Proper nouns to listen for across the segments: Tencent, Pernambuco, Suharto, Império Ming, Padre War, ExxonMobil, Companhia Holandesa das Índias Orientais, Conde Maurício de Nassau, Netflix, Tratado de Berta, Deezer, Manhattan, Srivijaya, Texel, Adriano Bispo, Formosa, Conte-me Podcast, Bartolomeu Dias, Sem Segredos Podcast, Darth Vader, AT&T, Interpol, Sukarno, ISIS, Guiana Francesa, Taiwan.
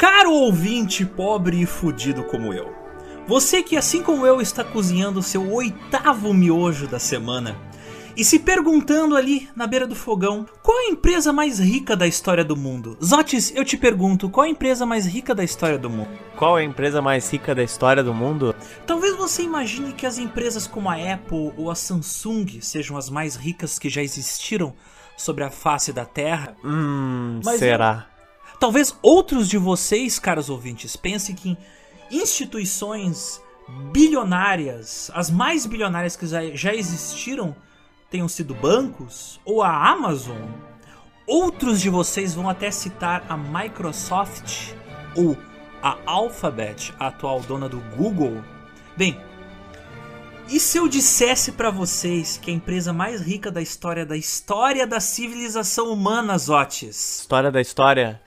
Caro ouvinte pobre e fudido como eu, você que assim como eu está cozinhando seu 8º miojo da semana e se perguntando ali na beira do fogão, qual é a empresa mais rica da história do mundo? Zotis, eu te pergunto, qual é a empresa mais rica da história do mundo? Qual é a empresa mais rica da história do mundo? Talvez você imagine que as empresas como a Apple ou a Samsung sejam as mais ricas que já existiram sobre a face da Terra. Mas será? Talvez outros de vocês, caros ouvintes, pensem que instituições bilionárias, as mais bilionárias que já existiram, tenham sido bancos ou a Amazon. Outros de vocês vão até citar a Microsoft ou a Alphabet, a atual dona do Google. Bem, e se eu dissesse pra vocês que a empresa mais rica da história da civilização humana, Zotis? História da história?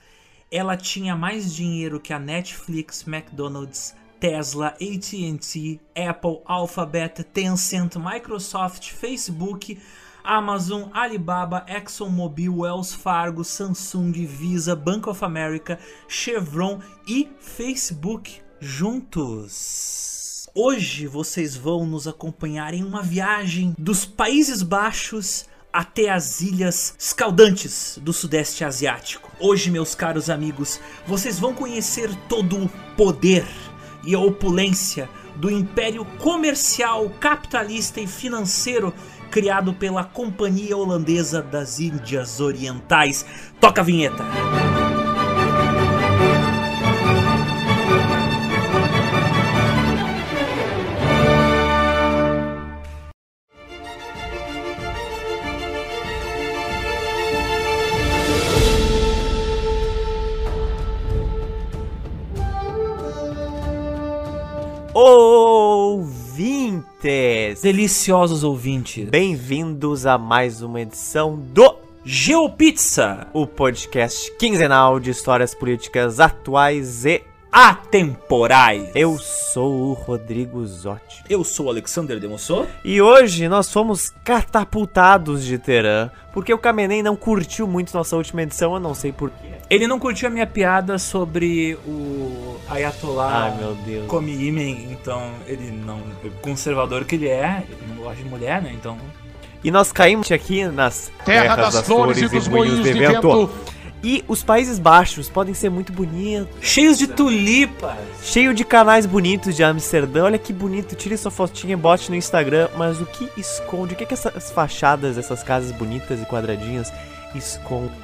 Ela tinha mais dinheiro que a Netflix, McDonald's, Tesla, AT&T, Apple, Alphabet, Tencent, Microsoft, Facebook, Amazon, Alibaba, ExxonMobil, Wells Fargo, Samsung, Visa, Bank of America, Chevron e Facebook juntos. Hoje vocês vão nos acompanhar em uma viagem dos Países Baixos até as ilhas escaldantes do Sudeste Asiático. Hoje, meus caros amigos, vocês vão conhecer todo o poder e a opulência do império comercial, capitalista e financeiro criado pela Companhia Holandesa das Índias Orientais. Toca a vinheta! Ouvintes! Deliciosos ouvintes! Bem-vindos a mais uma edição do GeoPizza, o podcast quinzenal de histórias políticas atuais e atemporais. Eu sou o Rodrigo Zotti. Eu sou o Alexander Demoussot. E hoje nós fomos catapultados de Teherã, porque o Kamenei não curtiu muito nossa última edição, eu não sei porquê. Ele não curtiu a minha piada sobre o Ayatollah Khomeini, então ele não... Conservador que ele é, ele não gosta de mulher, né, então... E nós caímos aqui nas terras das flores e dos moinhos de vento. E os Países Baixos podem ser muito bonitos. Cheios de tulipas. Cheio de canais bonitos de Amsterdã. Olha que bonito, tire sua fotinha e bote no Instagram. Mas o que esconde? O que é que essas fachadas, essas casas bonitas e quadradinhas escondem?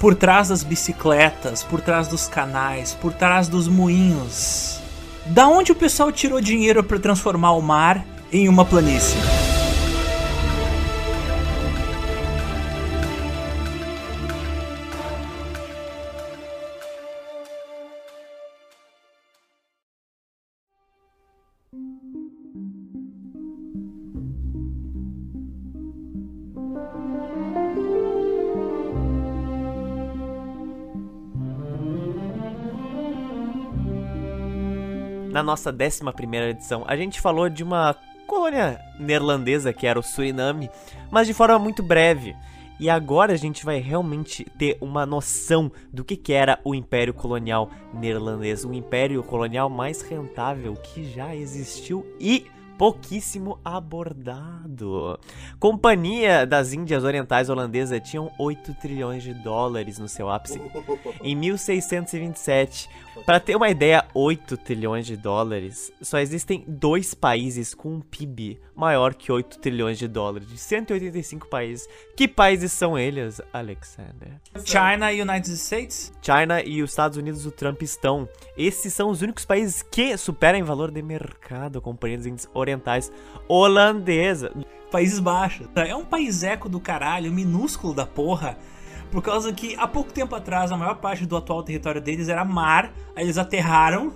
Por trás das bicicletas, por trás dos canais, por trás dos moinhos. Da onde o pessoal tirou dinheiro para transformar o mar em uma planície? Na nossa 11ª edição, a gente falou de uma colônia neerlandesa, que era o Suriname, mas de forma muito breve. E agora a gente vai realmente ter uma noção do que era o Império Colonial Neerlandês, o império colonial mais rentável que já existiu e pouquíssimo abordado. Companhia das Índias Orientais Holandesa tinham 8 trilhões de dólares no seu ápice em 1627. Para ter uma ideia, 8 trilhões de dólares, só existem 2 países com um PIB maior que 8 trilhões de dólares, de 185 países. Que países são eles, Alexander? China e United States? China e os Estados Unidos do Trump estão. Esses são os únicos países que superam em valor de mercado a Companhia das Índias Orientais Holandesa. Países Baixos. É um paiseco do caralho, minúsculo da porra. Por causa que há pouco tempo atrás a maior parte do atual território deles era mar, aí eles aterraram,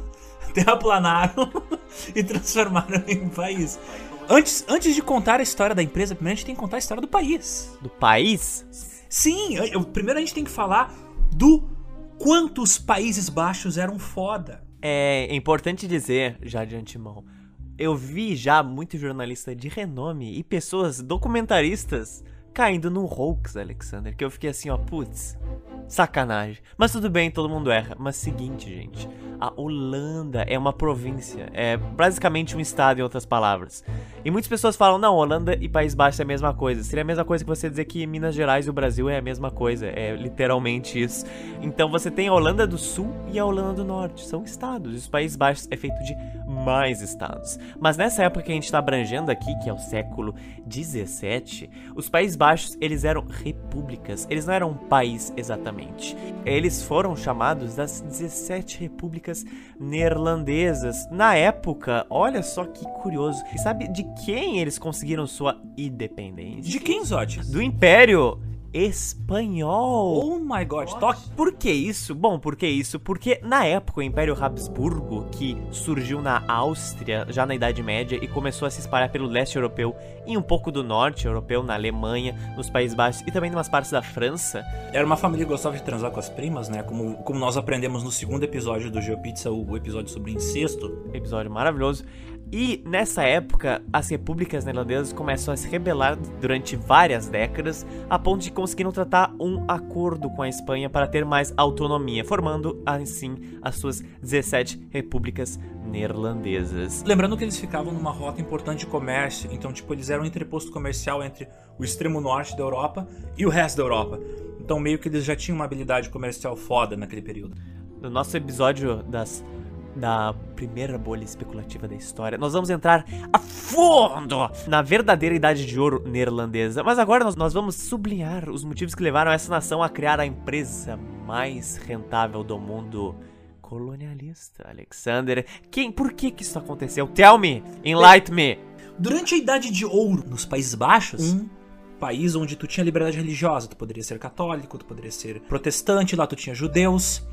terraplanaram e transformaram em país. Antes de contar a história da empresa, primeiro a gente tem que contar a história do país. Do país? Sim, primeiro a gente tem que falar do quanto os Países Baixos eram foda. É importante dizer, já de antemão, eu vi já muito jornalista de renome e pessoas, documentaristas, caindo num hoax, Alexander, que eu fiquei assim, ó, putz, sacanagem. Mas tudo bem, todo mundo erra. Mas seguinte, gente, a Holanda é uma província, é basicamente um estado, em outras palavras. E muitas pessoas falam, não, Holanda e País Baixo é a mesma coisa. Seria a mesma coisa que você dizer que Minas Gerais e o Brasil é a mesma coisa, é literalmente isso. Então você tem a Holanda do Sul e a Holanda do Norte, são estados, e os Países Baixos é feito de mais estados. Mas nessa época que a gente está abrangendo aqui, que é o século 17, os Países Baixos, eles eram repúblicas, eles não eram um país exatamente. Eles foram chamados das 17 repúblicas neerlandesas. Na época, olha só que curioso, e sabe de quem eles conseguiram sua independência? De quem, Zotti? Do Império Espanhol. Oh my god, toque. Por que isso? Bom, por que isso? Porque na época o Império Habsburgo, que surgiu na Áustria já na Idade Média e começou a se espalhar pelo leste europeu e um pouco do norte europeu, na Alemanha, nos Países Baixos e também em umas partes da França. Era uma família que gostava de transar com as primas, né? Como nós aprendemos no segundo episódio do GeoPizza, o episódio sobre incesto. Episódio maravilhoso. E nessa época, as repúblicas neerlandesas começam a se rebelar durante várias décadas, a ponto de conseguiram tratar um acordo com a Espanha para ter mais autonomia, formando assim as suas 17 repúblicas neerlandesas. Lembrando que eles ficavam numa rota importante de comércio, então tipo, eles eram um entreposto comercial entre o extremo norte da Europa e o resto da Europa. Então meio que eles já tinham uma habilidade comercial foda naquele período. No nosso episódio da primeira bolha especulativa da história, nós vamos entrar a fundo na verdadeira idade de ouro neerlandesa. Mas agora nós vamos sublinhar os motivos que levaram essa nação a criar a empresa mais rentável do mundo colonialista, Alexander. Por que isso aconteceu? Tell me, enlighten me. Durante a idade de ouro nos Países Baixos, país onde tu tinha liberdade religiosa, tu poderia ser católico, tu poderia ser protestante, lá tu tinha judeus.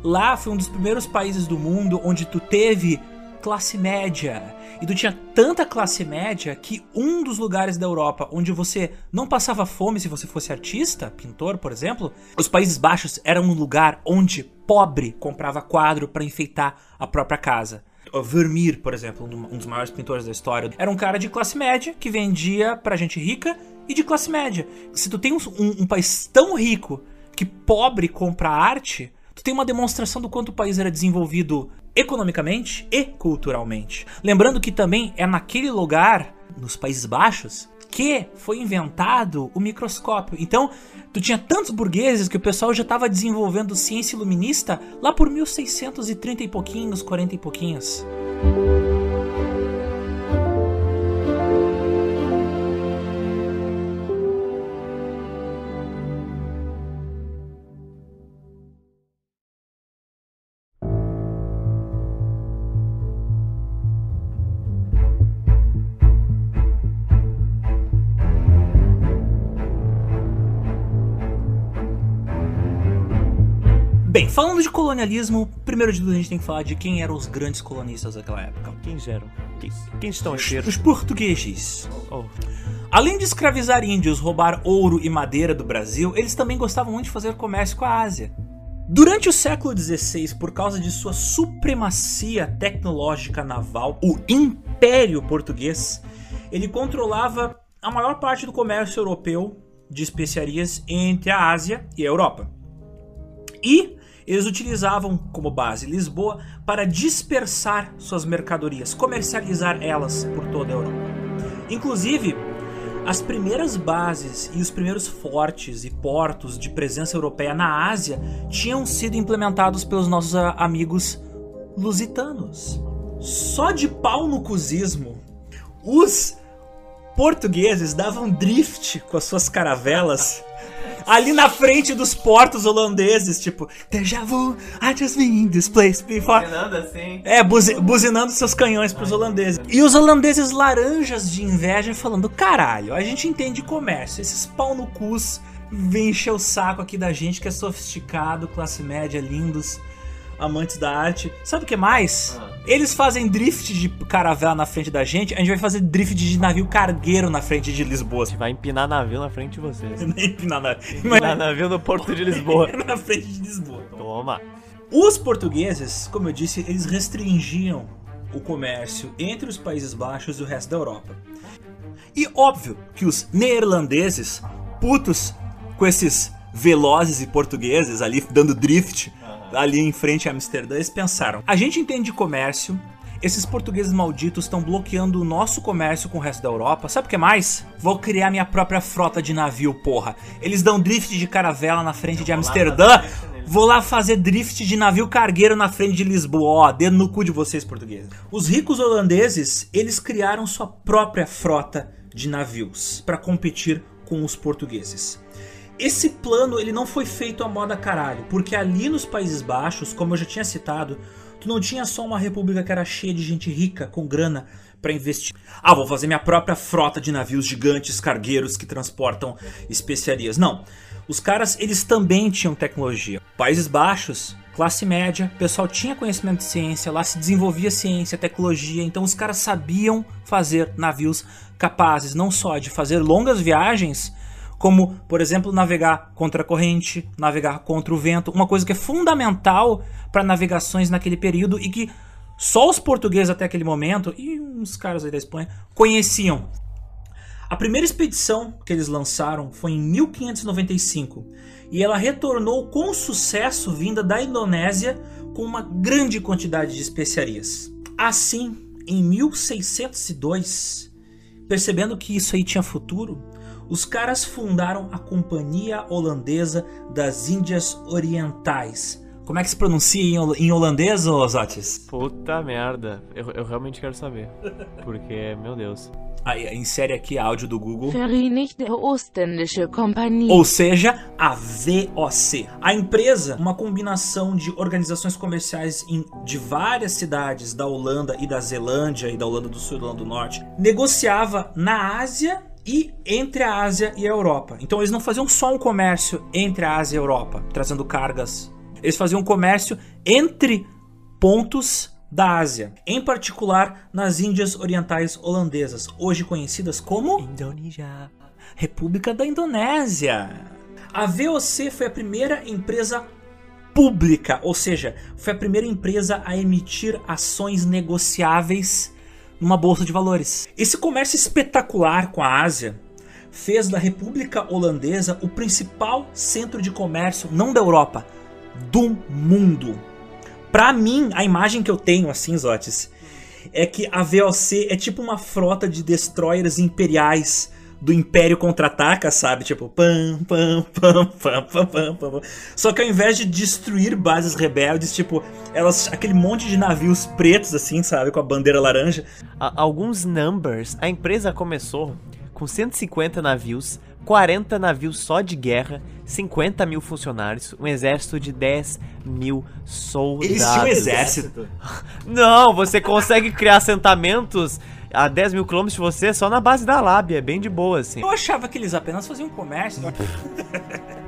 Lá foi um dos primeiros países do mundo onde tu teve classe média. E tu tinha tanta classe média que um dos lugares da Europa onde você não passava fome se você fosse artista, pintor, por exemplo, os Países Baixos eram um lugar onde pobre comprava quadro para enfeitar a própria casa. Vermeer, por exemplo, um dos maiores pintores da história, era um cara de classe média que vendia pra gente rica e de classe média. Se tu tem um país tão rico que pobre compra arte, tu tem uma demonstração do quanto o país era desenvolvido economicamente e culturalmente. Lembrando que também é naquele lugar, nos Países Baixos, que foi inventado o microscópio. Então, tu tinha tantos burgueses que o pessoal já estava desenvolvendo ciência iluminista lá por 1630 e pouquinhos, 40 e pouquinhos. Bem, falando de colonialismo, primeiro de tudo a gente tem que falar de quem eram os grandes colonistas daquela época. Quem eram? Quem estão aqui? Os portugueses. Além de escravizar índios, roubar ouro e madeira do Brasil, eles também gostavam muito de fazer comércio com a Ásia. Durante o século XVI, por causa de sua supremacia tecnológica naval, o Império Português, ele controlava a maior parte do comércio europeu de especiarias entre a Ásia e a Europa. E eles utilizavam como base Lisboa para dispersar suas mercadorias, comercializar elas por toda a Europa. Inclusive, as primeiras bases e os primeiros fortes e portos de presença europeia na Ásia tinham sido implementados pelos nossos amigos lusitanos. Só de pau no cuzismo, os portugueses davam drift com as suas caravelas ali na frente dos portos holandeses, tipo, déjà vu, I just been in this place before. Buzinando assim. É, buzinando seus canhões pros holandeses. E os holandeses laranjas de inveja falando, caralho, a gente entende comércio, esses pau no cus vêm encher o saco aqui da gente que é sofisticado, classe média, lindos, amantes da arte. Sabe o que mais? Eles fazem drift de caravela na frente da gente, a gente vai fazer drift de navio cargueiro na frente de Lisboa. A gente vai empinar navio na frente de vocês. Empinar navio no porto de Lisboa. Na frente de Lisboa. Toma. Os portugueses, como eu disse, eles restringiam o comércio entre os Países Baixos e o resto da Europa. E óbvio que os neerlandeses putos com esses velozes e portugueses ali dando drift ali em frente a Amsterdã. Eles pensaram, a gente entende de comércio, esses portugueses malditos estão bloqueando o nosso comércio com o resto da Europa. Sabe o que mais? Vou criar minha própria frota de navio, porra. Eles dão drift de caravela na frente de Amsterdã. Vou lá fazer drift de navio cargueiro na frente de Lisboa. Ó, dedo no cu de vocês, portugueses. Os ricos holandeses, eles criaram sua própria frota de navios para competir com os portugueses. Esse plano, ele não foi feito à moda caralho, porque ali nos Países Baixos, como eu já tinha citado, tu não tinha só uma república que era cheia de gente rica, com grana, pra investir. Ah, vou fazer minha própria frota de navios gigantes, cargueiros, que transportam especiarias. Não. Os caras, eles também tinham tecnologia. Países Baixos, classe média, o pessoal tinha conhecimento de ciência, lá se desenvolvia ciência, tecnologia. Então os caras sabiam fazer navios capazes, não só de fazer longas viagens, como, por exemplo, navegar contra a corrente, navegar contra o vento, uma coisa que é fundamental para navegações naquele período e que só os portugueses até aquele momento, e uns caras aí da Espanha, conheciam. A primeira expedição que eles lançaram foi em 1595, e ela retornou com sucesso vinda da Indonésia com uma grande quantidade de especiarias. Assim, em 1602, percebendo que isso aí tinha futuro, os caras fundaram a Companhia Holandesa das Índias Orientais. Como é que se pronuncia em holandês, Zotis? Puta merda, eu realmente quero saber, porque, meu Deus. Aí, insere aqui áudio do Google. Verenigde Oostindische Compagnie. Ou seja, a VOC. A empresa, uma combinação de organizações comerciais de várias cidades da Holanda e da Zelândia, e da Holanda do Sul e da Holanda do Norte, negociava na Ásia e entre a Ásia e a Europa. Então eles não faziam só um comércio entre a Ásia e a Europa, trazendo cargas. Eles faziam um comércio entre pontos da Ásia, em particular nas Índias Orientais Holandesas, hoje conhecidas como Indonésia, República da Indonésia. A VOC foi a primeira empresa pública, ou seja, foi a primeira empresa a emitir ações negociáveis numa bolsa de valores. Esse comércio espetacular com a Ásia fez da República Holandesa o principal centro de comércio, não da Europa, do mundo. Pra mim, a imagem que eu tenho, assim, Zotis, é que a VOC é tipo uma frota de destroyers imperiais do Império Contra-Ataca, sabe? Tipo, pam, pam, pam, pam, pam, pam, pam. Só que ao invés de destruir bases rebeldes, tipo, elas, aquele monte de navios pretos, assim, sabe? Com a bandeira laranja. Alguns numbers. A empresa começou com 150 navios, 40 navios só de guerra, 50 mil funcionários, um exército de 10 mil soldados. Eles tinham um exército? Não, você consegue criar assentamentos a 10 mil quilômetros de você só na base da Lábia, é bem de boa, assim. Eu achava que eles apenas faziam comércio.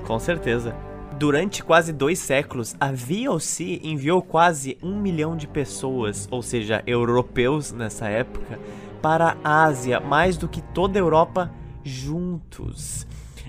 Com certeza. Durante quase 2 séculos, a VOC enviou quase 1 milhão de pessoas, ou seja, europeus nessa época, para a Ásia, mais do que toda a Europa juntos.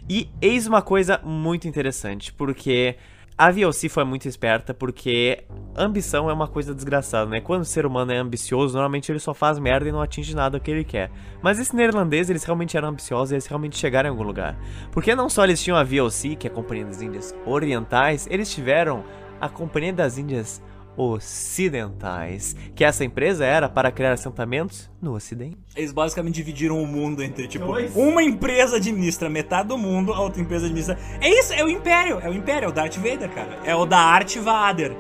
E eis uma coisa muito interessante, porque a VOC foi muito esperta, porque ambição é uma coisa desgraçada, né? Quando o ser humano é ambicioso, normalmente ele só faz merda e não atinge nada que ele quer. Mas esses neerlandeses, eles realmente eram ambiciosos e eles realmente chegaram em algum lugar. Porque não só eles tinham a VOC, que é a Companhia das Índias Orientais, eles tiveram a Companhia das Índias Ocidentais, que essa empresa era para criar assentamentos no Ocidente. Eles basicamente dividiram o mundo entre, tipo, uma empresa administra metade do mundo, a outra empresa administra... É isso, é o Império, é o Darth Vader, cara. É o da Arte Vader.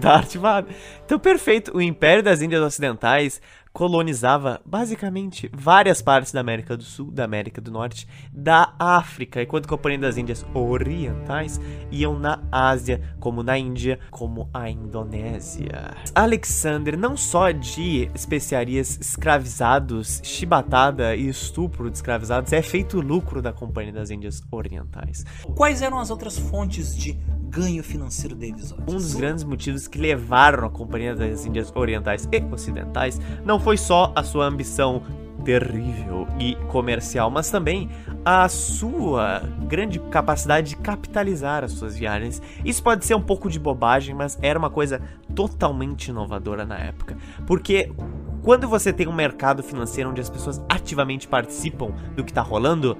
Darth Vader. Então, perfeito, o Império das Índias Ocidentais colonizava, basicamente, várias partes da América do Sul, da América do Norte, da África, enquanto a Companhia das Índias Orientais iam na Ásia, como na Índia, como a Indonésia. Alexander, não só de especiarias, escravizados, chibatada e estupro de escravizados, é feito lucro da Companhia das Índias Orientais. Quais eram as outras fontes de ganho financeiro deles? Um dos grandes motivos que levaram a Companhia das Índias Orientais e Ocidentais não foi só a sua ambição terrível e comercial, mas também a sua grande capacidade de capitalizar as suas viagens. Isso pode ser um pouco de bobagem, mas era uma coisa totalmente inovadora na época, porque quando você tem um mercado financeiro onde as pessoas ativamente participam do que está rolando,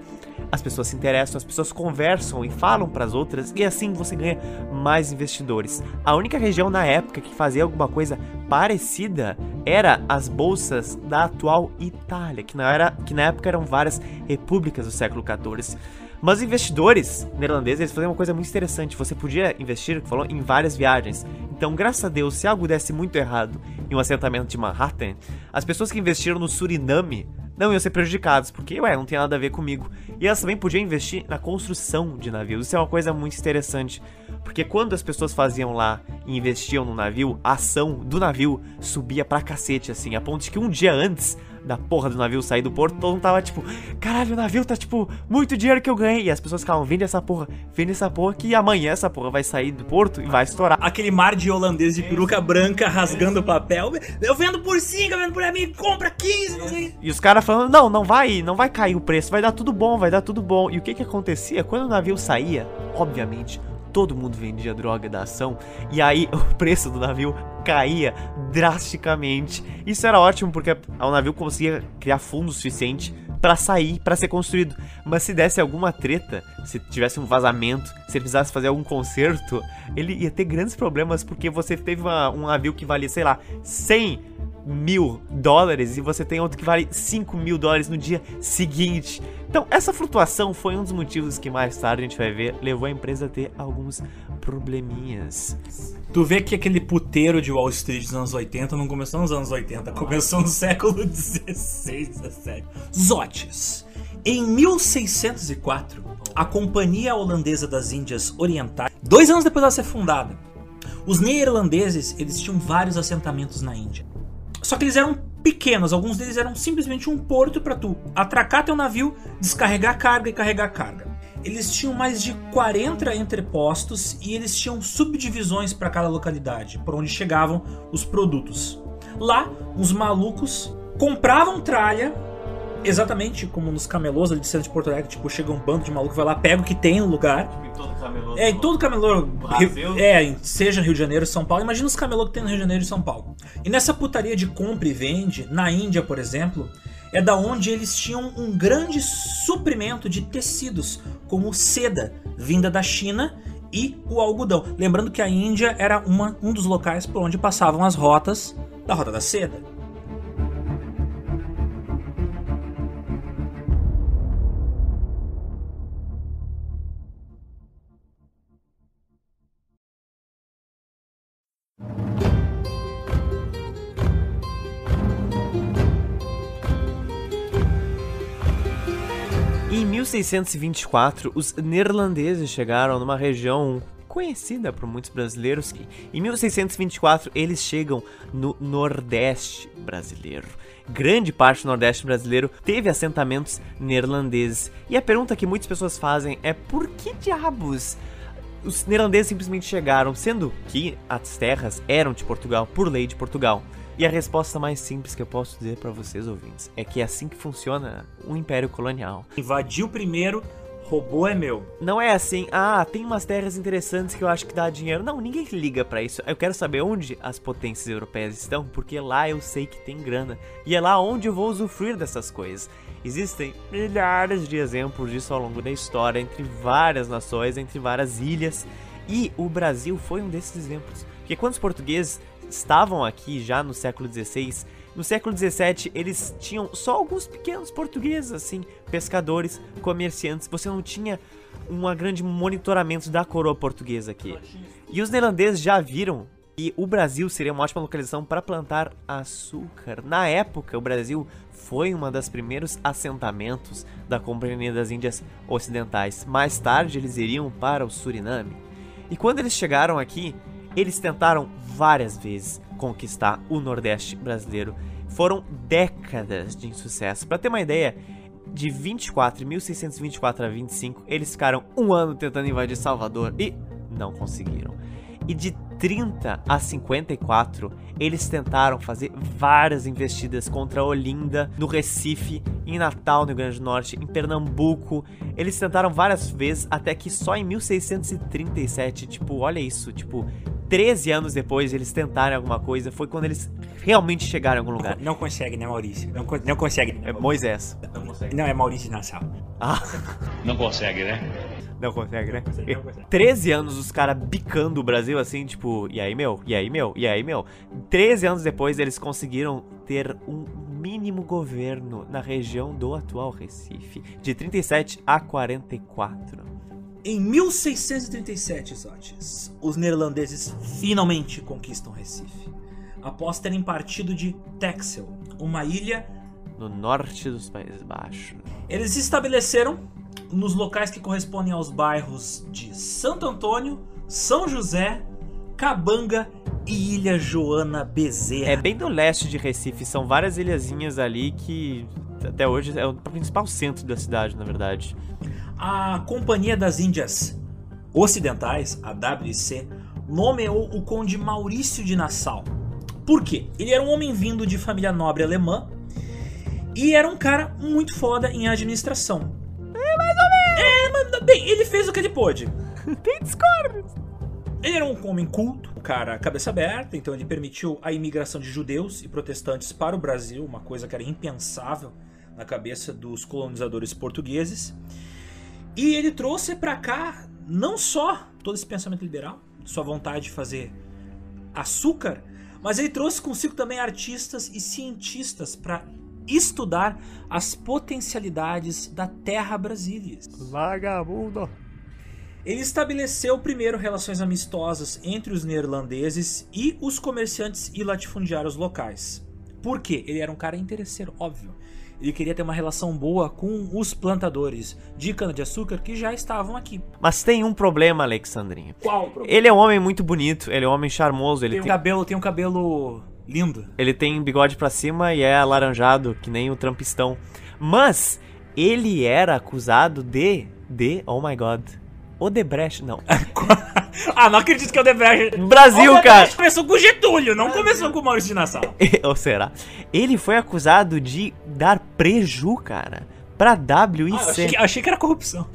as pessoas se interessam, as pessoas conversam e falam para as outras, e assim você ganha mais investidores. A única região na época que fazia alguma coisa parecida era as bolsas da atual Itália, que na época eram várias repúblicas do século XIV. Mas os investidores neerlandeses, eles faziam uma coisa muito interessante. Você podia investir, falou, em várias viagens. Então, graças a Deus, se algo desse muito errado em um assentamento de Manhattan, as pessoas que investiram no Suriname não iam ser prejudicadas, porque, não tem nada a ver comigo. E elas também podiam investir na construção de navios. Isso é uma coisa muito interessante, porque quando as pessoas faziam lá e investiam no navio, a ação do navio subia pra cacete, assim, a ponto de que um dia antes da porra do navio sair do porto, todo mundo tava tipo, caralho, o navio tá tipo, muito dinheiro que eu ganhei. E as pessoas ficavam, vende essa porra, que amanhã essa porra vai sair do porto e vai estourar. Aquele mar de holandês de peruca branca rasgando o papel, eu vendo por 5, eu vendo por mim, compra 15, não sei. E os caras falando, não vai cair o preço, vai dar tudo bom. E o que acontecia? Quando o navio saía, obviamente, todo mundo vendia droga da ação, e aí o preço do navio caía drasticamente. Isso era ótimo porque o navio conseguia criar fundo suficiente pra sair, pra ser construído. Mas se desse alguma treta, se tivesse um vazamento, se ele precisasse fazer algum conserto, ele ia ter grandes problemas, porque você teve um navio que valia, sei lá, 100 mil dólares, e você tem outro que vale 5 mil dólares no dia seguinte. Então essa flutuação foi um dos motivos que mais tarde a gente vai ver levou a empresa a ter alguns probleminhas. Tu vê que aquele puteiro de Wall Street dos anos 80 não começou nos anos 80, começou no século 16, 17. Zotis. Em 1604, a Companhia Holandesa das Índias Orientais, 2 anos depois dela ser fundada, os neerlandeses, eles tinham vários assentamentos na Índia. Só que eles eram pequenos, alguns deles eram simplesmente um porto para tu atracar teu navio, descarregar carga e carregar carga. Eles tinham mais de 40 entrepostos e eles tinham subdivisões para cada localidade, por onde chegavam os produtos. Lá, uns malucos compravam tralha, exatamente como nos camelôs ali de centro de Porto Alegre, tipo, chega um bando de maluco, vai lá, pega o que tem no lugar. Tipo, em todo camelô. É, em todo camelô, seja Rio de Janeiro, São Paulo. Imagina os camelô que tem no Rio de Janeiro e São Paulo. E nessa putaria de compra e vende, na Índia, por exemplo, é da onde eles tinham um grande suprimento de tecidos, como seda, vinda da China, e o algodão. Lembrando que a Índia era um dos locais por onde passavam as rotas da Rota da Seda. Em 1624, os neerlandeses chegaram numa região conhecida por muitos brasileiros. Em 1624, eles chegam no Nordeste brasileiro. Grande parte do Nordeste brasileiro teve assentamentos neerlandeses. E a pergunta que muitas pessoas fazem é: por que diabos os neerlandeses simplesmente chegaram, sendo que as terras eram de Portugal, por lei de Portugal? E a resposta mais simples que eu posso dizer pra vocês, ouvintes, é que é assim que funciona o Império Colonial. Invadiu primeiro, roubou é meu. Não é assim, tem umas terras interessantes que eu acho que dá dinheiro. Não, ninguém liga pra isso. Eu quero saber onde as potências europeias estão, porque lá eu sei que tem grana. E é lá onde eu vou usufruir dessas coisas. Existem milhares de exemplos disso ao longo da história, entre várias nações, entre várias ilhas. E o Brasil foi um desses exemplos. Porque quando os portugueses estavam aqui já no século XVI, no século XVII eles tinham só alguns pequenos portugueses, assim, pescadores, comerciantes. Você não tinha um grande monitoramento da coroa portuguesa aqui. E os neerlandeses já viram que o Brasil seria uma ótima localização para plantar açúcar. Na época, o Brasil foi um dos primeiros assentamentos da Companhia das Índias Ocidentais. Mais tarde, eles iriam para o Suriname. E quando eles chegaram aqui, eles tentaram várias vezes conquistar o Nordeste brasileiro. Foram décadas de insucesso. Pra ter uma ideia, de 1624 a 25, eles ficaram 1 ano tentando invadir Salvador e não conseguiram. E de 30 a 54, eles tentaram fazer várias investidas contra Olinda, no Recife, em Natal, no Rio Grande do Norte, em Pernambuco. Eles tentaram várias vezes, até que só em 1637, olha isso, 13 anos depois eles tentaram alguma coisa, foi quando eles realmente chegaram em algum lugar. Não consegue, né, Maurício? Não consegue. É Moisés. Não, é Maurício de Nassau. Ah. Não consegue, né? Não consegue, né? 13 anos os caras bicando o Brasil assim, tipo, e aí, meu? E aí, meu? E aí, meu? 13 anos depois eles conseguiram ter um mínimo governo na região do atual Recife, de 37 a 44. Em 1637, Zotis, os neerlandeses finalmente conquistam Recife, após terem partido de Texel, uma ilha no norte dos Países Baixos. Eles se estabeleceram nos locais que correspondem aos bairros de Santo Antônio, São José, Cabanga e Ilha Joana Bezerra. É bem do leste de Recife, são várias ilhazinhas ali que até hoje é o principal centro da cidade, na verdade. A Companhia das Índias Ocidentais, a WIC, nomeou o Conde Maurício de Nassau. Por quê? Ele era um homem vindo de família nobre alemã e era um cara muito foda em administração. É, mais ou menos. É, bem, ele fez o que ele pôde. Tem discórdias. Ele era um homem culto, um cara cabeça aberta, então ele permitiu a imigração de judeus e protestantes para o Brasil, uma coisa que era impensável na cabeça dos colonizadores portugueses. E ele trouxe para cá não só todo esse pensamento liberal, sua vontade de fazer açúcar, mas ele trouxe consigo também artistas e cientistas para estudar as potencialidades da terra brasileira. Vagabundo! Ele estabeleceu primeiro relações amistosas entre os neerlandeses e os comerciantes e latifundiários locais. Por quê? Ele era um cara interesseiro, óbvio. Ele queria ter uma relação boa com os plantadores de cana-de-açúcar que já estavam aqui. Mas tem um problema, Alexandrinho. Qual o problema? Ele é um homem muito bonito, ele é um homem charmoso. Ele tem um cabelo lindo. Ele tem bigode pra cima e é alaranjado, que nem o Trumpistão. Mas ele era acusado de oh my god... Odebrecht, não. Ah, não acredito que é Odebrecht. Brasil, Odebrecht, cara. Começou com Getúlio, não começou com o Maurício de Nassau. Ou será? Ele foi acusado de dar preju, cara, pra WIC. Ah, achei que era corrupção.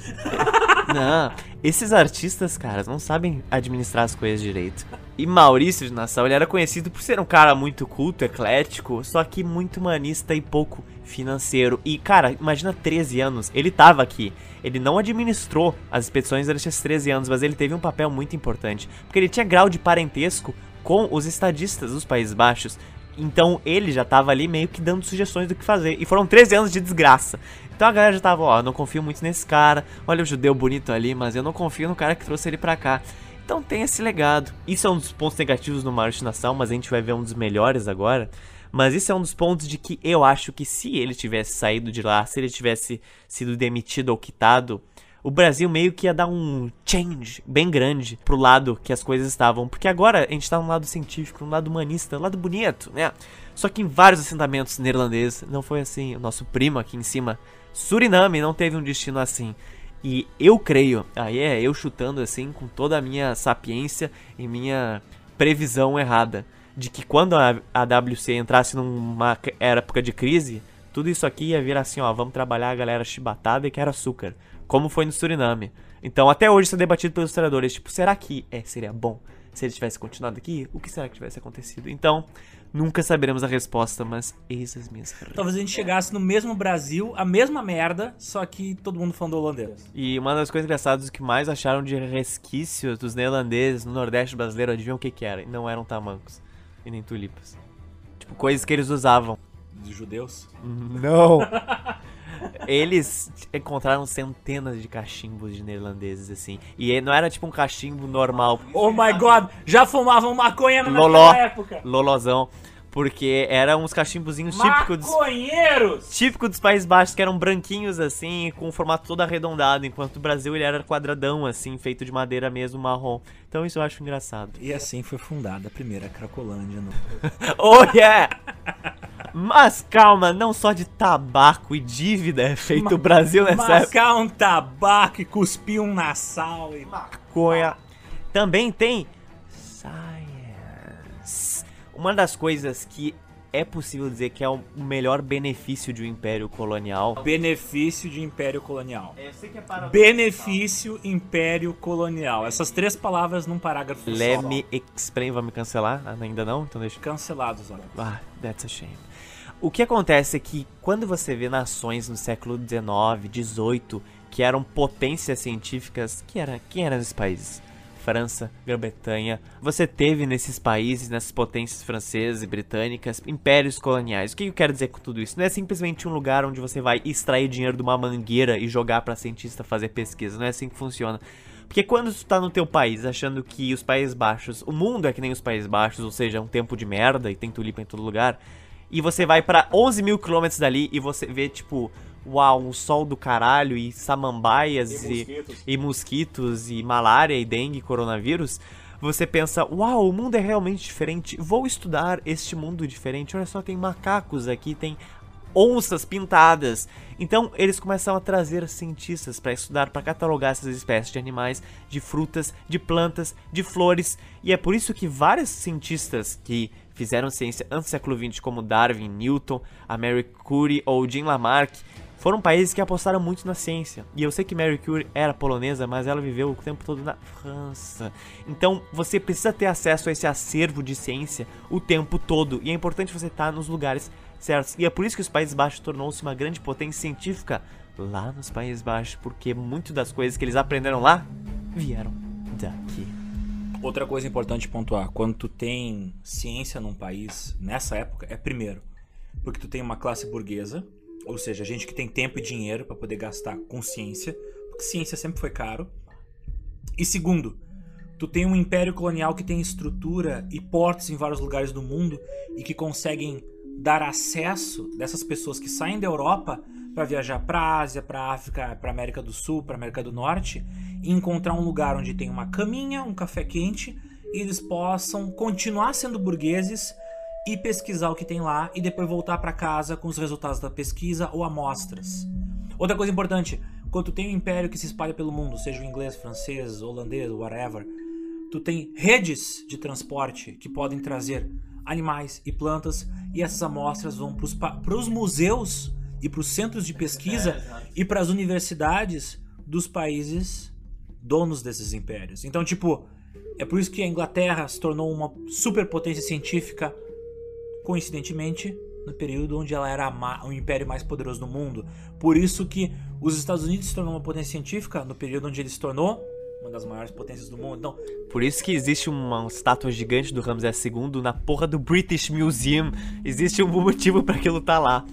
Não, esses artistas, caras, não sabem administrar as coisas direito. E Maurício de Nassau, ele era conhecido por ser um cara muito culto, eclético, só que muito humanista e pouco financeiro. E, cara, imagina 13 anos, ele tava aqui. Ele não administrou as expedições durante esses 13 anos, mas ele teve um papel muito importante, porque ele tinha grau de parentesco com os estadistas dos Países Baixos. Então ele já tava ali meio que dando sugestões do que fazer. E foram 13 anos de desgraça. Então a galera já tava, ó, não confio muito nesse cara. Olha o judeu bonito ali, mas eu não confio no cara que trouxe ele pra cá. Então tem esse legado. Isso é um dos pontos negativos no Maurício de Nassau, mas a gente vai ver um dos melhores agora. Mas isso é um dos pontos de que eu acho que se ele tivesse saído de lá, se ele tivesse sido demitido ou quitado, o Brasil meio que ia dar um change bem grande pro lado que as coisas estavam. Porque agora a gente tá num lado científico, num lado humanista, num lado bonito, né? Só que em vários assentamentos neerlandeses não foi assim. O nosso primo aqui em cima, Suriname, não teve um destino assim. E eu creio, aí é eu chutando assim com toda a minha sapiência e minha previsão errada, de que quando a WC entrasse numa época de crise, tudo isso aqui ia vir assim, ó, vamos trabalhar a galera chibatada e quer açúcar, como foi no Suriname. Então até hoje isso é debatido pelos historiadores, tipo, será que seria bom se ele tivesse continuado aqui? O que será que tivesse acontecido? Então, nunca saberemos a resposta, mas eis as minhas respostas. Talvez a gente chegasse no mesmo Brasil, a mesma merda, só que todo mundo falando holandês. E uma das coisas engraçadas que mais acharam de resquícios dos neerlandeses no Nordeste brasileiro, adivinham o que que era? Não eram tamancos e nem tulipas. Tipo, coisas que eles usavam. Dos judeus? Não! Eles encontraram centenas de cachimbos de neerlandeses, assim. E não era tipo um cachimbo normal. Oh my god! Já fumavam maconha naquela época! Lolozão. Porque eram uns cachimbozinhos típicos dos Países Baixos, que eram branquinhos, assim, com o formato todo arredondado. Enquanto o Brasil, ele era quadradão, assim, feito de madeira mesmo, marrom. Então isso eu acho engraçado. E assim foi fundada a primeira Cracolândia no... Oh yeah! Mas calma, não só de tabaco e dívida é feito o Brasil nessa época. Mascar um tabaco e cuspir um Nassau e maconha. Também tem science. Uma das coisas que é possível dizer que é o melhor benefício de um império colonial. Benefício de império colonial. Eu sei que é para benefício, império colonial. Essas três palavras num parágrafo só. Vai me cancelar? Ainda não? Então deixa. Cancelados, olha. Ah, that's a shame. O que acontece é que quando você vê nações no século XIX, XVIII, que eram potências científicas, quem eram esses países? França, Grã-Bretanha. Você teve nesses países, nessas potências francesas e britânicas, impérios coloniais. O que eu quero dizer com tudo isso? Não é simplesmente um lugar onde você vai extrair dinheiro de uma mangueira e jogar para cientista fazer pesquisa. Não é assim que funciona. Porque quando tu tá no teu país achando que os Países Baixos, o mundo é que nem os Países Baixos, ou seja, é um tempo de merda e tem tulipa em todo lugar, e você vai pra 11 mil quilômetros dali e você vê, tipo, uau, um sol do caralho e samambaias e mosquitos e malária e dengue e coronavírus, você pensa, uau, o mundo é realmente diferente, vou estudar este mundo diferente, olha só, tem macacos aqui, tem onças pintadas. Então eles começam a trazer cientistas para estudar, para catalogar essas espécies de animais, de frutas, de plantas, de flores. E é por isso que vários cientistas que fizeram ciência antes do século XX, como Darwin, Newton, a Marie Curie ou Jean Lamarck, foram países que apostaram muito na ciência. E eu sei que Marie Curie era polonesa, mas ela viveu o tempo todo na França. Então você precisa ter acesso a esse acervo de ciência o tempo todo. E é importante você estar nos lugares certos. E é por isso que os Países Baixos tornou-se uma grande potência científica lá nos Países Baixos, porque muito das coisas que eles aprenderam lá vieram daqui. Outra coisa importante pontuar, quando tu tem ciência num país, nessa época, é primeiro, porque tu tem uma classe burguesa, ou seja, gente que tem tempo e dinheiro para poder gastar com ciência, porque ciência sempre foi caro. E segundo, tu tem um império colonial que tem estrutura e portos em vários lugares do mundo e que conseguem dar acesso dessas pessoas que saem da Europa para viajar para a Ásia, para a África, para a América do Sul, para a América do Norte, e encontrar um lugar onde tem uma caminha, um café quente, e eles possam continuar sendo burgueses e pesquisar o que tem lá e depois voltar para casa com os resultados da pesquisa ou amostras. Outra coisa importante, quando tu tem um império que se espalha pelo mundo, seja o inglês, francês, holandês, whatever, tu tem redes de transporte que podem trazer animais e plantas, e essas amostras vão para os museus e para os centros de pesquisa e para as universidades dos países donos desses impérios. Então, tipo, é por isso que a Inglaterra se tornou uma superpotência científica, coincidentemente, no período onde ela era o império mais poderoso do mundo. Por isso que os Estados Unidos se tornou uma potência científica no período onde ele se tornou uma das maiores potências do mundo. Então, por isso que existe uma estátua gigante do Ramsés II na porra do British Museum. Existe um motivo para aquilo tá lá.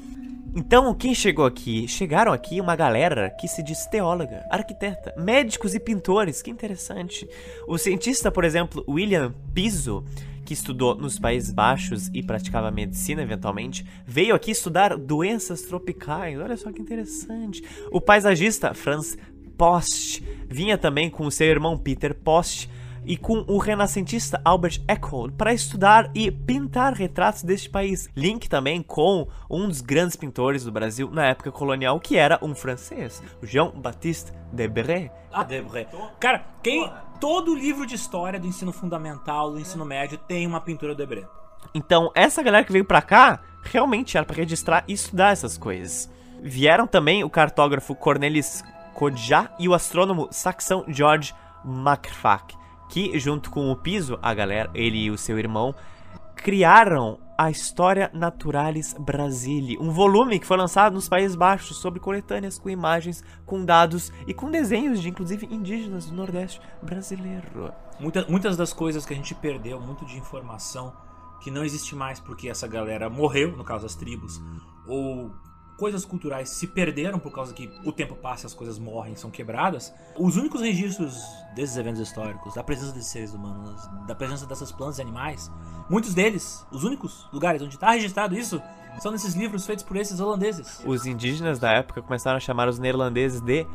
Então, quem chegou aqui? Chegaram aqui uma galera que se diz teóloga, arquiteta, médicos e pintores. Que interessante. O cientista, por exemplo, William Piso, que estudou nos Países Baixos e praticava medicina eventualmente, veio aqui estudar doenças tropicais. Olha só que interessante. O paisagista Franz Post vinha também com o seu irmão Peter Post e com o renascentista Albert Eckhold para estudar e pintar retratos deste país. Link também com um dos grandes pintores do Brasil na época colonial, que era um francês, o Jean-Baptiste Debret. Cara, todo livro de história do ensino fundamental, do ensino médio, tem uma pintura do Debret. Então, essa galera que veio pra cá realmente era pra registrar e estudar essas coisas. Vieram também o cartógrafo Cornelis Kodja e o astrônomo saxão George Macfrak, que junto com o Piso, a galera, ele e o seu irmão, criaram a História Naturalis Brasile, um volume que foi lançado nos Países Baixos sobre coletâneas com imagens, com dados e com desenhos de, inclusive, indígenas do Nordeste brasileiro. Muitas das coisas que a gente perdeu, muito de informação que não existe mais porque essa galera morreu, no caso as tribos, ou coisas culturais se perderam por causa que o tempo passa, as coisas morrem, são quebradas. Os únicos registros desses eventos históricos, da presença desses seres humanos, da presença dessas plantas e animais, muitos deles, os únicos lugares onde está registrado isso, são nesses livros feitos por esses holandeses. Os indígenas da época começaram a chamar os neerlandeses de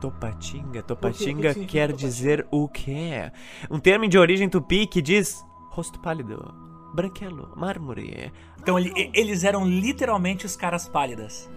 Topatinga. Topatinga quer dizer o quê? Um termo de origem tupi que diz rosto pálido, branquelo, mármore. Então eles eram literalmente os caras pálidas.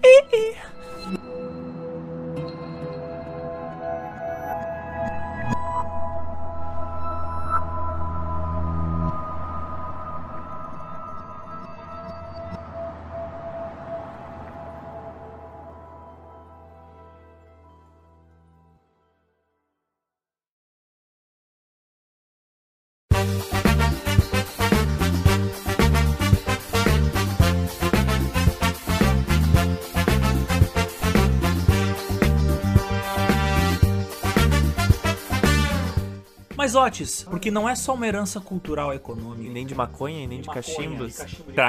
Mas Otis, porque não é só uma herança cultural e econômica. E nem de maconha e nem de cachimbos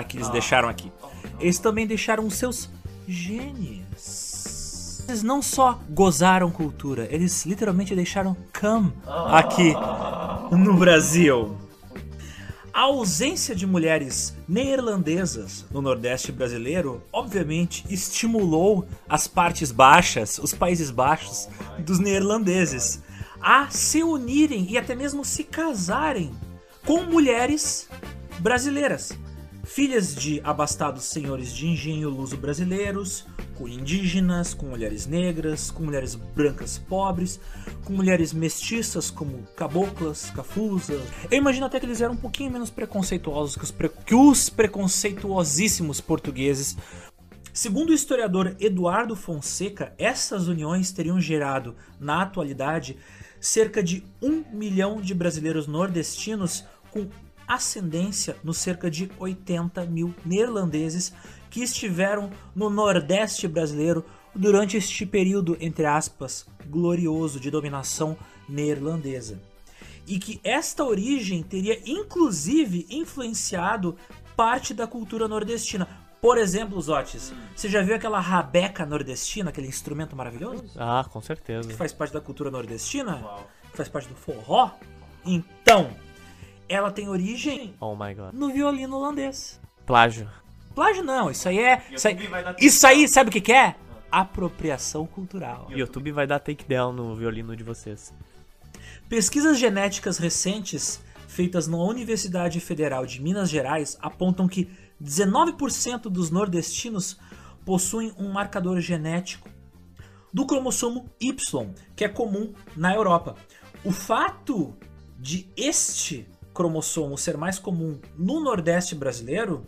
que eles deixaram aqui. Eles também deixaram os seus genes. Eles não só gozaram cultura, eles literalmente deixaram cum aqui no Brasil. A ausência de mulheres neerlandesas no Nordeste brasileiro, obviamente, estimulou as partes baixas, os Países Baixos dos neerlandeses, a se unirem e até mesmo se casarem com mulheres brasileiras. Filhas de abastados senhores de engenho luso-brasileiros, com indígenas, com mulheres negras, com mulheres brancas pobres, com mulheres mestiças como caboclas, cafuzas. Eu imagino até que eles eram um pouquinho menos preconceituosos que os preconceituosíssimos portugueses. Segundo o historiador Eduardo Fonseca, essas uniões teriam gerado, na atualidade, cerca de 1 milhão de brasileiros nordestinos com ascendência nos cerca de 80 mil neerlandeses que estiveram no Nordeste brasileiro durante este período, entre aspas, glorioso de dominação neerlandesa. E que esta origem teria inclusive influenciado parte da cultura nordestina. Por exemplo, Zotis, você já viu aquela rabeca nordestina, aquele instrumento maravilhoso? Ah, com certeza. Que faz parte da cultura nordestina? Uau. Faz parte do forró? Então, ela tem origem no violino holandês. Plágio. Plágio não, isso aí é... Isso aí, sabe o que é? Apropriação cultural. YouTube vai dar takedown no violino de vocês. Pesquisas genéticas recentes, feitas na Universidade Federal de Minas Gerais, apontam que 19% dos nordestinos possuem um marcador genético do cromossomo Y, que é comum na Europa. O fato de este cromossomo ser mais comum no Nordeste brasileiro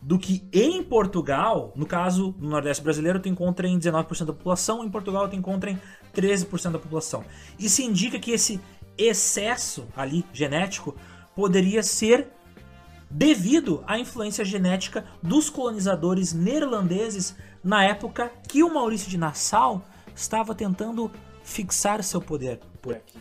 do que em Portugal, no caso, no Nordeste brasileiro tu encontra em 19% da população, em Portugal tu encontra em 13% da população. Isso indica que esse excesso ali genético poderia ser devido à influência genética dos colonizadores neerlandeses na época que o Maurício de Nassau estava tentando fixar seu poder por aqui.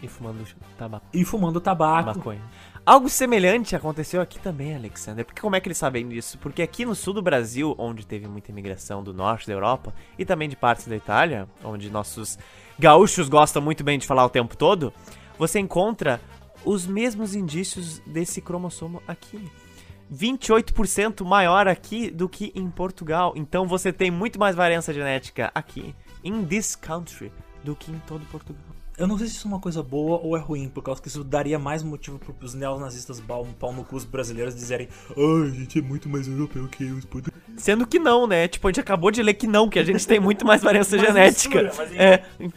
E fumando tabaco. Maconha. Algo semelhante aconteceu aqui também, Alexander. Porque como é que eles sabem disso? Porque aqui no sul do Brasil, onde teve muita imigração do norte da Europa e também de partes da Itália, onde nossos gaúchos gostam muito bem de falar o tempo todo, você encontra os mesmos indícios desse cromossomo aqui. 28% maior aqui do que em Portugal. Então você tem muito mais variância genética aqui, in this country, do que em todo Portugal. Eu não sei se isso é uma coisa boa ou é ruim, por causa que isso daria mais motivo para os neonazistas pau no cu brasileiros dizerem: a gente é muito mais europeu que os portugueses. Sendo que não, né? Tipo, a gente acabou de ler que não, que a gente tem muito mais variância genética.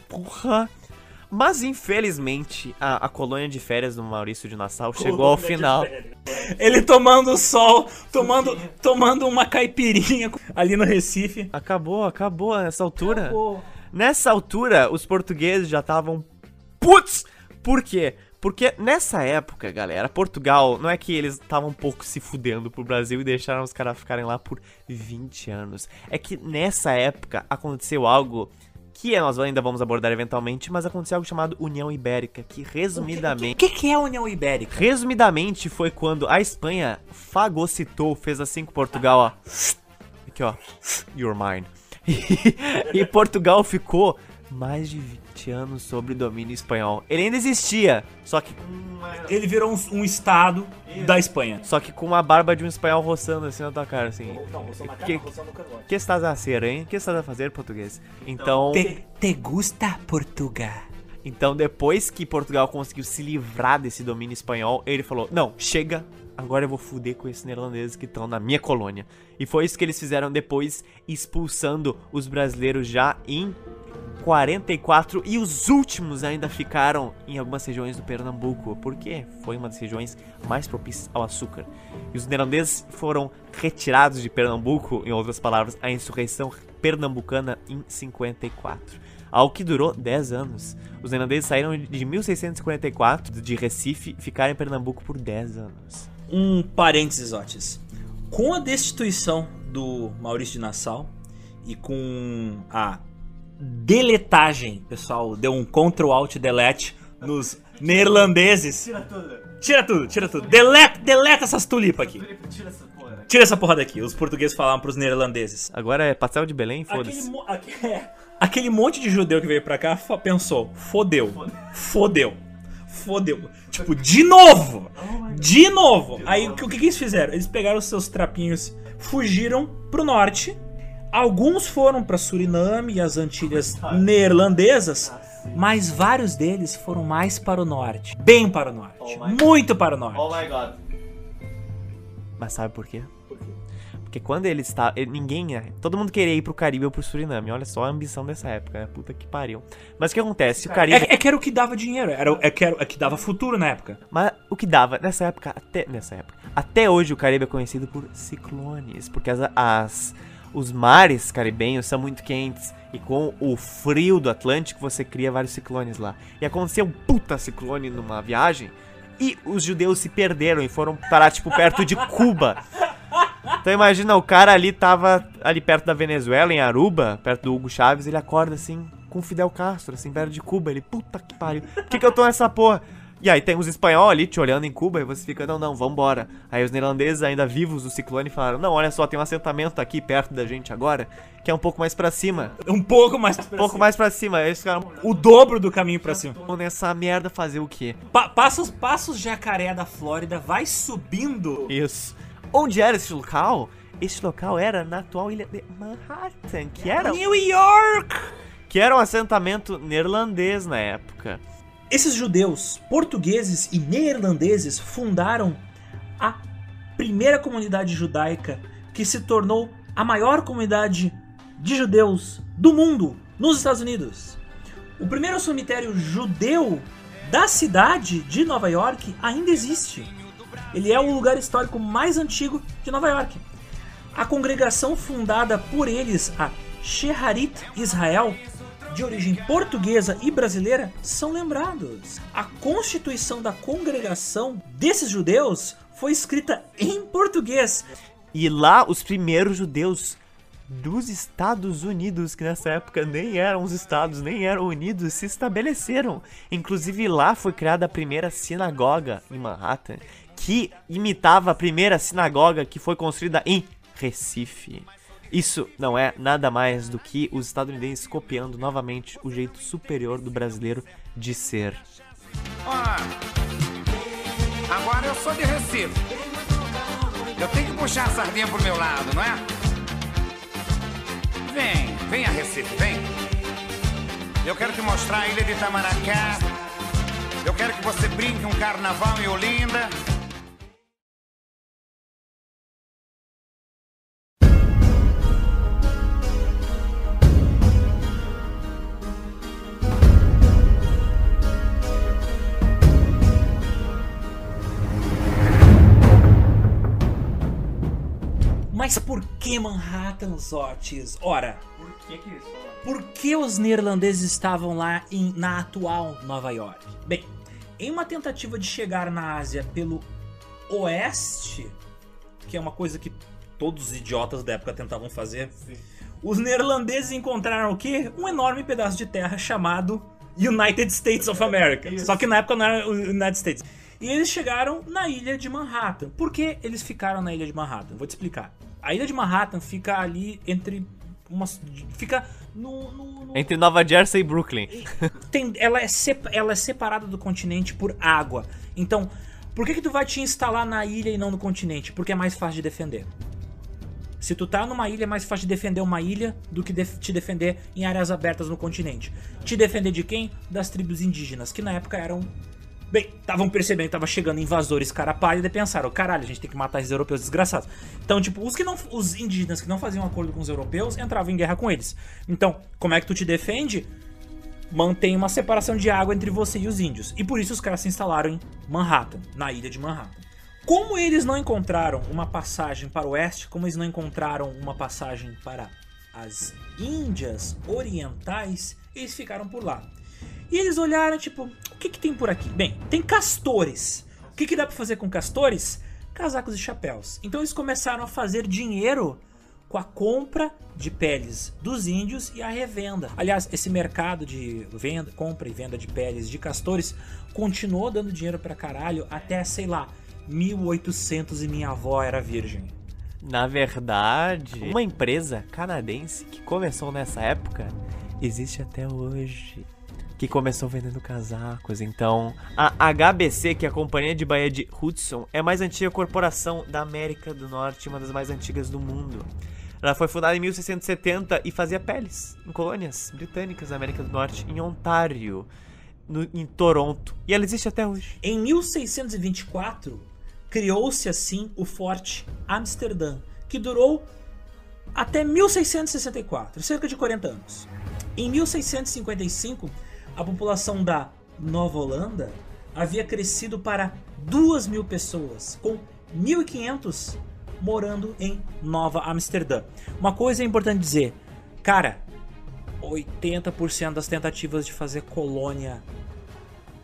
Porra. Mas, infelizmente, a colônia de férias do Maurício de Nassau chegou ao final. Ele tomando sol, tomando uma caipirinha ali no Recife. Acabou nessa altura. Acabou. Nessa altura, os portugueses já estavam putz! Por quê? Porque nessa época, galera, Portugal, não é que eles estavam um pouco se fudendo pro Brasil e deixaram os caras ficarem lá por 20 anos. É que nessa época aconteceu algo que nós ainda vamos abordar eventualmente, mas aconteceu algo chamado União Ibérica, que resumidamente... O que é a União Ibérica? Resumidamente foi quando a Espanha fagocitou, fez assim com Portugal, ó. Aqui, ó. You're mine. E Portugal ficou mais de 20 anos sob domínio espanhol. Ele ainda existia, só que... Ele virou um estado da Espanha. Só que com a barba de um espanhol roçando assim na tua cara, assim. Não, roçando na cara, roçando no cangote. Que estás a ser, hein? Que estás a fazer, português? Então... Te gusta Portugal? Então, depois que Portugal conseguiu se livrar desse domínio espanhol, ele falou: não, chega, agora eu vou fuder com esses neerlandeses que estão na minha colônia. E foi isso que eles fizeram depois, expulsando os brasileiros já em 44. E os últimos ainda ficaram em algumas regiões do Pernambuco, porque foi uma das regiões mais propícias ao açúcar. E os neerlandeses foram retirados de Pernambuco, em outras palavras, a insurreição pernambucana em 54. Ao que durou 10 anos. Os neerlandeses saíram de 1644 de Recife e ficaram em Pernambuco por 10 anos. Um parênteses, Otis. Com a destituição do Maurício de Nassau e com a deletagem, pessoal, deu um Ctrl Alt Delete nos Neerlandeses. Tira tudo. Tira tudo, tira tudo. Deleta essas tulipas aqui. Tira essa porra daqui. Tira essa porra daqui. Os portugueses falaram pros neerlandeses. Agora é pastel de Belém, foda-se. Aquele monte de judeu que veio pra cá pensou, fodeu, fodeu, fodeu. Tipo, de novo, de novo. Aí o que eles fizeram? Eles pegaram os seus trapinhos, fugiram pro norte. Alguns foram pra Suriname e as Antilhas Neerlandesas. Mas vários deles foram mais para o norte. Bem para o norte. Muito para o norte. Oh my god. Mas sabe por quê? Por quê? Porque quando eles estavam... Todo mundo queria ir pro Caribe ou pro Suriname. Olha só a ambição dessa época, né? Puta que pariu. Mas o que acontece? O Caribe... que era o que dava dinheiro. Era o que dava futuro na época. Mas o que dava... Até hoje o Caribe é conhecido por ciclones. Porque os mares caribenhos são muito quentes. E com o frio do Atlântico, você cria vários ciclones lá. E aconteceu um puta ciclone numa viagem. E os judeus se perderam e foram parar, tipo, perto de Cuba. Então imagina, o cara ali tava ali perto da Venezuela, em Aruba, perto do Hugo Chávez. Ele acorda, assim, com Fidel Castro, assim, perto de Cuba. Ele, puta que pariu, por que eu tô nessa porra? E aí tem uns espanhóis ali te olhando em Cuba e você fica, não, vambora. Aí os neerlandeses ainda vivos do ciclone falaram, não, olha só, tem um assentamento aqui perto da gente agora, que é um pouco mais pra cima. Um pouco mais pra cima. Eles ficaram o dobro do caminho pra cima. Nessa merda fazer o quê? Passa os jacaré da Flórida, vai subindo. Isso. Onde era esse local? Esse local era na atual ilha de Manhattan, que era... New York! Que era um assentamento neerlandês na época. Esses judeus, portugueses e neerlandeses fundaram a primeira comunidade judaica que se tornou a maior comunidade de judeus do mundo, nos Estados Unidos. O primeiro cemitério judeu da cidade de Nova York ainda existe. Ele é o lugar histórico mais antigo de Nova York. A congregação fundada por eles, a Sheharit Israel, de origem portuguesa e brasileira, são lembrados. A constituição da congregação desses judeus foi escrita em português. E lá os primeiros judeus dos Estados Unidos, que nessa época nem eram os estados, nem eram unidos, se estabeleceram. Inclusive lá foi criada a primeira sinagoga em Manhattan, que imitava a primeira sinagoga que foi construída em Recife. Isso não é nada mais do que os estadunidenses copiando novamente o jeito superior do brasileiro de ser. Olá, agora eu sou de Recife. Eu tenho que puxar a sardinha pro meu lado, não é? Vem a Recife, vem. Eu quero te mostrar a ilha de Itamaracá. Eu quero que você brinque um carnaval em Olinda. Mas por que Manhattan, Zotis? Ora, por que eles falaram? Por que os neerlandeses estavam lá na atual Nova York? Bem, em uma tentativa de chegar na Ásia pelo oeste, que é uma coisa que todos os idiotas da época tentavam fazer, sim, os neerlandeses encontraram o quê? Um enorme pedaço de terra chamado United States of America. Isso. Só que na época não era United States. E eles chegaram na ilha de Manhattan. Por que eles ficaram na ilha de Manhattan? Vou te explicar. A ilha de Manhattan fica ali entre umas... Fica no... Entre Nova Jersey e Brooklyn. Ela é separada do continente por água. Então, por que tu vai te instalar na ilha e não no continente? Porque é mais fácil de defender. Se tu tá numa ilha, é mais fácil de defender uma ilha do que te defender em áreas abertas no continente. Te defender de quem? Das tribos indígenas, que na época eram... Bem, estavam percebendo que tava chegando invasores cara pálida e pensaram, caralho, a gente tem que matar esses europeus desgraçados. Então, tipo, os indígenas que não faziam acordo com os europeus entravam em guerra com eles. Então, como é que tu te defende? Mantém uma separação de água entre você e os índios. E por isso os caras se instalaram em Manhattan, na ilha de Manhattan. Como eles não encontraram uma passagem para o oeste, como eles não encontraram uma passagem para as Índias Orientais, eles ficaram por lá. E eles olharam, tipo, o que tem por aqui? Bem, tem castores. O que dá pra fazer com castores? Casacos e chapéus. Então eles começaram a fazer dinheiro com a compra de peles dos índios e a revenda. Aliás, esse mercado de venda, compra e venda de peles de castores continuou dando dinheiro pra caralho até, sei lá, 1800 e minha avó era virgem. Na verdade, uma empresa canadense que começou nessa época existe até hoje, que começou vendendo casacos. Então, a HBC, que é a Companhia de Bahia de Hudson, é a mais antiga corporação da América do Norte, uma das mais antigas do mundo. Ela foi fundada em 1670 e fazia peles em colônias britânicas da América do Norte, em Ontário, em Toronto. E ela existe até hoje. Em 1624, criou-se assim o Forte Amsterdã, que durou até 1664, cerca de 40 anos. Em 1655, a população da Nova Holanda havia crescido para 2.000 pessoas, com 1.500 morando em Nova Amsterdã. Uma coisa é importante dizer, cara, 80% das tentativas de fazer colônia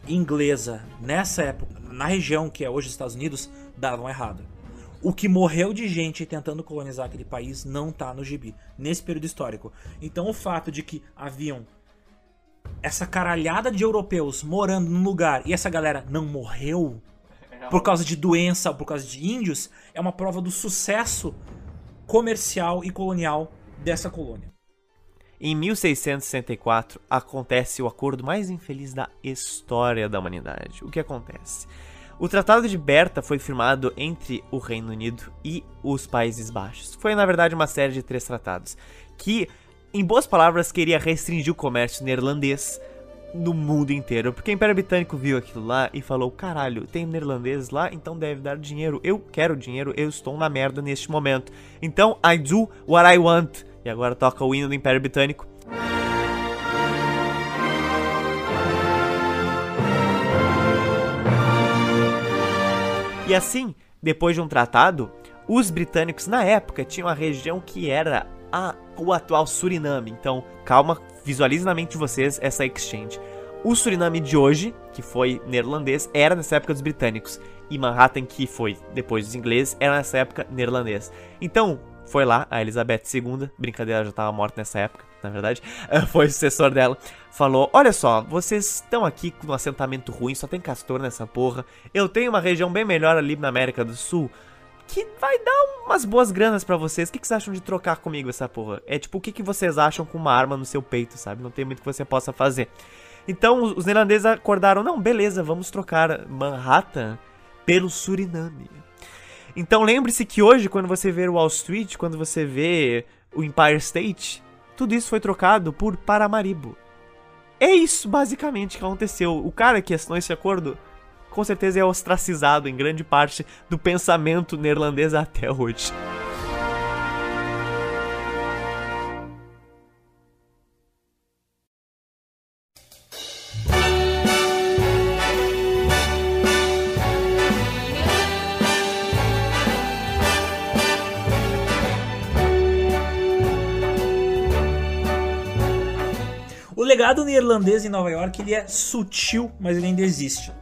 inglesa nessa época, na região que é hoje os Estados Unidos, davam errado. O que morreu de gente tentando colonizar aquele país não tá no gibi, nesse período histórico. Então o fato de que haviam essa caralhada de europeus morando num lugar e essa galera não morreu por causa de doença ou por causa de índios, é uma prova do sucesso comercial e colonial dessa colônia. Em 1664 acontece o acordo mais infeliz da história da humanidade. O que acontece? O Tratado de Berta foi firmado entre o Reino Unido e os Países Baixos. Foi, na verdade, uma série de 3 tratados, que, em boas palavras, queria restringir o comércio neerlandês no mundo inteiro. Porque o Império Britânico viu aquilo lá e falou, caralho, tem neerlandês lá, então deve dar dinheiro. Eu quero dinheiro, eu estou na merda neste momento. Então, I do what I want. E agora toca o hino do Império Britânico. E assim, depois de um tratado, os britânicos na época tinham a região que era o atual Suriname. Então, calma, visualize na mente de vocês essa exchange. O Suriname de hoje, que foi neerlandês, era nessa época dos britânicos. E Manhattan, que foi depois dos ingleses, era nessa época neerlandês. Então, foi lá a Elizabeth II, brincadeira, já estava morta nessa época, na verdade, foi o sucessor dela, falou, olha só, vocês estão aqui com um assentamento ruim, só tem castor nessa porra, eu tenho uma região bem melhor ali na América do Sul, que vai dar umas boas granas pra vocês, o que vocês acham de trocar comigo essa porra? É tipo, o que vocês acham com uma arma no seu peito, sabe, não tem muito que você possa fazer. Então, os neerlandeses acordaram, não, beleza, vamos trocar Manhattan pelo Suriname. Então, lembre-se que hoje, quando você vê o Wall Street, quando você vê o Empire State, tudo isso foi trocado por Paramaribo. É isso, basicamente, que aconteceu. O cara que assinou esse acordo, com certeza, é ostracizado em grande parte do pensamento neerlandês até hoje. O legado neerlandês em Nova York, ele é sutil, mas ele ainda existe.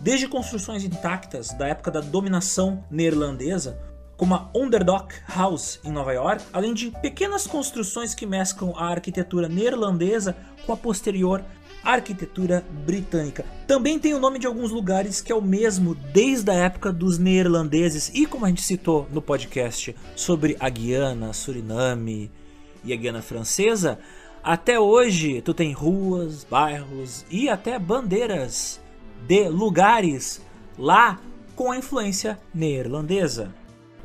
Desde construções intactas da época da dominação neerlandesa, como a Underdock House em Nova York, além de pequenas construções que mesclam a arquitetura neerlandesa com a posterior arquitetura britânica. Também tem o nome de alguns lugares que é o mesmo desde a época dos neerlandeses e, como a gente citou no podcast sobre a Guiana, Suriname e a Guiana Francesa, até hoje, tu tem ruas, bairros e até bandeiras de lugares lá com a influência neerlandesa.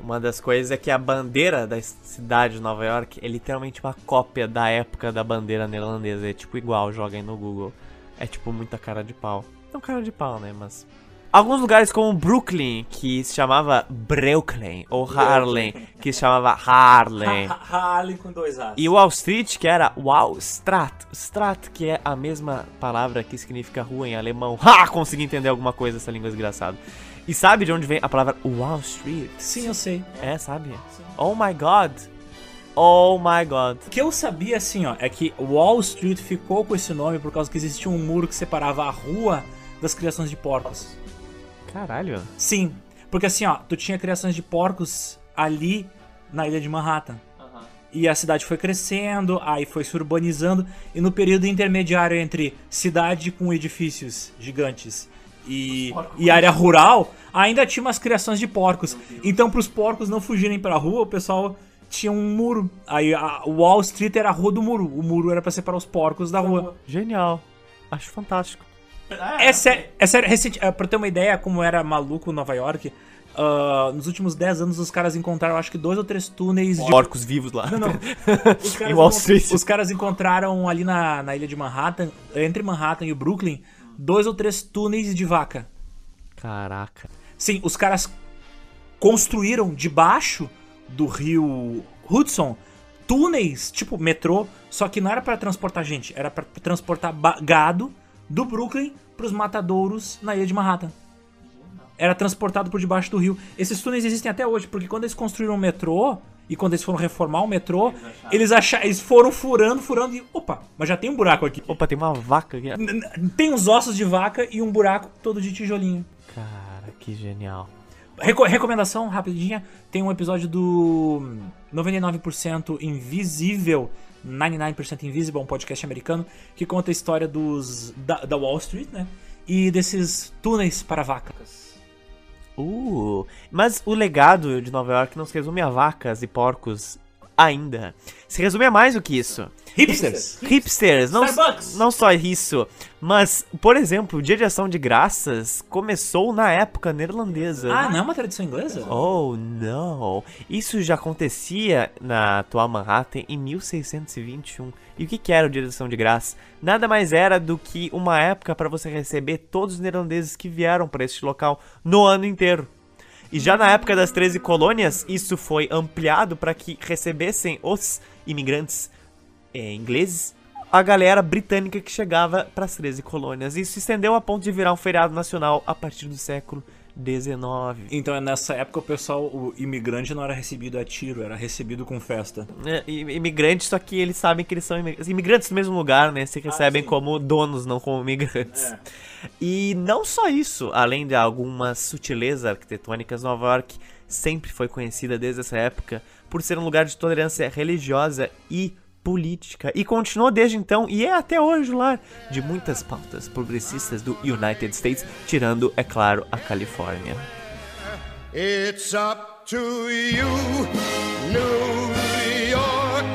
Uma das coisas é que a bandeira da cidade de Nova York é literalmente uma cópia da época da bandeira neerlandesa. É tipo igual, joga aí no Google. É tipo muita cara de pau. Não cara de pau, né? Mas... alguns lugares como Brooklyn, que se chamava Brooklyn, ou Harlem, que se chamava Harlem. Harlem com 2 As. E Wall Street, que era Wall Straat. Straat, que é a mesma palavra que significa rua em alemão. Ha! Consegui entender alguma coisa dessa língua desgraçada. E sabe de onde vem a palavra Wall Street? Sim, eu sei. É, sabe? Sim. Oh my God. Oh my God. O que eu sabia, assim, ó, é que Wall Street ficou com esse nome por causa que existia um muro que separava a rua das criações de porcos. Caralho. Sim, porque assim, ó, tu tinha criações de porcos ali na ilha de Manhattan. Uhum. E a cidade foi crescendo, aí foi se urbanizando, e no período intermediário entre cidade com edifícios gigantes e área rural, ainda tinha umas criações de porcos. Então, para os porcos não fugirem para a rua, o pessoal tinha um muro. Aí a Wall Street era a rua do muro. O muro era para separar os porcos da rua. Genial. Acho fantástico. É sério, para ter uma ideia como era maluco Nova York... nos últimos 10 anos os caras encontraram acho que 2 ou 3 túneis de... porcos vivos lá. Não. Em Wall Street. Os caras encontraram ali na ilha de Manhattan, entre Manhattan e o Brooklyn, 2 ou 3 túneis de vaca. Caraca. Sim, os caras construíram debaixo do rio Hudson túneis, tipo metrô, só que não era pra transportar gente, era pra transportar gado do Brooklyn pros matadouros na ilha de Manhattan. Era transportado por debaixo do rio. Esses túneis existem até hoje, porque quando eles construíram o metrô, e quando eles foram reformar o metrô, eles foram furando, e opa, mas já tem um buraco aqui. Opa, tem uma vaca aqui. Tem uns ossos de vaca e um buraco todo de tijolinho. Cara, que genial. Recomendação rapidinha, tem um episódio do 99% Invisível, 99% Invisible, um podcast americano, que conta a história da Wall Street, né? E desses túneis para vacas. Mas o legado de Nova York não se resume a vacas e porcos ainda. Se resume a mais do que isso. Hipsters. Não só isso, mas, por exemplo, o Dia de Ação de Graças começou na época neerlandesa. Ah, não é uma tradição inglesa? Oh, não. Isso já acontecia na atual Manhattan em 1621. E o que era o Dia de Ação de Graças? Nada mais era do que uma época para você receber todos os neerlandeses que vieram para este local no ano inteiro. E já na época das 13 colônias, isso foi ampliado para que recebessem os imigrantes ingleses, a galera britânica que chegava para as 13 colônias. Isso se estendeu a ponto de virar um feriado nacional a partir do século XIX. Então nessa época o imigrante não era recebido a tiro, era recebido com festa. Imigrantes, só que eles sabem que eles são imigrantes do mesmo lugar, né? Se recebem como donos, não como imigrantes. E não só isso, além de algumas sutilezas arquitetônicas, Nova York sempre foi conhecida desde essa época por ser um lugar de tolerância religiosa e política, e continuou desde então e é até hoje o lar de muitas pautas progressistas do United States, tirando, é claro, a Califórnia. It's up to you, New York,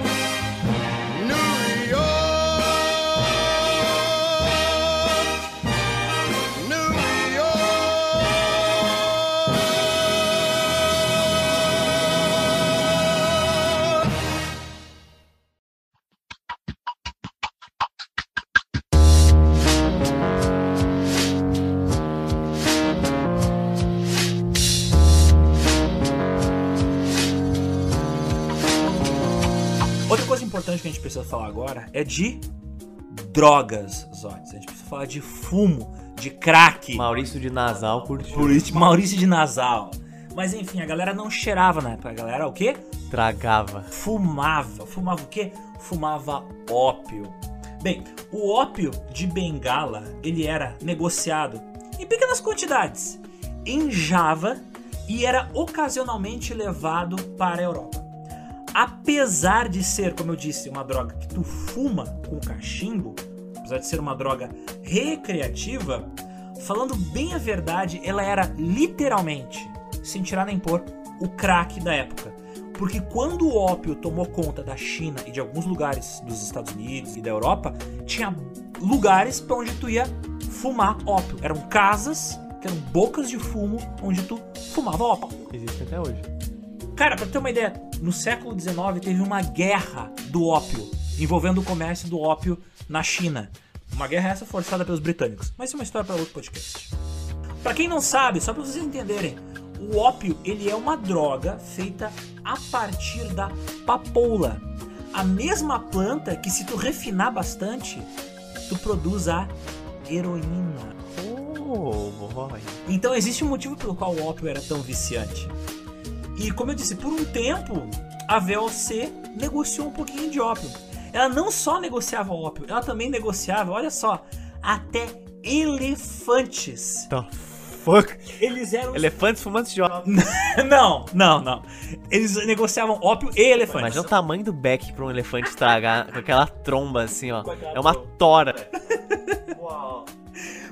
New York, New York. Outra coisa importante que a gente precisa falar agora é de drogas, Zotes. A gente precisa falar de fumo, de crack. Maurício de Nassau curtiu. Maurício de Nassau. Mas enfim, a galera não cheirava na época. A galera o quê? Tragava. Fumava. Fumava o quê? Fumava ópio. Bem, o ópio de Bengala, ele era negociado em pequenas quantidades em Java e era ocasionalmente levado para a Europa. Apesar de ser, como eu disse, uma droga que tu fuma com cachimbo, apesar de ser uma droga recreativa, falando bem a verdade, ela era literalmente, sem tirar nem pôr, o crack da época. Porque quando o ópio tomou conta da China e de alguns lugares dos Estados Unidos e da Europa, tinha lugares para onde tu ia fumar ópio. Eram casas, que eram bocas de fumo, onde tu fumava ópio. Existe até hoje. Cara, pra ter uma ideia, no século XIX teve uma guerra do ópio, envolvendo o comércio do ópio na China. Uma guerra essa forçada pelos britânicos, mas isso é uma história para outro podcast. Pra quem não sabe, só pra vocês entenderem, o ópio ele é uma droga feita a partir da papoula. A mesma planta que se tu refinar bastante, tu produz a heroína. Oh, boy. Então existe um motivo pelo qual o ópio era tão viciante. E como eu disse, por um tempo, a VOC negociou um pouquinho de ópio. Ela não só negociava ópio, ela também negociava, olha só, até elefantes. Tá. fuck? Eles eram... elefantes fumantes de ópio. Não, não, não. Eles negociavam ópio e elefantes. Imagina o tamanho do beck pra um elefante estragar com aquela tromba assim, ó. É uma tora. Uau.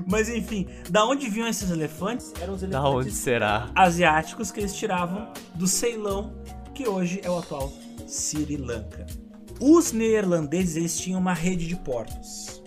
Mas enfim, da onde vinham esses elefantes? Eram os elefantes... da onde será? Asiáticos que eles tiravam do Ceilão, que hoje é o atual Sri Lanka. Os neerlandeses, eles tinham uma rede de portos.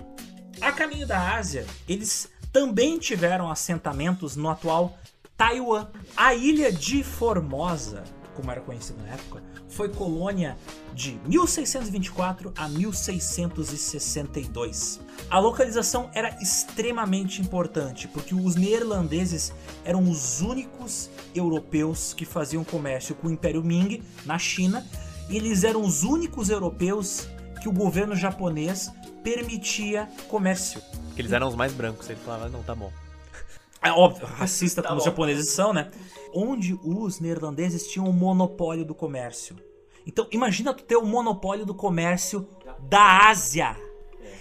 A caminho da Ásia, eles também tiveram assentamentos no atual Taiwan. A ilha de Formosa, como era conhecida na época, foi colônia de 1624 a 1662. A localização era extremamente importante, porque os neerlandeses eram os únicos europeus que faziam comércio com o Império Ming na China, e eles eram os únicos europeus que o governo japonês permitia comércio. Porque eles eram os mais brancos, ele falava, não, tá bom. É óbvio, racista como os japoneses são, né? Onde os neerlandeses tinham o monopólio do comércio. Então, imagina tu ter o monopólio do comércio da Ásia.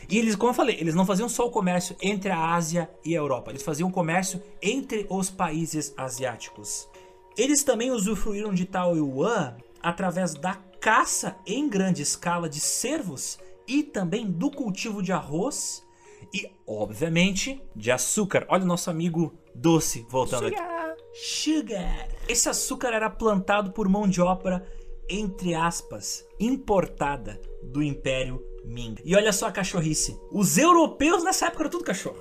E eles, como eu falei, eles não faziam só o comércio entre a Ásia e a Europa. Eles faziam comércio entre os países asiáticos. Eles também usufruíram de Taiwan através da caça em grande escala de cervos e também do cultivo de arroz e, obviamente, de açúcar. Olha o nosso amigo doce voltando aqui. Sugar. Esse açúcar era plantado por mão de obra, entre aspas, importada do Império Ming. E olha só a cachorrice. Os europeus nessa época eram tudo cachorro.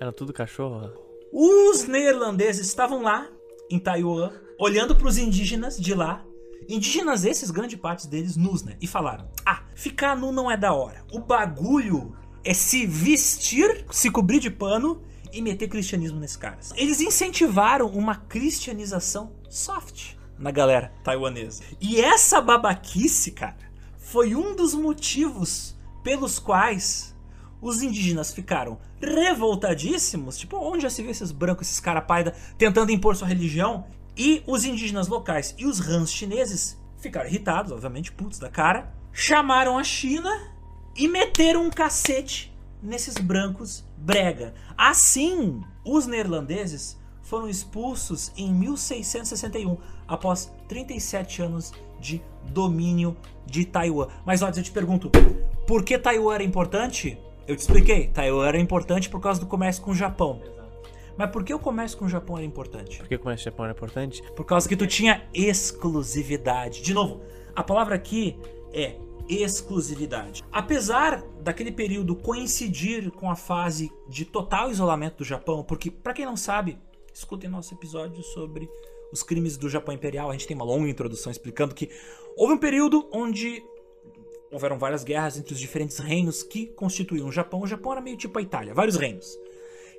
Era tudo cachorro? Os neerlandeses estavam lá, em Taiwan, olhando para os indígenas de lá. Indígenas esses, grande parte deles, nus, né? E falaram, ah, ficar nu não é da hora. O bagulho é se vestir, se cobrir de pano e meter cristianismo nesses caras. Eles incentivaram uma cristianização soft na galera taiwanesa. E essa babaquice, cara, foi um dos motivos pelos quais os indígenas ficaram revoltadíssimos. Tipo, onde já se viu esses brancos, esses caras paida tentando impor sua religião? E os indígenas locais e os rãs chineses ficaram irritados, obviamente, putos da cara. Chamaram a China e meteram um cacete nesses brancos brega. Assim, os neerlandeses foram expulsos em 1661, após 37 anos de domínio de Taiwan. Mas, olha, eu te pergunto, por que Taiwan era importante? Eu te expliquei, Taiwan era importante por causa do comércio com o Japão. Mas por que o comércio com o Japão era importante? Por que o comércio com o Japão era importante? Por causa que tu tinha exclusividade. De novo, a palavra aqui é exclusividade. Apesar daquele período coincidir com a fase de total isolamento do Japão, porque, pra quem não sabe, escutem nosso episódio sobre os crimes do Japão Imperial. A gente tem uma longa introdução explicando que houve um período onde houveram várias guerras entre os diferentes reinos que constituíam o Japão. O Japão era meio tipo a Itália, vários reinos.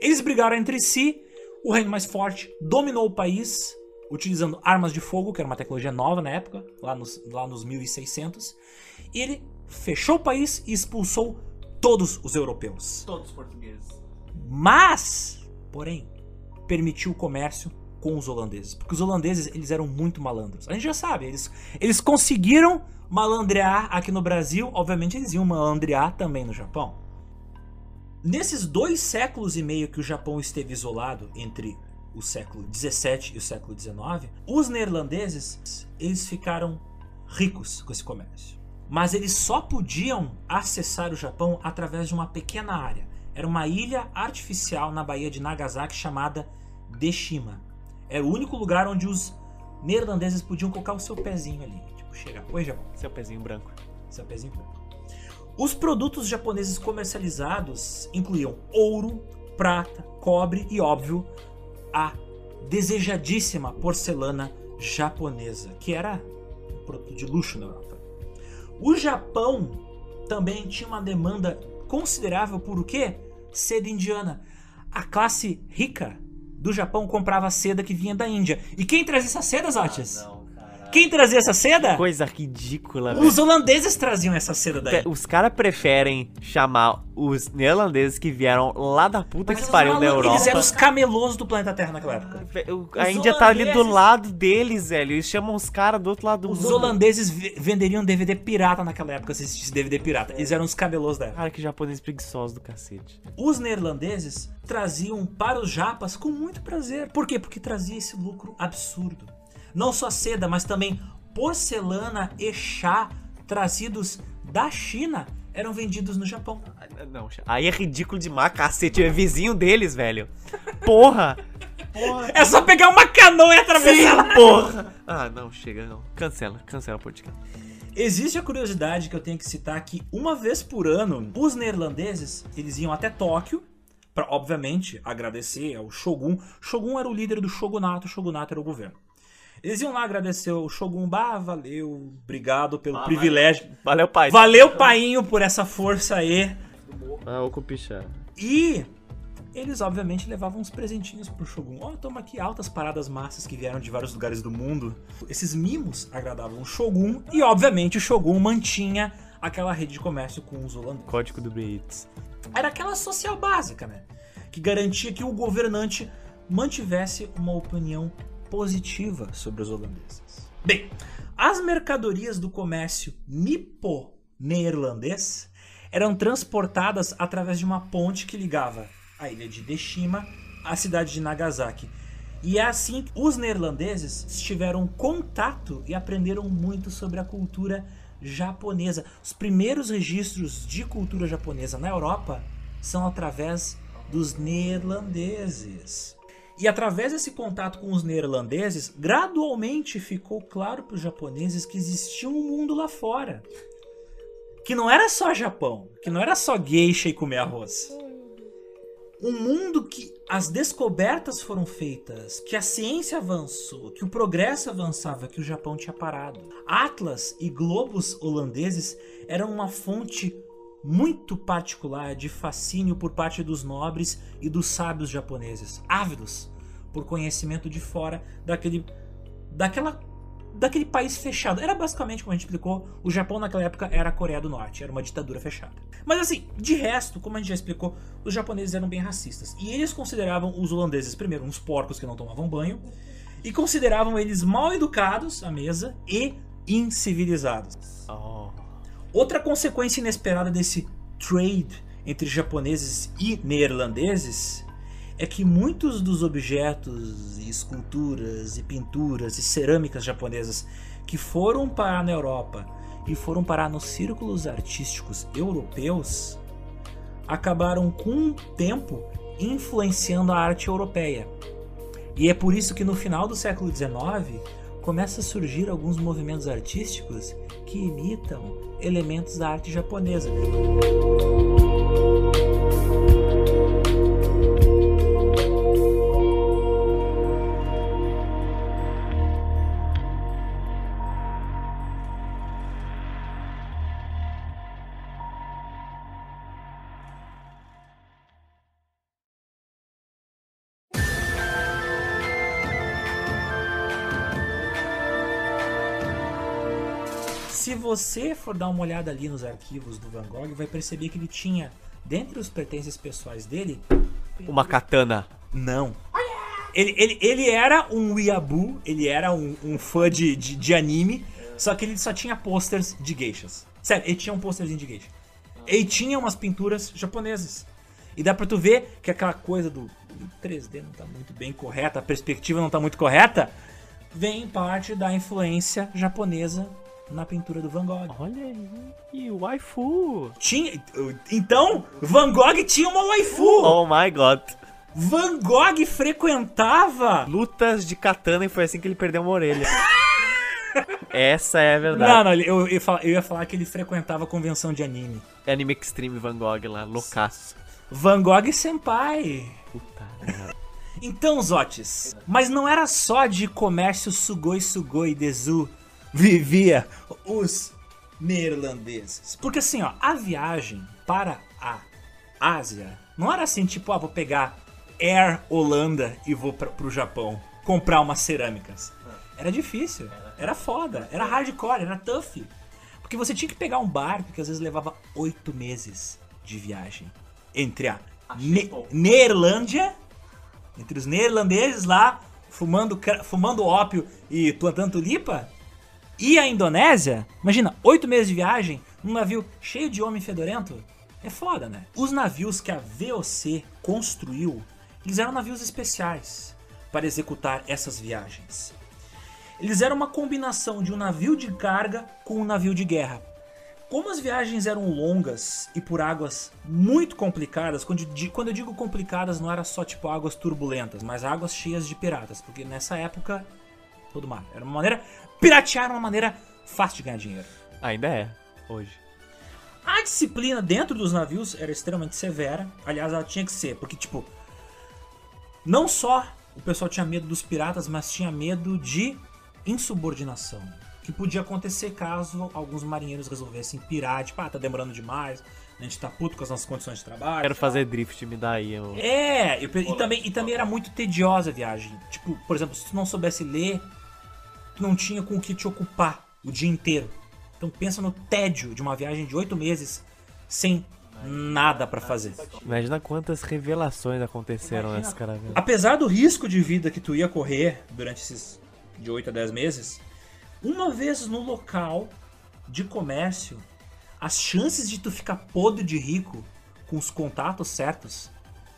Eles brigaram entre si, o reino mais forte dominou o país, utilizando armas de fogo, que era uma tecnologia nova na época, lá nos 1600. E ele fechou o país e expulsou todos os europeus. Todos os portugueses. Mas, porém, permitiu o comércio com os holandeses. Porque os holandeses, eles eram muito malandros. A gente já sabe, eles conseguiram malandrear aqui no Brasil, obviamente eles iam malandrear também no Japão. Nesses 2 séculos e meio que o Japão esteve isolado, entre o século XVII e o século XIX, os neerlandeses, eles ficaram ricos com esse comércio. Mas eles só podiam acessar o Japão através de uma pequena área. Era uma ilha artificial na baía de Nagasaki chamada Dejima. Era o único lugar onde os neerlandeses podiam colocar o seu pezinho ali. Tipo, chegar, oi Japão. Seu pezinho branco. Seu pezinho branco. Os produtos japoneses comercializados incluíam ouro, prata, cobre e, óbvio, a desejadíssima porcelana japonesa, que era um produto de luxo na Europa. O Japão também tinha uma demanda considerável por o quê? Seda indiana. A classe rica do Japão comprava seda que vinha da Índia. E quem trazia essas sedas, Atias? Quem trazia essa seda? Coisa ridícula, velho. Os holandeses traziam essa seda daí. Os caras preferem chamar os neerlandeses que vieram lá da puta que pariu da Europa. Eles eram os camelôs do planeta Terra naquela época. A Índia tá ali do lado deles, velho. Eles chamam os caras do outro lado do mundo. Os holandeses venderiam DVD pirata naquela época, se existisse DVD pirata. Eles eram os camelôs da época. Cara, que japoneses preguiçosos do cacete. Os neerlandeses traziam para os japas com muito prazer. Por quê? Porque trazia esse lucro absurdo. Não só seda, mas também porcelana e chá trazidos da China eram vendidos no Japão. Não, aí é ridículo demais, cacete. É vizinho deles, velho. Porra! Porra. É só pegar uma canoa e atravessar ela. Porra! Ah, não, chega, não. Cancela, cancela o podcast. Existe a curiosidade que eu tenho que citar que uma vez por ano, os neerlandeses, eles iam até Tóquio, para obviamente agradecer ao Shogun. Shogun era o líder do shogunato, o shogunato era o governo. Eles iam lá agradecer o Shogun. Bah, valeu, obrigado pelo privilégio. Valeu, pai. Valeu, painho, por essa força aí. Ah, o Kupixá. E eles, obviamente, levavam uns presentinhos pro Shogun. Ó, toma aqui altas paradas massas que vieram de vários lugares do mundo. Esses mimos agradavam o Shogun e, obviamente, o Shogun mantinha aquela rede de comércio com os holandeses. Código do Beitz. Era aquela social básica, né? Que garantia que o governante mantivesse uma opinião positiva sobre os holandeses. Bem, as mercadorias do comércio nipo-neerlandês eram transportadas através de uma ponte que ligava a ilha de Dejima à cidade de Nagasaki. E é assim que os neerlandeses tiveram contato e aprenderam muito sobre a cultura japonesa. Os primeiros registros de cultura japonesa na Europa são através dos neerlandeses. E através desse contato com os neerlandeses, gradualmente ficou claro para os japoneses que existia um mundo lá fora. Que não era só Japão, que não era só geisha e comer arroz. Um mundo que as descobertas foram feitas, que a ciência avançou, que o progresso avançava, que o Japão tinha parado. Atlas e globos holandeses eram uma fonte muito particular de fascínio por parte dos nobres e dos sábios japoneses, ávidos por conhecimento de fora daquele país fechado. Era basicamente, como a gente explicou, o Japão naquela época era a Coreia do Norte, era uma ditadura fechada. Mas assim, de resto, como a gente já explicou, os japoneses eram bem racistas. E eles consideravam os holandeses, primeiro, uns porcos que não tomavam banho, e consideravam eles mal educados, à mesa, e incivilizados. Oh. Outra consequência inesperada desse trade entre japoneses e neerlandeses é que muitos dos objetos e esculturas e pinturas e cerâmicas japonesas que foram parar na Europa e foram parar nos círculos artísticos europeus acabaram com o tempo influenciando a arte europeia. E é por isso que no final do século XIX começa a surgir alguns movimentos artísticos que imitam elementos da arte japonesa. Se você for dar uma olhada ali nos arquivos do Van Gogh, vai perceber que ele tinha, dentre os pertences pessoais dele... Uma katana. Não. Ele era um weeaboo, ele era um fã de anime, só que ele só tinha posters de geishas. Sério, ele tinha um posterzinho de geisha. Ele tinha umas pinturas japonesas. E dá pra tu ver que aquela coisa do 3D não tá muito bem correta, a perspectiva não tá muito correta, vem em parte da influência japonesa na pintura do Van Gogh. Olha aí, waifu. Então, Van Gogh tinha uma waifu. Oh my god. Van Gogh frequentava lutas de katana e foi assim que ele perdeu uma orelha. Essa é a verdade. Não, eu ia falar que ele frequentava convenção de anime. Anime Extreme Van Gogh lá, loucaço. Van Gogh Senpai. Puta merda. Então, Zotis, mas não era só de comércio sugoi desu vivia os neerlandeses. Porque assim, ó, a viagem para a Ásia não era assim, tipo, ah, vou pegar Air Holanda e vou pro Japão comprar umas cerâmicas. Era difícil, era foda, era hardcore, era tough. Porque você tinha que pegar um barco que às vezes levava 8 meses de viagem entre a Neerlândia, entre os neerlandeses lá, fumando ópio e plantando tulipa, e a Indonésia. Imagina, 8 meses de viagem num navio cheio de homem fedorento. É foda, né? Os navios que a VOC construiu, eles eram navios especiais para executar essas viagens. Eles eram uma combinação de um navio de carga com um navio de guerra. Como as viagens eram longas e por águas muito complicadas, quando eu digo complicadas não era só tipo águas turbulentas, mas águas cheias de piratas, porque nessa época todo mar era uma maneira... Piratear era uma maneira fácil de ganhar dinheiro. Ainda é, hoje. A disciplina dentro dos navios era extremamente severa. Aliás, ela tinha que ser, porque, tipo, não só o pessoal tinha medo dos piratas, mas tinha medo de insubordinação, que podia acontecer caso alguns marinheiros resolvessem pirar, tipo, ah, tá demorando demais, a gente tá puto com as nossas condições de trabalho. Quero fazer drift, me dá aí. E também era muito tediosa a viagem. Tipo, por exemplo, se tu não soubesse ler, tu não tinha com o que te ocupar o dia inteiro. Então pensa no tédio de uma viagem de 8 meses sem nada pra fazer. Imagina quantas revelações aconteceram nessa caravana. Apesar do risco de vida que tu ia correr durante esses de 8 a 10 meses, uma vez no local de comércio, as chances de tu ficar podre de rico com os contatos certos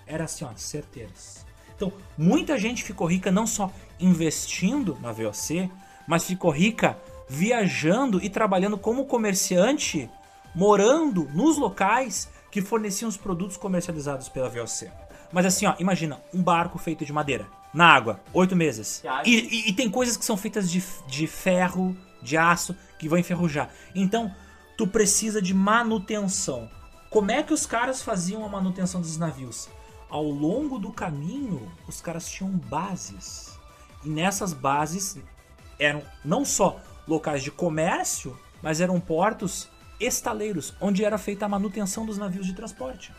eram assim, ó, certeiras. Então, muita gente ficou rica não só investindo na VOC, mas ficou rica viajando e trabalhando como comerciante, morando nos locais que forneciam os produtos comercializados pela VOC. Mas assim, ó, imagina, um barco feito de madeira, na água, 8 meses. E tem coisas que são feitas de ferro, de aço, que vão enferrujar. Então, tu precisa de manutenção. Como é que os caras faziam a manutenção dos navios? Ao longo do caminho, os caras tinham bases. E nessas bases eram não só locais de comércio, mas eram portos estaleiros, onde era feita a manutenção dos navios de transporte.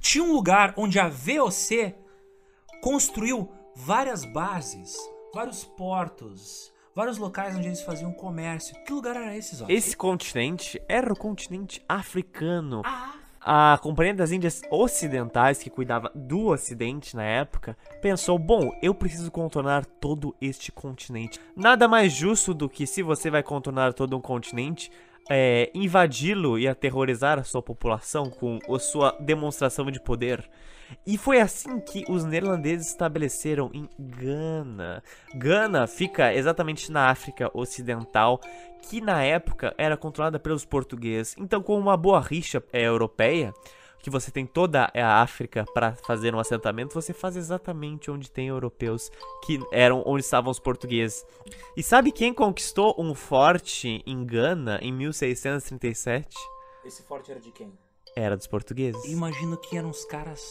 Tinha um lugar onde a VOC construiu várias bases, vários portos, vários locais onde eles faziam comércio. Que lugar era esse, Zotti? Esse continente era o continente africano. A Companhia das Índias Ocidentais, que cuidava do Ocidente na época, pensou, bom, eu preciso contornar todo este continente. Nada mais justo do que se você vai contornar todo um continente... invadi-lo e aterrorizar a sua população com a sua demonstração de poder. E foi assim que os neerlandeses estabeleceram em Gana. Gana fica exatamente na África Ocidental, que na época era controlada pelos portugueses. Então, com uma boa rixa europeia, que você tem toda a África para fazer um assentamento, você faz exatamente onde tem europeus, que eram onde estavam os portugueses. E sabe quem conquistou um forte em Gana em 1637? Esse forte era de quem? Era dos portugueses. Eu imagino que eram os caras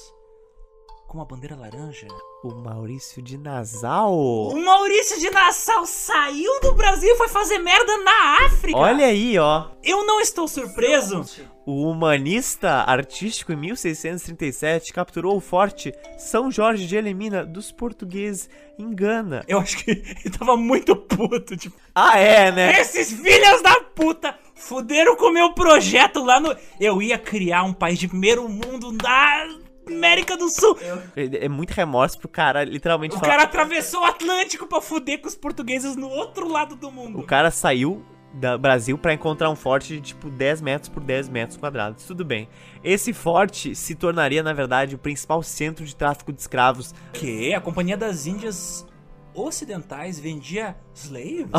com uma bandeira laranja. O Maurício de Nassau. O Maurício de Nassau saiu do Brasil e foi fazer merda na África. Olha aí, ó. Eu não estou surpreso. O humanista artístico em 1637 capturou o forte São Jorge de Elimina dos portugueses em Gana. Eu acho que ele tava muito puto, tipo... Ah, é, né? Esses filhos da puta fuderam com o meu projeto lá no... Eu ia criar um país de primeiro mundo na... América do Sul. É muito remorso pro cara, literalmente. O cara atravessou o Atlântico pra fuder com os portugueses no outro lado do mundo. O cara saiu do Brasil pra encontrar um forte de tipo 10 metros por 10 metros quadrados. Tudo bem. Esse forte se tornaria, na verdade, o principal centro de tráfico de escravos. Que a Companhia das Índias Ocidentais vendia slaves?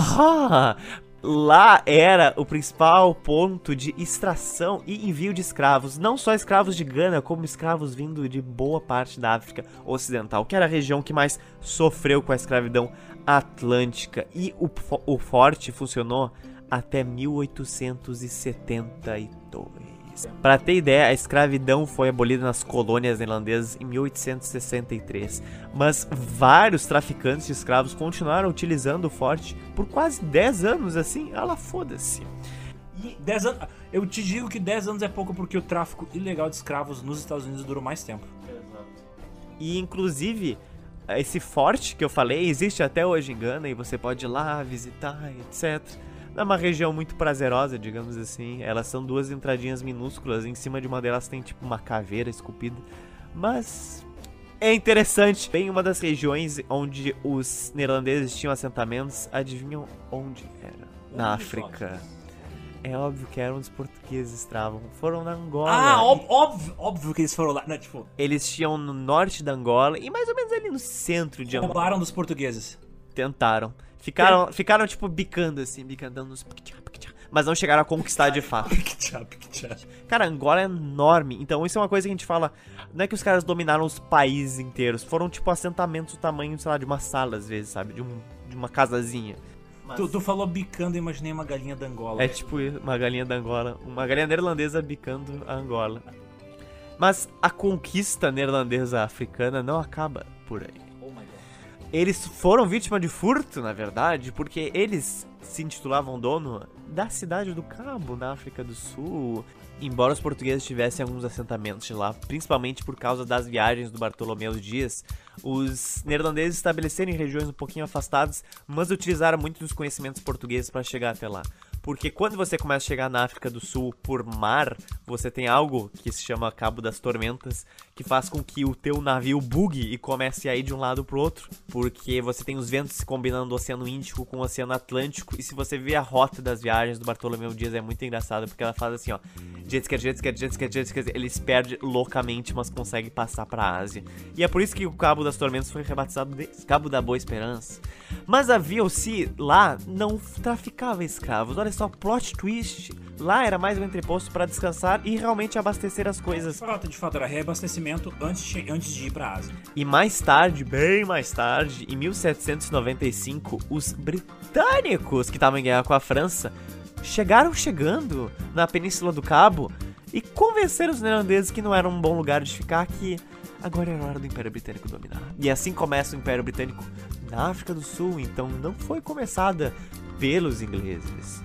lá era o principal ponto de extração e envio de escravos, não só escravos de Gana, como escravos vindo de boa parte da África Ocidental, que era a região que mais sofreu com a escravidão atlântica, e o forte funcionou até 1872. Para ter ideia, a escravidão foi abolida nas colônias neerlandesas em 1863, mas vários traficantes de escravos continuaram utilizando o forte por quase 10 anos, assim, ala foda-se. E 10 anos, eu te digo que 10 anos é pouco porque o tráfico ilegal de escravos nos Estados Unidos durou mais tempo. Exato. E inclusive, esse forte que eu falei existe até hoje em Gana e você pode ir lá visitar, etc. É uma região muito prazerosa, digamos assim. Elas são duas entradinhas minúsculas. Em cima de uma delas tem tipo uma caveira esculpida. Mas é interessante. Bem, uma das regiões onde os neerlandeses tinham assentamentos, adivinham onde era? Na África. É óbvio que eram os portugueses, estavam. Foram na Angola. Ah, óbvio que eles foram lá, né? Tipo, eles tinham no norte da Angola e mais ou menos ali no centro de Angola. Roubaram dos portugueses. Tentaram. Ficaram tipo bicando assim, bicando nos... Mas não chegaram a conquistar de fato. Cara, Angola é enorme. Então isso é uma coisa que a gente fala. Não é que os caras dominaram os países inteiros. Foram tipo assentamentos do tamanho, sei lá, de uma sala às vezes, sabe? De uma casazinha. Mas... Tu falou bicando, eu imaginei uma galinha da Angola. É tipo uma galinha da Angola. Uma galinha neerlandesa bicando a Angola. Mas a conquista neerlandesa africana não acaba por aí. Eles foram vítima de furto, na verdade, porque eles se intitulavam dono da cidade do Cabo, na África do Sul. Embora os portugueses tivessem alguns assentamentos lá, principalmente por causa das viagens do Bartolomeu Dias, os neerlandeses estabeleceram em regiões um pouquinho afastadas, mas utilizaram muito dos conhecimentos portugueses para chegar até lá. Porque quando você começa a chegar na África do Sul por mar, você tem algo que se chama Cabo das Tormentas, que faz com que o teu navio bugue e comece a ir de um lado pro outro, porque você tem os ventos se combinando o Oceano Índico com o Oceano Atlântico, e se você vê a rota das viagens do Bartolomeu Dias é muito engraçada, porque ela faz assim, ó, eles perdem loucamente, mas conseguem passar pra Ásia. E é por isso que o Cabo das Tormentas foi rebatizado de Cabo da Boa Esperança. Mas a VOC lá não traficava escravos, olha só, plot twist. Lá era mais um entreposto para descansar e realmente abastecer as coisas. Falta de fato era reabastecimento antes de ir para a Ásia. E mais tarde, bem mais tarde, em 1795, os britânicos que estavam em guerra com a França chegaram chegando na Península do Cabo e convenceram os neerlandeses que não era um bom lugar de ficar, que agora era hora do Império Britânico dominar. E assim começa o Império Britânico na África do Sul, então não foi começada pelos ingleses.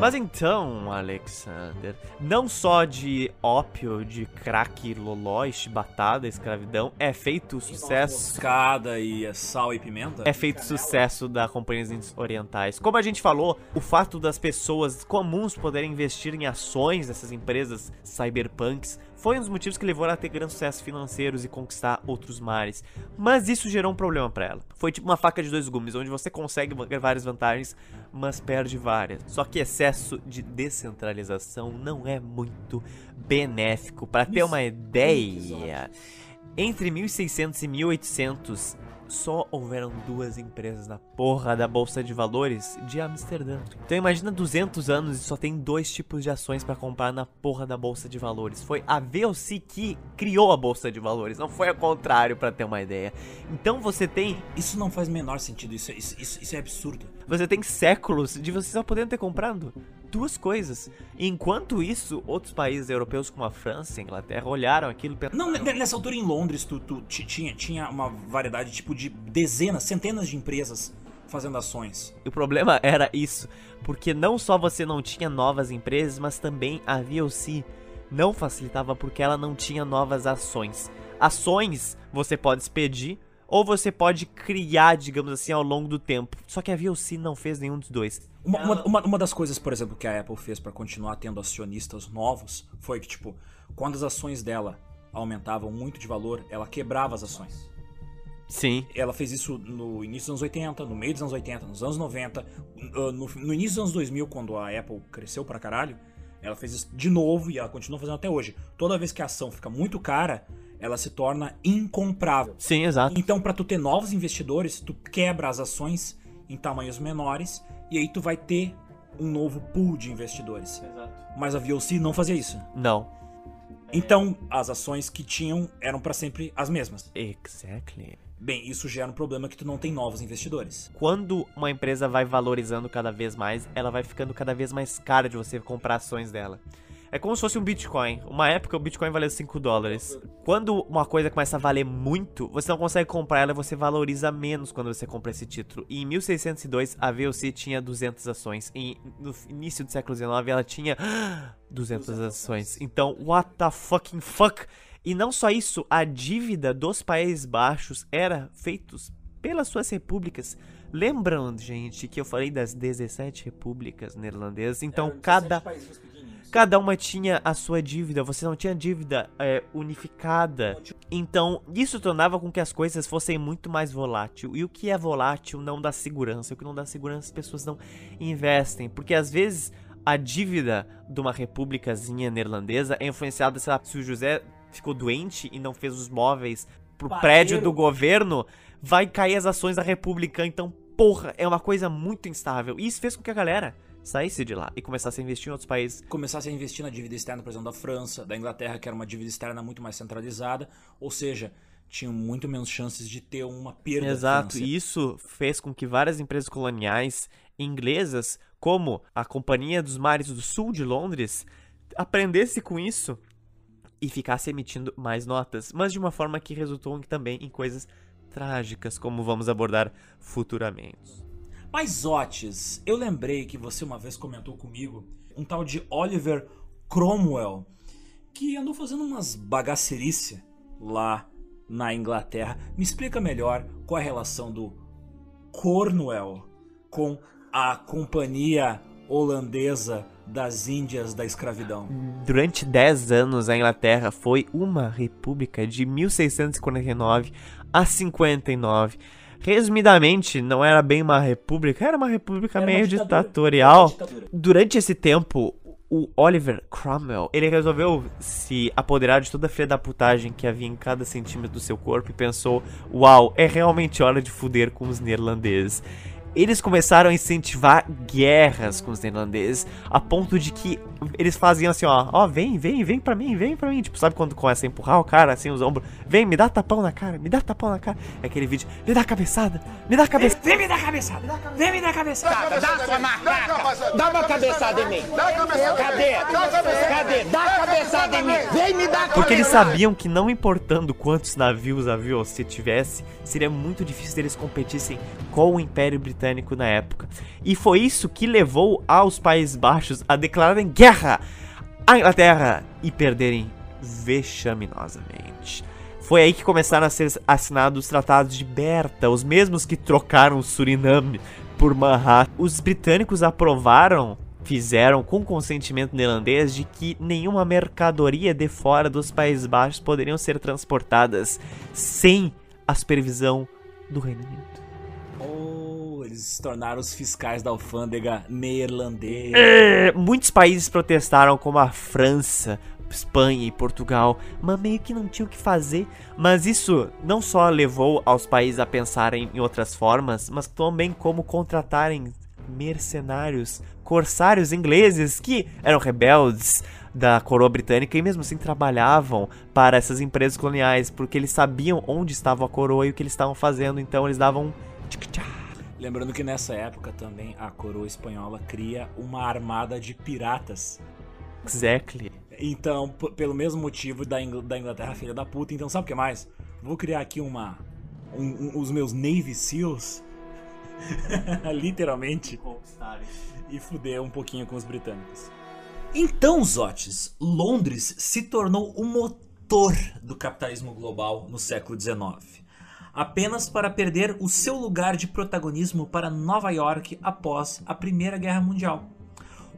Mas então, Alexander, não só de ópio, de crack, loló e chibatada, escravidão, é feito o sucesso... Moscada e sal e pimenta? É feito o sucesso da Companhia das Índias Orientais. Como a gente falou, o fato das pessoas comuns poderem investir em ações dessas empresas cyberpunks foi um dos motivos que levou ela a ter grandes sucessos financeiros e conquistar outros mares. Mas isso gerou um problema pra ela. Foi tipo uma faca de dois gumes, onde você consegue várias vantagens, mas perde várias. Só que excesso de descentralização não é muito benéfico. Pra ter uma ideia, entre 1600 e 1800, só houveram duas empresas na porra da Bolsa de Valores de Amsterdã. Então imagina 200 anos e só tem dois tipos de ações pra comprar na porra da Bolsa de Valores. Foi a VOC que criou a Bolsa de Valores, não foi ao contrário, pra ter uma ideia. Então você tem... Isso não faz menor sentido, isso é absurdo. Você tem séculos de vocês só podendo ter comprado duas coisas. Enquanto isso, outros países europeus como a França e a Inglaterra olharam aquilo... Não, nessa altura em Londres tu tinha uma variedade tipo de dezenas, centenas de empresas fazendo ações. E o problema era isso, porque não só você não tinha novas empresas, mas também a VOC não facilitava porque ela não tinha novas ações. Ações você pode expedir, ou você pode criar, digamos assim, ao longo do tempo. Só que a VOC não fez nenhum dos dois. Uma das coisas, por exemplo, que a Apple fez para continuar tendo acionistas novos foi que, tipo, quando as ações dela aumentavam muito de valor, ela quebrava as ações. Sim. Ela fez isso no início dos anos 80, no meio dos anos 80, nos anos 90, no início dos anos 2000, quando a Apple cresceu pra caralho, ela fez isso de novo e ela continua fazendo até hoje. Toda vez que a ação fica muito cara, ela se torna incomprável. Sim, exato. Então, pra tu ter novos investidores, tu quebra as ações em tamanhos menores e aí tu vai ter um novo pool de investidores. Exato. Mas a VOC não fazia isso. Não. Então, as ações que tinham eram pra sempre as mesmas. Exactly. Bem, isso gera um problema que tu não tem novos investidores. Quando uma empresa vai valorizando cada vez mais, ela vai ficando cada vez mais cara de você comprar ações dela. É como se fosse um Bitcoin. Uma época o Bitcoin valia $5. Quando uma coisa começa a valer muito, você não consegue comprar ela, você valoriza menos quando você compra esse título. E em 1602, a VOC tinha 200 ações. E no início do século XIX, ela tinha 200 ações. Então, what the fucking fuck? E não só isso, a dívida dos Países Baixos era feita pelas suas repúblicas. Lembrando, gente, que eu falei das 17 repúblicas neerlandesas. Então, cada uma tinha a sua dívida. Você não tinha dívida unificada. Então, isso tornava com que as coisas fossem muito mais volátil. E o que é volátil não dá segurança. O que não dá segurança, as pessoas não investem. Porque, às vezes, a dívida de uma repúblicazinha neerlandesa é influenciada, sei lá, se o José ficou doente e não fez os móveis pro prédio do governo, vai cair as ações da república. Então, porra, é uma coisa muito instável. E isso fez com que a galera saísse de lá e começasse a investir em outros países. Começasse a investir na dívida externa, por exemplo, da França, da Inglaterra, que era uma dívida externa muito mais centralizada. Ou seja, tinham muito menos chances de ter uma perda. Exato, e isso fez com que várias empresas coloniais inglesas, como a Companhia dos Mares do Sul de Londres, aprendesse com isso e ficasse emitindo mais notas, mas de uma forma que resultou também em coisas trágicas, como vamos abordar futuramente. Mas, Zotis, eu lembrei que você uma vez comentou comigo um tal de Oliver Cromwell, que andou fazendo umas bagaceirice lá na Inglaterra. Me explica melhor qual é a relação do Cornwell com a Companhia Holandesa das Índias da Escravidão. Durante 10 anos, a Inglaterra foi uma república de 1649 a 59. Resumidamente, não era bem uma república, era uma república meio ditatorial. Durante esse tempo, o Oliver Cromwell, ele resolveu se apoderar de toda a filha da putagem que havia em cada centímetro do seu corpo e pensou, uau, é realmente hora de fuder com os neerlandeses. Eles começaram a incentivar guerras com os neerlandeses, a ponto de que eles faziam assim, ó, vem pra mim, tipo, sabe quando começa a empurrar o cara, assim, os ombros, vem, me dá tapão na cara, é aquele vídeo, me dá cabeçada, vem me dar cabeçada, dá sua marca, dá uma cabeçada em mim, cadê, dá cabeçada em mim, vem me dar cabeçada. Porque eles sabiam que não importando quantos navios a VOC tivesse, seria muito difícil eles competissem com o Império Britânico na época, e foi isso que levou aos Países Baixos a declararem guerra à Inglaterra e perderem vexaminosamente. Foi aí que começaram a ser assinados os tratados de Berta, os mesmos que trocaram o Suriname por Manhattan. Os britânicos fizeram com consentimento neerlandês de que nenhuma mercadoria de fora dos Países Baixos poderiam ser transportadas sem a supervisão do Reino Unido. Eles se tornaram os fiscais da alfândega neerlandesa. Muitos países protestaram, como a França, Espanha e Portugal, mas meio que não tinham o que fazer. Mas isso não só levou aos países a pensarem em outras formas, mas também como contratarem mercenários, corsários ingleses que eram rebeldes da coroa britânica e mesmo assim trabalhavam para essas empresas coloniais, porque eles sabiam onde estava a coroa e o que eles estavam fazendo, então eles davam tchic-tchac. Lembrando que nessa época também a coroa espanhola cria uma armada de piratas. Exactly. Então, pelo mesmo motivo da Inglaterra filha da puta. Então, sabe o que mais? Vou criar aqui os meus Navy Seals, literalmente, e fuder um pouquinho com os britânicos. Então, Zotis, Londres se tornou o motor do capitalismo global no século XIX. apenas para perder o seu lugar de protagonismo para Nova York após a Primeira Guerra Mundial.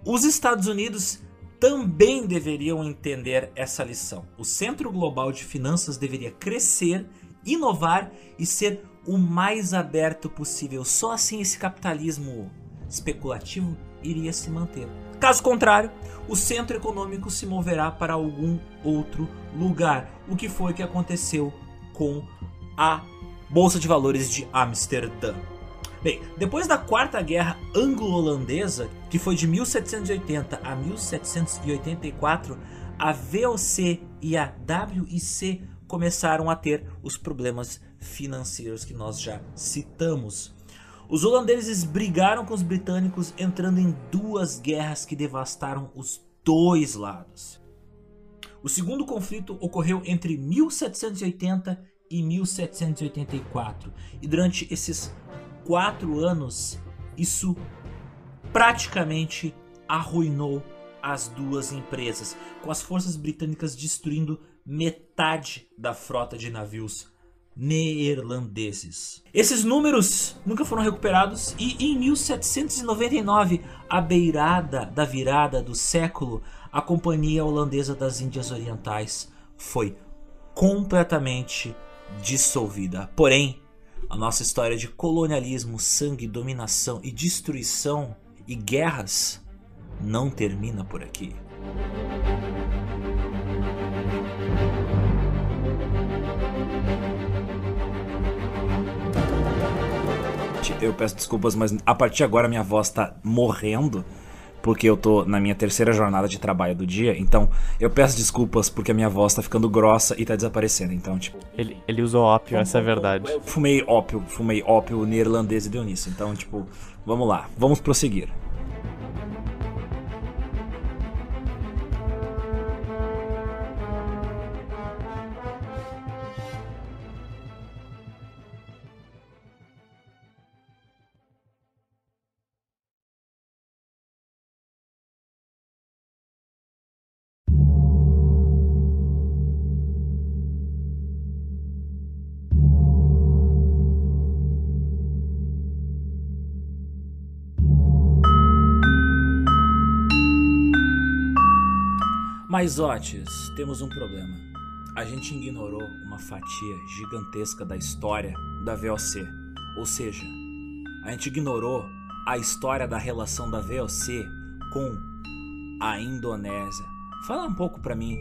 Os Estados Unidos também deveriam entender essa lição. O Centro Global de Finanças deveria crescer, inovar e ser o mais aberto possível. Só assim esse capitalismo especulativo iria se manter. Caso contrário, o centro econômico se moverá para algum outro lugar, o que foi que aconteceu com a Bolsa de Valores de Amsterdã. Bem, depois da Quarta Guerra Anglo-Holandesa, que foi de 1780 a 1784, a VOC e a WIC começaram a ter os problemas financeiros que nós já citamos. Os holandeses brigaram com os britânicos, entrando em duas guerras que devastaram os dois lados. O segundo conflito ocorreu entre 1780 e 1784, e durante esses 4 anos, isso praticamente arruinou as duas empresas, com as forças britânicas destruindo metade da frota de navios neerlandeses. Esses números nunca foram recuperados, e em 1799, à beirada da virada do século, a Companhia Holandesa das Índias Orientais foi completamente dissolvida. Porém, a nossa história de colonialismo, sangue, dominação e destruição e guerras não termina por aqui. Eu peço desculpas, mas a partir de agora minha voz tá morrendo, porque eu tô na minha terceira jornada de trabalho do dia, então eu peço desculpas porque a minha voz tá ficando grossa e tá desaparecendo, então, tipo... Ele usou ópio, essa é a verdade. Eu fumei ópio neerlandês e deu nisso, então, tipo, vamos lá, vamos prosseguir. Mas, Otis, temos um problema. A gente ignorou uma fatia gigantesca da história da VOC. Ou seja, a gente ignorou a história da relação da VOC com a Indonésia. Fala um pouco pra mim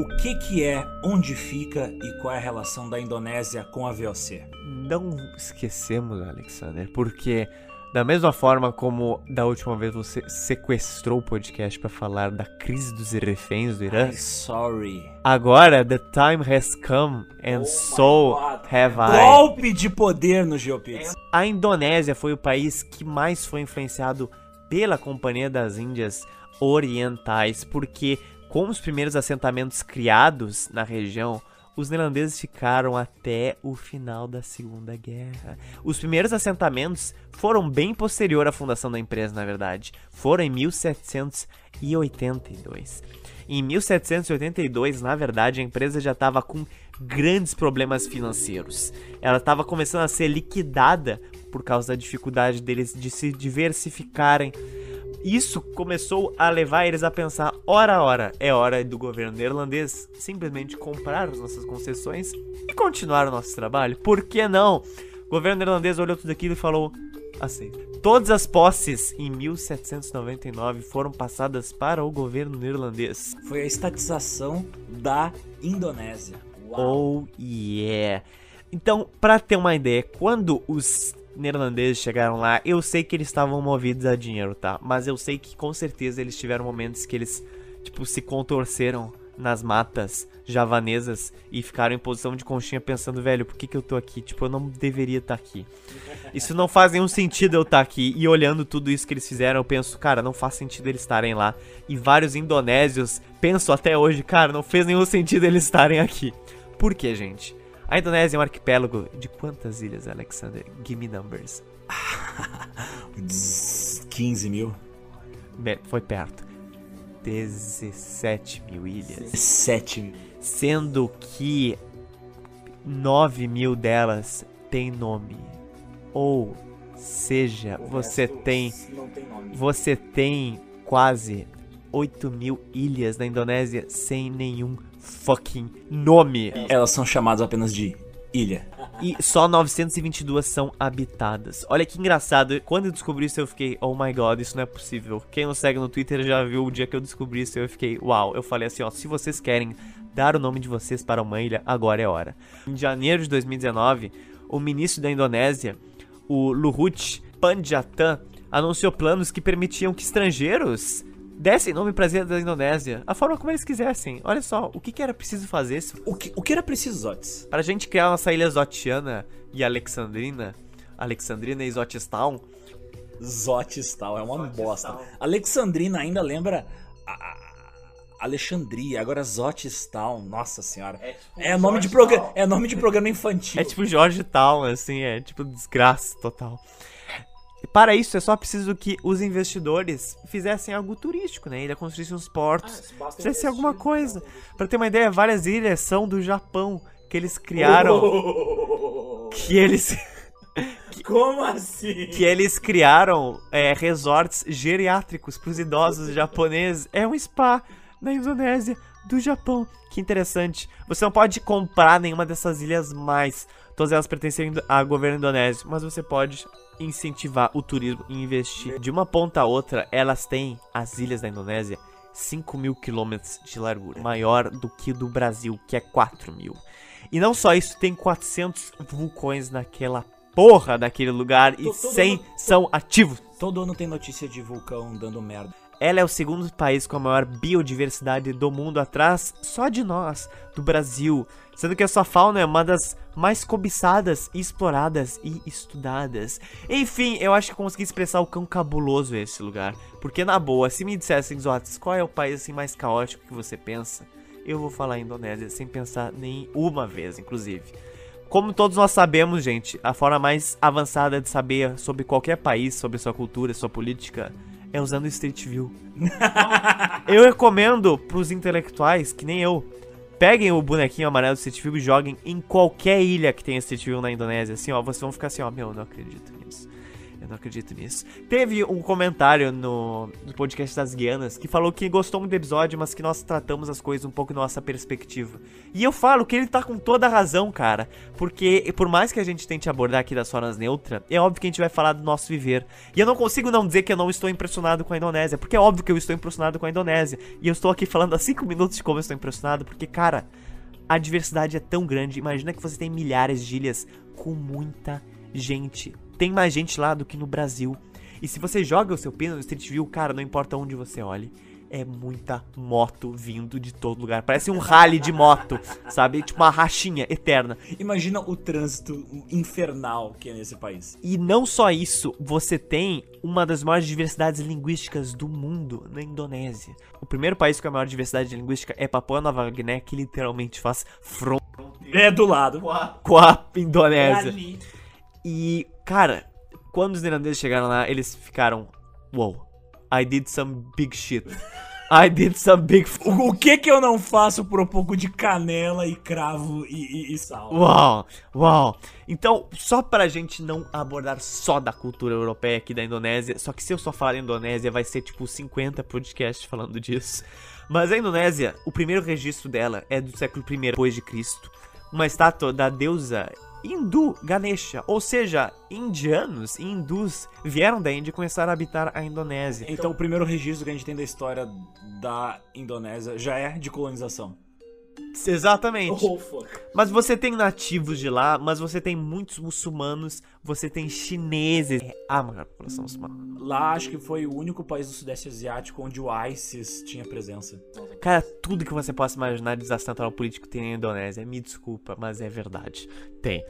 o que é, onde fica e qual é a relação da Indonésia com a VOC. Não esquecemos, Alexander, porque... Da mesma forma como da última vez você sequestrou o podcast para falar da crise dos reféns do Irã. I'm sorry. Agora, the time has come and so have I. Golpe de poder no GeoPix. A Indonésia foi o país que mais foi influenciado pela Companhia das Índias Orientais, porque com os primeiros assentamentos criados na região... Os neerlandeses ficaram até o final da Segunda Guerra. Os primeiros assentamentos foram bem posterior à fundação da empresa, na verdade. Foram em 1782. Em 1782, na verdade, a empresa já estava com grandes problemas financeiros. Ela estava começando a ser liquidada por causa da dificuldade deles de se diversificarem. Isso começou a levar eles a pensar, ora, é hora do governo neerlandês simplesmente comprar as nossas concessões e continuar o nosso trabalho. Por que não? O governo neerlandês olhou tudo aquilo e falou, aceita. Todas as posses em 1799 foram passadas para o governo neerlandês. Foi a estatização da Indonésia. Uau. Oh yeah! Então, pra ter uma ideia, quando os... neerlandeses chegaram lá, eu sei que eles estavam movidos a dinheiro, tá? Mas eu sei que com certeza eles tiveram momentos que eles, tipo, se contorceram nas matas javanesas e ficaram em posição de conchinha pensando, velho, por que eu tô aqui? Tipo, eu não deveria estar aqui. Isso não faz nenhum sentido eu estar aqui. E olhando tudo isso que eles fizeram, eu penso, cara, não faz sentido eles estarem lá. E vários indonésios pensam até hoje, cara, não fez nenhum sentido eles estarem aqui. Por quê, gente? A Indonésia é um arquipélago de quantas ilhas, Alexander? Give me numbers. 15 mil. Foi perto. 17 mil ilhas. 17 mil. Sendo que 9.000 delas têm nome. Ou seja, você tem quase 8.000 ilhas na Indonésia sem nenhum fucking nome. Elas são chamadas apenas de ilha. E só 922 são habitadas. Olha que engraçado. Quando eu descobri isso eu fiquei, oh my god, isso não é possível. Quem nos segue no Twitter já viu o dia que eu descobri isso. Eu fiquei, uau. Eu falei assim, ó, se vocês querem dar o nome de vocês para uma ilha, agora é hora. Em janeiro de 2019, o ministro da Indonésia, o Luhut Pandjatan, anunciou planos que permitiam que estrangeiros dessem nome para as ilhas da Indonésia, a forma como eles quisessem. Olha só, o que era preciso fazer? O que era preciso, Zotes? Para a gente criar nossa ilha Zotiana e Alexandrina, Alexandrina e Zotistown. Zotistown é uma bosta. Alexandrina ainda lembra a Alexandria, agora Zotistown, nossa senhora. É nome de programa infantil. É tipo Georgetown, assim, é tipo desgraça total. Para isso, é só preciso que os investidores fizessem algo turístico, né? Ilha construísse uns portos, fizessem alguma coisa. Pra ter uma ideia, várias ilhas são do Japão, que eles criaram... Como assim? Que eles criaram resorts geriátricos pros idosos japoneses. É um spa na Indonésia do Japão. Que interessante. Você não pode comprar nenhuma dessas ilhas mais. Todas elas pertencem ao governo indonésio, mas você pode... incentivar o turismo e investir. De uma ponta a outra, elas têm, as ilhas da Indonésia, 5.000 quilômetros de largura. Maior do que do Brasil, que é 4.000. E não só isso, tem 400 vulcões naquela porra daquele lugar e 100 são ativos. Todo ano tem notícia de vulcão dando merda. Ela é o segundo país com a maior biodiversidade do mundo, atrás só de nós, do Brasil. Sendo que a sua fauna é uma das mais cobiçadas, exploradas e estudadas. Enfim, eu acho que consegui expressar o quão cabuloso é esse lugar. Porque na boa, se me dissessem, Zotes, qual é o país assim, mais caótico que você pensa? Eu vou falar Indonésia sem pensar nem uma vez, inclusive. Como todos nós sabemos, gente, a forma mais avançada de saber sobre qualquer país, sobre sua cultura, sua política... é usando Street View. Eu recomendo pros intelectuais, que nem eu, peguem o bonequinho amarelo do Street View e joguem em qualquer ilha que tenha Street View na Indonésia. Assim, ó, vocês vão ficar assim, ó, meu, eu não acredito nisso. Eu não acredito nisso. Teve um comentário no podcast das Guianas que falou que gostou muito do episódio, mas que nós tratamos as coisas um pouco nossa perspectiva. E eu falo que ele tá com toda a razão, cara. Porque por mais que a gente tente abordar aqui das formas neutras, é óbvio que a gente vai falar do nosso viver. E eu não consigo não dizer que eu não estou impressionado com a Indonésia, porque é óbvio que eu estou impressionado com a Indonésia. E eu estou aqui falando há 5 minutos de como eu estou impressionado, porque, cara, a diversidade é tão grande. Imagina que você tem milhares de ilhas com muita gente. Tem mais gente lá do que no Brasil. E se você joga o seu pino no Street View, cara, não importa onde você olhe, é muita moto vindo de todo lugar. Parece um rally de moto, sabe? Tipo uma rachinha eterna. Imagina o trânsito infernal que é nesse país. E não só isso, você tem uma das maiores diversidades linguísticas do mundo na Indonésia. O primeiro país com a maior diversidade linguística é Papua Nova Guiné, que literalmente faz fronteira. É do lado. Com a Indonésia. É ali. E, cara, quando os neerlandeses chegaram lá, eles ficaram... Wow, I did some big shit. I did some big... O que eu não faço por um pouco de canela e cravo e sal? Uau, uau. Então, só pra gente não abordar só da cultura europeia aqui da Indonésia, só que se eu só falar da Indonésia, vai ser tipo 50 podcasts falando disso. Mas a Indonésia, o primeiro registro dela é do século I d.C. Uma estátua da deusa... hindu, Ganesha, ou seja, indianos e hindus vieram da Índia e começaram a habitar a Indonésia. Então o primeiro registro que a gente tem da história da Indonésia já é de colonização. Exatamente. Oh, fuck. Mas você tem nativos de lá, mas você tem muitos muçulmanos, você tem chineses. Ah, mano, a população muçulmana. Lá acho que foi o único país do Sudeste Asiático onde o ISIS tinha presença. Cara, tudo que você possa imaginar de desastre natural político tem na Indonésia. Me desculpa, mas é verdade. Tem.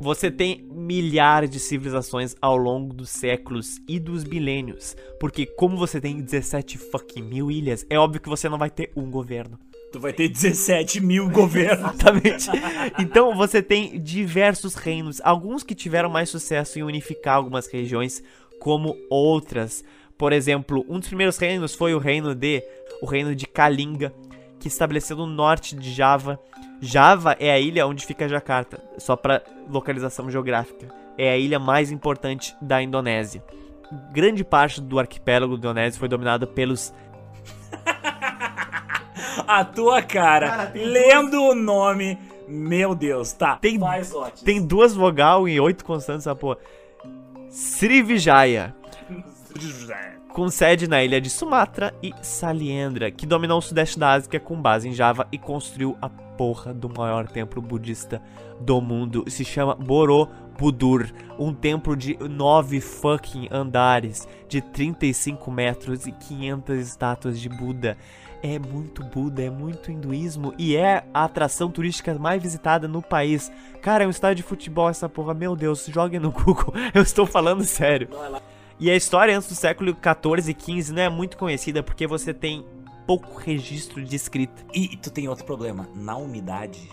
Você tem milhares de civilizações ao longo dos séculos e dos milênios. Porque como você tem 17 fucking mil ilhas, é óbvio que você não vai ter um governo. Tu vai ter 17.000 governos. Exatamente. Então você tem diversos reinos, alguns que tiveram mais sucesso em unificar algumas regiões como outras. Por exemplo, um dos primeiros reinos foi o reino de Kalinga, que estabeleceu no norte de Java. Java é a ilha onde fica Jakarta, só para localização geográfica. É a ilha mais importante da Indonésia. Grande parte do arquipélago indonésio foi dominado pelos... A tua cara, lendo o nome, meu Deus, tá. Tem duas vogal e 8 constantes, essa porra. Srivijaya, com sede na ilha de Sumatra e Sailendra, que dominou o sudeste da Ásia com base em Java e construiu a porra do maior templo budista do mundo. Se chama Borobudur, um templo de 9 fucking andares, de 35 metros e 500 estátuas de Buda. É muito Buda, é muito hinduísmo e é a atração turística mais visitada no país. Cara, é um estádio de futebol essa porra, meu Deus, joguem no Google, eu estou falando sério. E a história antes do século XIV e XV não é muito conhecida porque você tem pouco registro de escrita. E tu tem outro problema, na umidade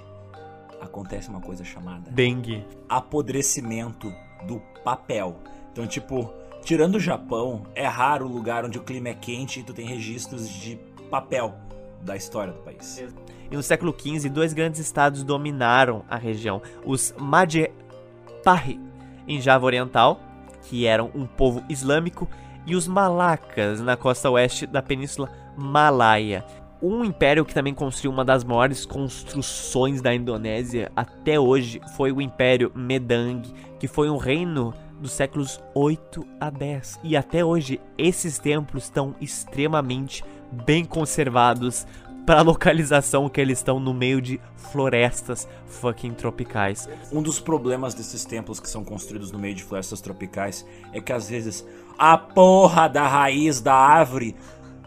acontece uma coisa chamada... dengue. Apodrecimento do papel. Então, tipo, tirando o Japão, é raro o lugar onde o clima é quente e tu tem registros de papel da história do país. E no século XV, 2 grandes estados dominaram a região. Os Madjepahi, em Java Oriental, que eram um povo islâmico, e os Malacas, na costa oeste da Península Malaia. Um império que também construiu uma das maiores construções da Indonésia até hoje foi o Império Medang, que foi um reino dos séculos 8 a 10. E até hoje, esses templos estão extremamente bem conservados para a localização que eles estão no meio de florestas fucking tropicais. Um dos problemas desses templos que são construídos no meio de florestas tropicais é que às vezes a porra da raiz da árvore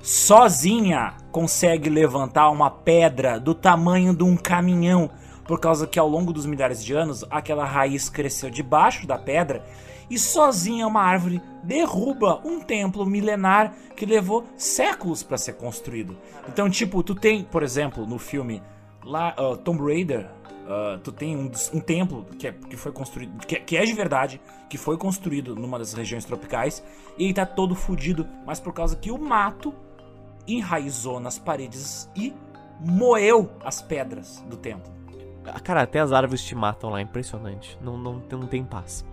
sozinha consegue levantar uma pedra do tamanho de um caminhão, por causa que ao longo dos milhares de anos aquela raiz cresceu debaixo da pedra. E sozinha uma árvore derruba um templo milenar que levou séculos pra ser construído. Então, tipo, tu tem, por exemplo, no filme lá, Tomb Raider, tu tem um templo que foi construído, que é de verdade, que foi construído numa das regiões tropicais, e ele tá todo fudido, mas por causa que o mato enraizou nas paredes e moeu as pedras do templo. Cara, até as árvores te matam lá, impressionante. Não tem paz.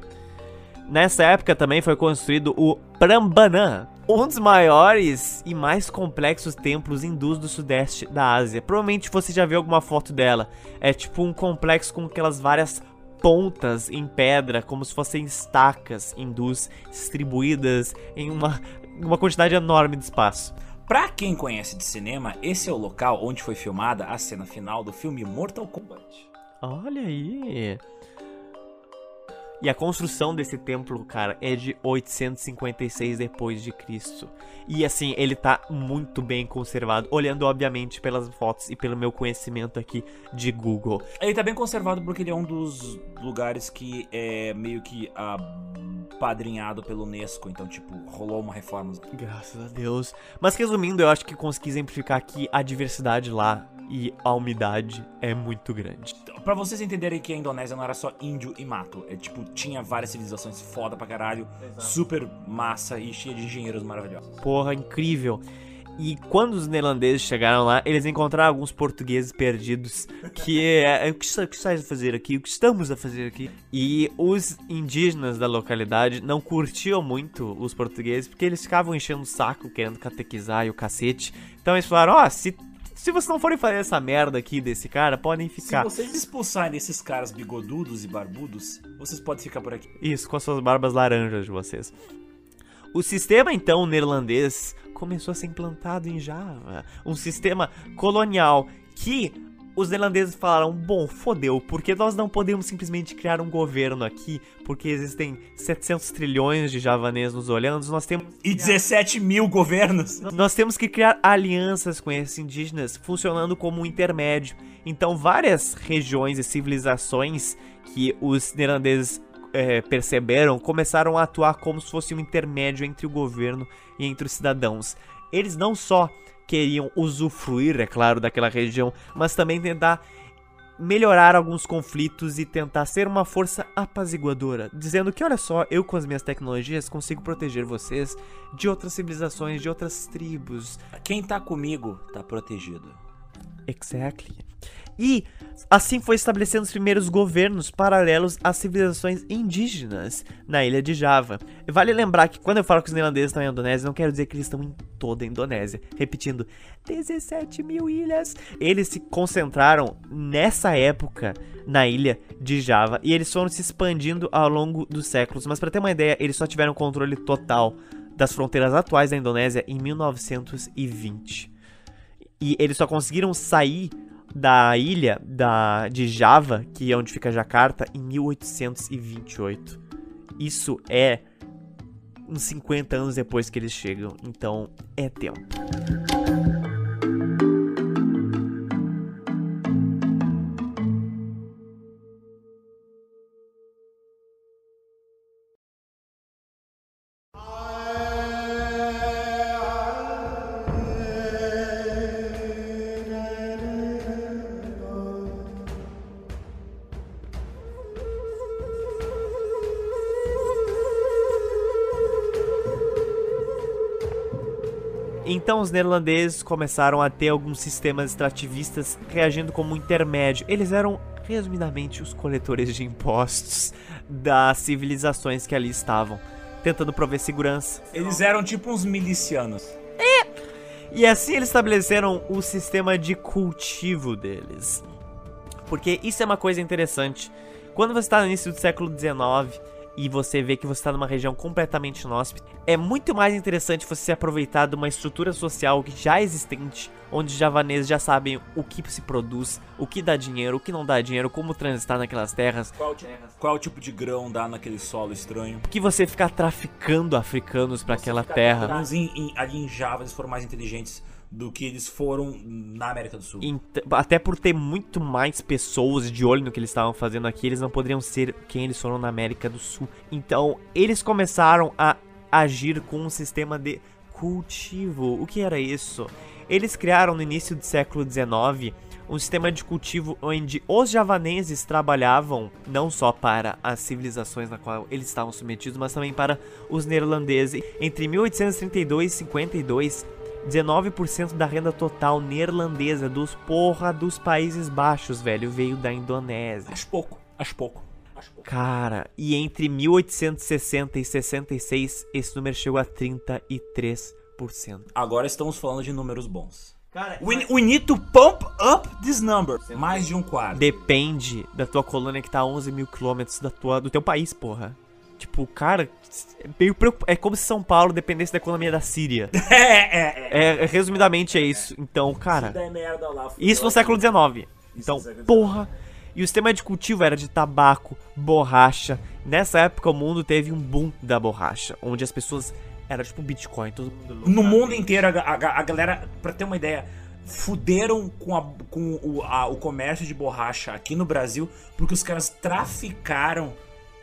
Nessa época também foi construído o Prambanan, um dos maiores e mais complexos templos hindus do sudeste da Ásia. Provavelmente você já viu alguma foto dela. É tipo um complexo com aquelas várias pontas em pedra, como se fossem estacas hindus distribuídas em uma quantidade enorme de espaço. Pra quem conhece de cinema, esse é o local onde foi filmada a cena final do filme Mortal Kombat. Olha aí... E a construção desse templo, cara, é de 856 depois de Cristo. E assim, ele tá muito bem conservado, olhando obviamente pelas fotos e pelo meu conhecimento aqui de Google. Ele tá bem conservado porque ele é um dos lugares que é meio que apadrinhado pelo UNESCO, então tipo, rolou uma reforma. Graças a Deus. Mas resumindo, eu acho que consegui exemplificar aqui a diversidade lá. E a umidade é muito grande. Pra vocês entenderem que a Indonésia não era só índio e mato. É tipo, tinha várias civilizações foda pra caralho. Exato. Super massa e cheia de engenheiros maravilhosos. Porra, incrível. E quando os neerlandeses chegaram lá, eles encontraram alguns portugueses perdidos. O que estás a fazer aqui? O que estamos a fazer aqui? E os indígenas da localidade não curtiam muito os portugueses, porque eles ficavam enchendo o saco, querendo catequizar e o cacete. Então eles falaram, se vocês não forem fazer essa merda aqui desse cara, podem ficar. Se vocês expulsarem esses caras bigodudos e barbudos, vocês podem ficar por aqui. Isso, com as suas barbas laranjas de vocês. O sistema, então, neerlandês começou a ser implantado em Java. Um sistema colonial que os neerlandeses falaram, bom, fodeu, porque nós não podemos simplesmente criar um governo aqui, porque existem 700 trilhões de javaneses nos olhando, nós temos... E 17 mil governos! Nós temos que criar alianças com esses indígenas, funcionando como um intermédio. Então várias regiões e civilizações que os neerlandeses perceberam, começaram a atuar como se fosse um intermédio entre o governo e entre os cidadãos. Eles não só queriam usufruir, é claro, daquela região, mas também tentar melhorar alguns conflitos e tentar ser uma força apaziguadora, dizendo que, olha só, eu com as minhas tecnologias consigo proteger vocês de outras civilizações, de outras tribos. Quem tá comigo tá protegido. Exactly. E assim foi estabelecendo os primeiros governos paralelos às civilizações indígenas na ilha de Java. Vale lembrar que quando eu falo que os neerlandeses estão na Indonésia, não quero dizer que eles estão em toda a Indonésia. Repetindo, 17 mil ilhas. Eles se concentraram nessa época na ilha de Java e eles foram se expandindo ao longo dos séculos. Mas para ter uma ideia, eles só tiveram controle total das fronteiras atuais da Indonésia em 1920. E eles só conseguiram sair da ilha de Java, que é onde fica Jacarta, em 1828. Isso é uns 50 anos depois que eles chegam, então é tempo. Então os neerlandeses começaram a ter alguns sistemas extrativistas reagindo como intermédio. Eles eram, resumidamente, os coletores de impostos das civilizações que ali estavam, tentando prover segurança. Eles eram tipo uns milicianos. É! E assim eles estabeleceram o sistema de cultivo deles. Porque isso é uma coisa interessante. Quando você está no início do século XIX... e você vê que você está numa região completamente inóspita, é muito mais interessante você se aproveitar de uma estrutura social já existente, onde os javaneses já sabem o que se produz, o que dá dinheiro, o que não dá dinheiro, como transitar naquelas terras. Qual tipo de grão dá naquele solo estranho. Que você ficar traficando africanos para aquela terra. Ali em Java eles foram mais inteligentes do que eles foram na América do Sul. Até por ter muito mais pessoas de olho no que eles estavam fazendo aqui, eles não poderiam ser quem eles foram na América do Sul. Então, eles começaram a agir com um sistema de cultivo. O que era isso? Eles criaram, no início do século XIX, um sistema de cultivo onde os javaneses trabalhavam não só para as civilizações na qual eles estavam submetidos, mas também para os neerlandeses. Entre 1832 e 1852, 19% da renda total neerlandesa dos Países Baixos, velho, veio da Indonésia. Acho pouco. Cara, e entre 1860 e 66, esse número chegou a 33%. Agora estamos falando de números bons. Cara, we need to pump up this number. Mais de um quarto. Depende da tua colônia que tá a 11 mil quilômetros do teu país, porra. Tipo, cara, é como se São Paulo dependesse da economia da Síria. Resumidamente é isso. Então, cara, isso no século XIX. Então, porra. E o sistema de cultivo era de tabaco, borracha. Nessa época o mundo teve um boom da borracha, onde as pessoas... Era tipo Bitcoin, todo mundo... No mundo inteiro, a galera, pra ter uma ideia... Fuderam com o comércio de borracha aqui no Brasil, porque os caras traficaram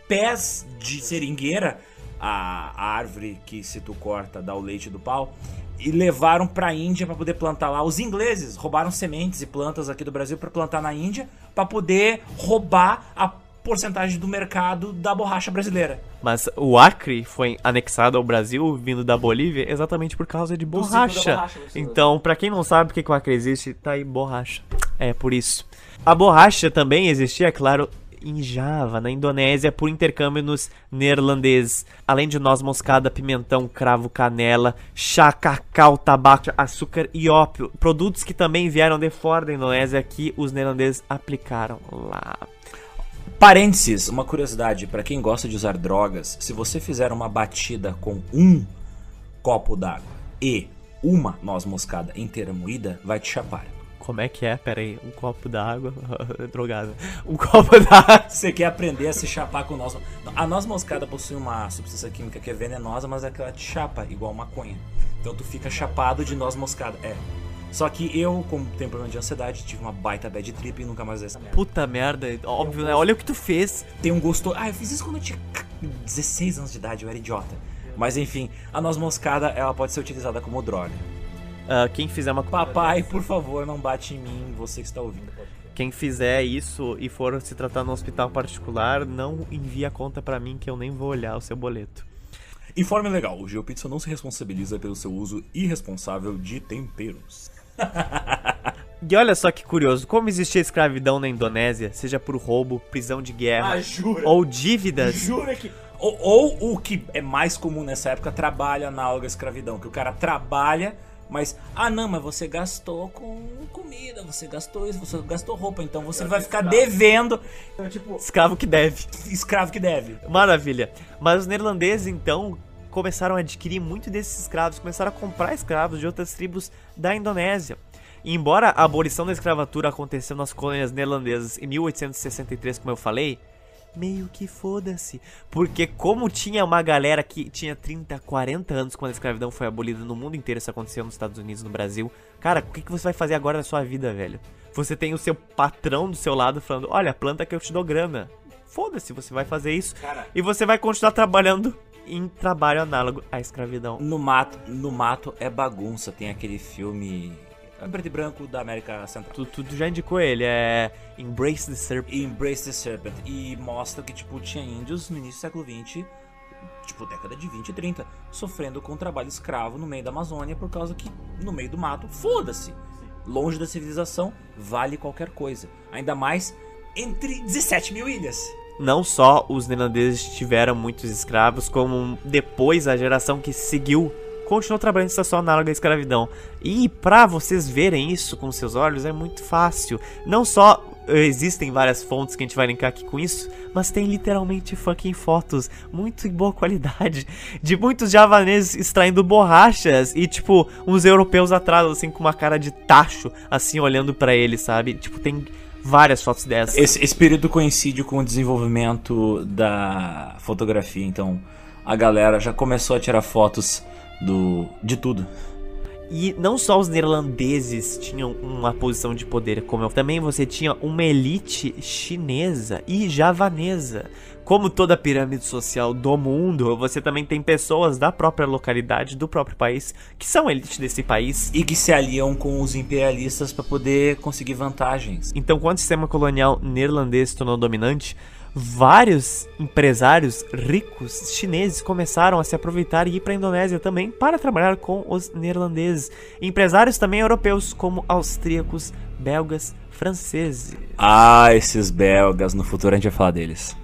pés de seringueira, a árvore que se tu corta dá o leite do pau, e levaram pra Índia pra poder plantar lá. Os ingleses roubaram sementes e plantas aqui do Brasil pra plantar na Índia, pra poder roubar a porcentagem do mercado da borracha brasileira. Mas o Acre foi anexado ao Brasil, vindo da Bolívia, exatamente por causa de borracha. Então, pra quem não sabe porque que o Acre existe, tá aí borracha. É por isso. A borracha também existia, é claro, em Java, na Indonésia, por intercâmbio nos neerlandeses. Além de noz moscada, pimentão, cravo, canela, chá, cacau, tabaco, açúcar e ópio. Produtos que também vieram de fora da Indonésia, que os neerlandeses aplicaram lá. Parênteses, uma curiosidade, para quem gosta de usar drogas, se você fizer uma batida com um copo d'água e uma noz moscada inteira moída, vai te chapar. Como é que é? Pera aí, um copo d'água... Drogado. Um copo d'água... Você quer aprender a se chapar com noz... A noz moscada possui uma substância química que é venenosa, mas é que ela te chapa, igual maconha. Então tu fica chapado de noz moscada. É. Só que eu, como tenho problema de ansiedade, tive uma baita bad trip e nunca mais essa merda. Puta merda, óbvio, né? Olha o que tu fez. Tem um gosto... Ah, eu fiz isso quando eu tinha 16 anos de idade, eu era idiota. Mas enfim, a noz moscada, ela pode ser utilizada como droga. Quem fizer uma... Papai, por favor, não bate em mim, você que está ouvindo. Quem fizer isso e for se tratar num hospital particular, não envie a conta pra mim que eu nem vou olhar o seu boleto. Informe legal, o GeoPizza não se responsabiliza pelo seu uso irresponsável de temperos. E olha só que curioso, como existia escravidão na Indonésia, seja por roubo, prisão de guerra ou dívidas... Jura que... Ou o que é mais comum nessa época, trabalho análogo à escravidão, que o cara trabalha, mas... Ah, não, mas você gastou com comida, você gastou isso, você gastou roupa, então você vai ficar devendo... Então, tipo, escravo que deve. Escravo que deve. Maravilha. Mas os neerlandeses, então... começaram a adquirir muito desses escravos, começaram a comprar escravos de outras tribos da Indonésia. E embora a abolição da escravatura aconteceu nas colônias neerlandesas em 1863, como eu falei, meio que foda-se. Porque como tinha uma galera que tinha 30, 40 anos quando a escravidão foi abolida no mundo inteiro, isso aconteceu nos Estados Unidos, no Brasil. Cara, o que você vai fazer agora na sua vida, velho? Você tem o seu patrão do seu lado falando, olha, planta que eu te dou grana. Foda-se, você vai fazer isso. Cara, e você vai continuar trabalhando em trabalho análogo à escravidão. No mato é bagunça. Tem aquele filme preto e branco da América Central. Tu já indicou ele, é Embrace the Serpent. Embrace the Serpent. E mostra que, tipo, tinha índios no início do século XX, tipo, década de 20 e 30, sofrendo com trabalho escravo no meio da Amazônia, por causa que, no meio do mato, foda-se. Longe da civilização, vale qualquer coisa. Ainda mais entre 17 mil ilhas. Não só os neerlandeses tiveram muitos escravos, como depois a geração que seguiu continuou trabalhando em situação análoga à escravidão. E pra vocês verem isso com seus olhos é muito fácil. Não só existem várias fontes que a gente vai linkar aqui com isso, mas tem literalmente fucking fotos, muito em boa qualidade, de muitos javaneses extraindo borrachas e, tipo, uns europeus atrás, assim, com uma cara de tacho, assim, olhando pra eles, sabe? Tipo, tem... várias fotos dessas. Esse período coincide com o desenvolvimento da fotografia, então a galera já começou a tirar fotos de tudo. E não só os neerlandeses tinham uma posição de poder como eu, também você tinha uma elite chinesa e javanesa. Como toda pirâmide social do mundo, você também tem pessoas da própria localidade, do próprio país, que são elite desse país. E que se aliam com os imperialistas para poder conseguir vantagens. Então, quando o sistema colonial neerlandês se tornou dominante, vários empresários ricos chineses começaram a se aproveitar e ir para a Indonésia também para trabalhar com os neerlandeses. Empresários também europeus, como austríacos, belgas, franceses. Ah, esses belgas, no futuro a gente vai falar deles.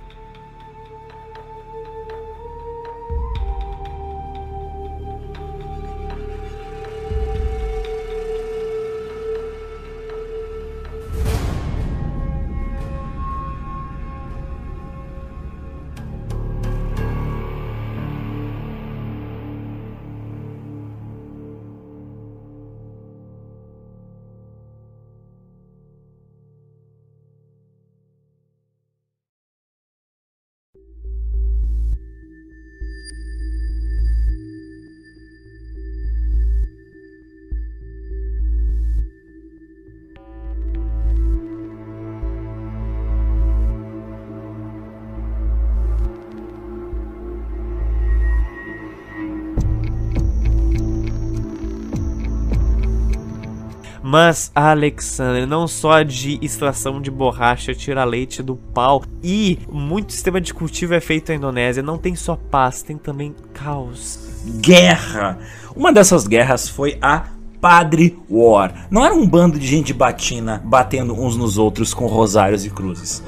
Mas, Alexander, não só de extração de borracha tira leite do pau, e muito sistema de cultivo é feito na Indonésia. Não tem só paz, tem também caos. Guerra! Uma dessas guerras foi a Padre War. Não era um bando de gente batina batendo uns nos outros com rosários e cruzes.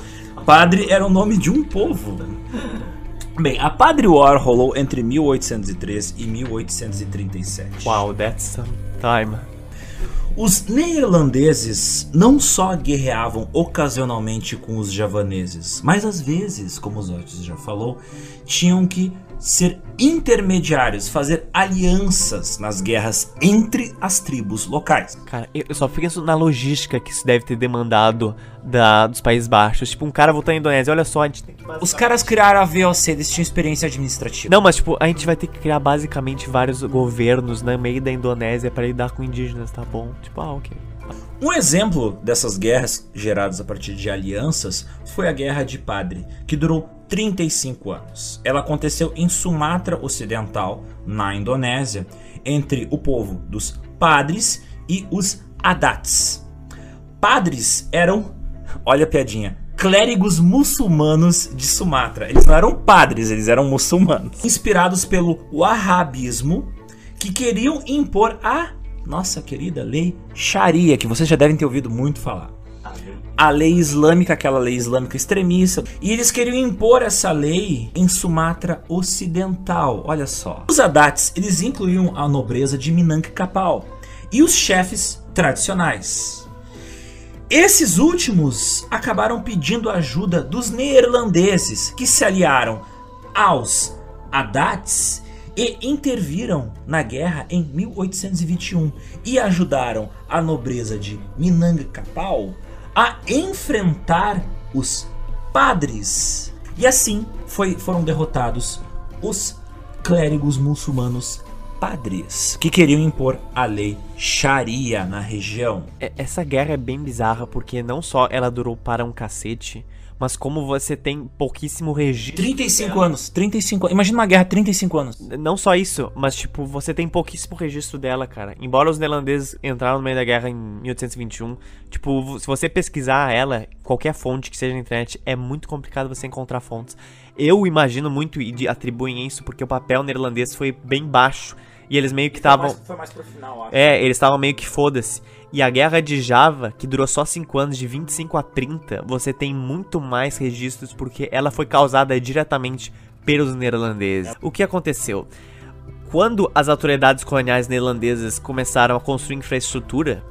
Padre era o nome de um povo. Bem, a Padre War rolou entre 1803 e 1837. Wow, that's some time. Os neerlandeses não só guerreavam ocasionalmente com os javaneses, mas às vezes, como Zotti já falou, tinham que ser intermediários, fazer alianças nas guerras entre as tribos locais. Cara, eu só penso na logística que isso deve ter demandado dos Países Baixos. Tipo, um cara voltando à Indonésia, olha só, a gente tem que... Os caras criaram a VOC, eles tinham experiência administrativa. Não, mas tipo, a gente vai ter que criar basicamente vários governos no meio da Indonésia para lidar com indígenas, tá bom? Tipo, ah, ok. Um exemplo dessas guerras geradas a partir de alianças foi a Guerra de Padre, que durou 35 anos. Ela aconteceu em Sumatra Ocidental, na Indonésia, entre o povo dos Padres e os Hadats. Padres eram, olha a piadinha, clérigos muçulmanos de Sumatra. Eles não eram padres, eles eram muçulmanos. Inspirados pelo wahhabismo, que queriam impor a nossa querida lei Sharia, que vocês já devem ter ouvido muito falar. A lei islâmica, aquela lei islâmica extremista. E eles queriam impor essa lei em Sumatra Ocidental, olha só. Os Hadats, eles incluíam a nobreza de Minangkabau e os chefes tradicionais. Esses últimos acabaram pedindo ajuda dos neerlandeses, que se aliaram aos Hadats e interviram na guerra em 1821 e ajudaram a nobreza de Minangkabau a enfrentar os padres. E assim foram derrotados os clérigos muçulmanos padres, que queriam impor a lei Sharia na região. Essa guerra é bem bizarra porque não só ela durou para um cacete, mas como você tem pouquíssimo registro... 35 anos. Imagina uma guerra 35 anos. Não só isso, mas tipo, você tem pouquíssimo registro dela, cara. Embora os neerlandeses entraram no meio da guerra em 1821, tipo, se você pesquisar ela, qualquer fonte que seja na internet, é muito complicado você encontrar fontes. Eu imagino muito, e atribuem isso, porque o papel neerlandês foi bem baixo. E eles meio que estavam... Foi mais pro final, acho. É, eles estavam meio que foda-se. E a guerra de Java, que durou só 5 anos, de 25 a 30, você tem muito mais registros porque ela foi causada diretamente pelos neerlandeses. O que aconteceu? Quando as autoridades coloniais neerlandesas começaram a construir infraestrutura,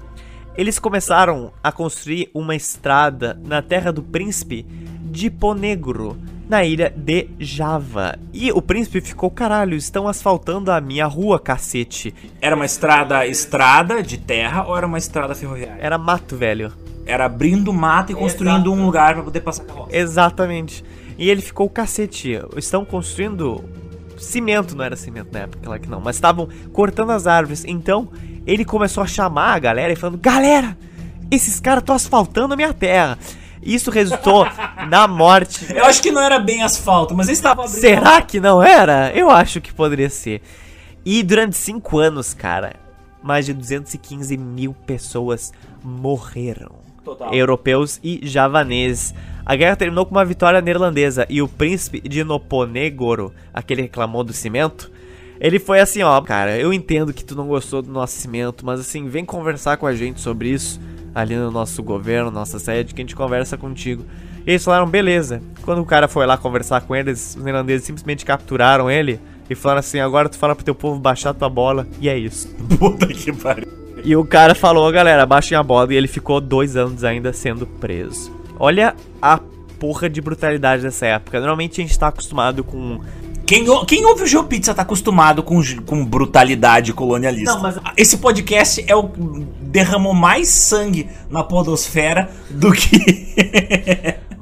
eles começaram a construir uma estrada na terra do príncipe de Ponegro, na ilha de Java. E o príncipe ficou, caralho, estão asfaltando a minha rua, cacete. Era uma estrada de terra ou era uma estrada ferroviária? Era mato, velho. Era abrindo mato e construindo um lugar pra poder passar carroça. Exatamente. E ele ficou, cacete, estão construindo cimento, não era cimento na época, claro que não, mas estavam cortando as árvores. Então, ele começou a chamar a galera e falando, galera, esses caras estão asfaltando a minha terra. Isso resultou na morte. Eu acho que não era bem asfalto, mas eles estavam abrindo. Será que não era? Eu acho que poderia ser. E durante 5 anos, cara, mais de 215 mil pessoas morreram. Total. Europeus e javaneses. A guerra terminou com uma vitória neerlandesa e o príncipe de Ponegro, aquele que reclamou do cimento, ele foi assim, ó, cara, eu entendo que tu não gostou do nosso cimento, mas assim, vem conversar com a gente sobre isso ali no nosso governo, nossa sede, que a gente conversa contigo. E eles falaram, beleza. Quando o cara foi lá conversar com eles, os neerlandeses simplesmente capturaram ele e falaram assim, agora tu fala pro teu povo baixar tua bola, e é isso. Puta que pariu. E o cara falou, galera, baixem a bola, e ele ficou 2 anos ainda sendo preso. Olha a porra de brutalidade dessa época. Normalmente a gente tá acostumado com... Quem ouve o GeoPizza tá acostumado com brutalidade colonialista. Não, mas... Esse podcast é o... derramou mais sangue na podosfera do que...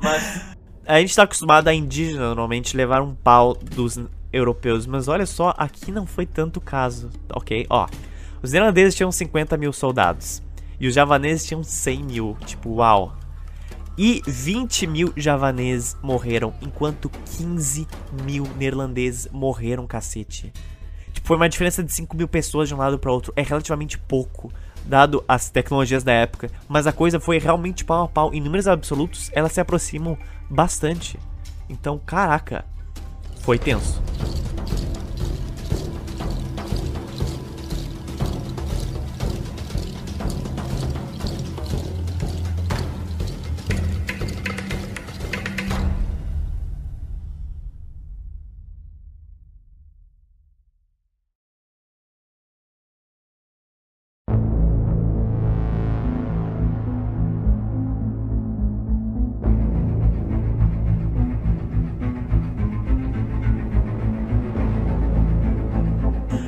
Mas... A gente tá acostumado a indígena normalmente levar um pau dos europeus. Mas olha só, aqui não foi tanto caso, ok? Ó, os neerlandeses tinham 50 mil soldados. E os javaneses tinham 100 mil. Tipo, uau. E 20 mil javaneses morreram, enquanto 15 mil neerlandeses morreram, cacete. Tipo, foi uma diferença de 5 mil pessoas de um lado para outro. É relativamente pouco, dado as tecnologias da época. Mas a coisa foi realmente pau a pau. Em números absolutos, elas se aproximam bastante. Então, caraca, foi tenso.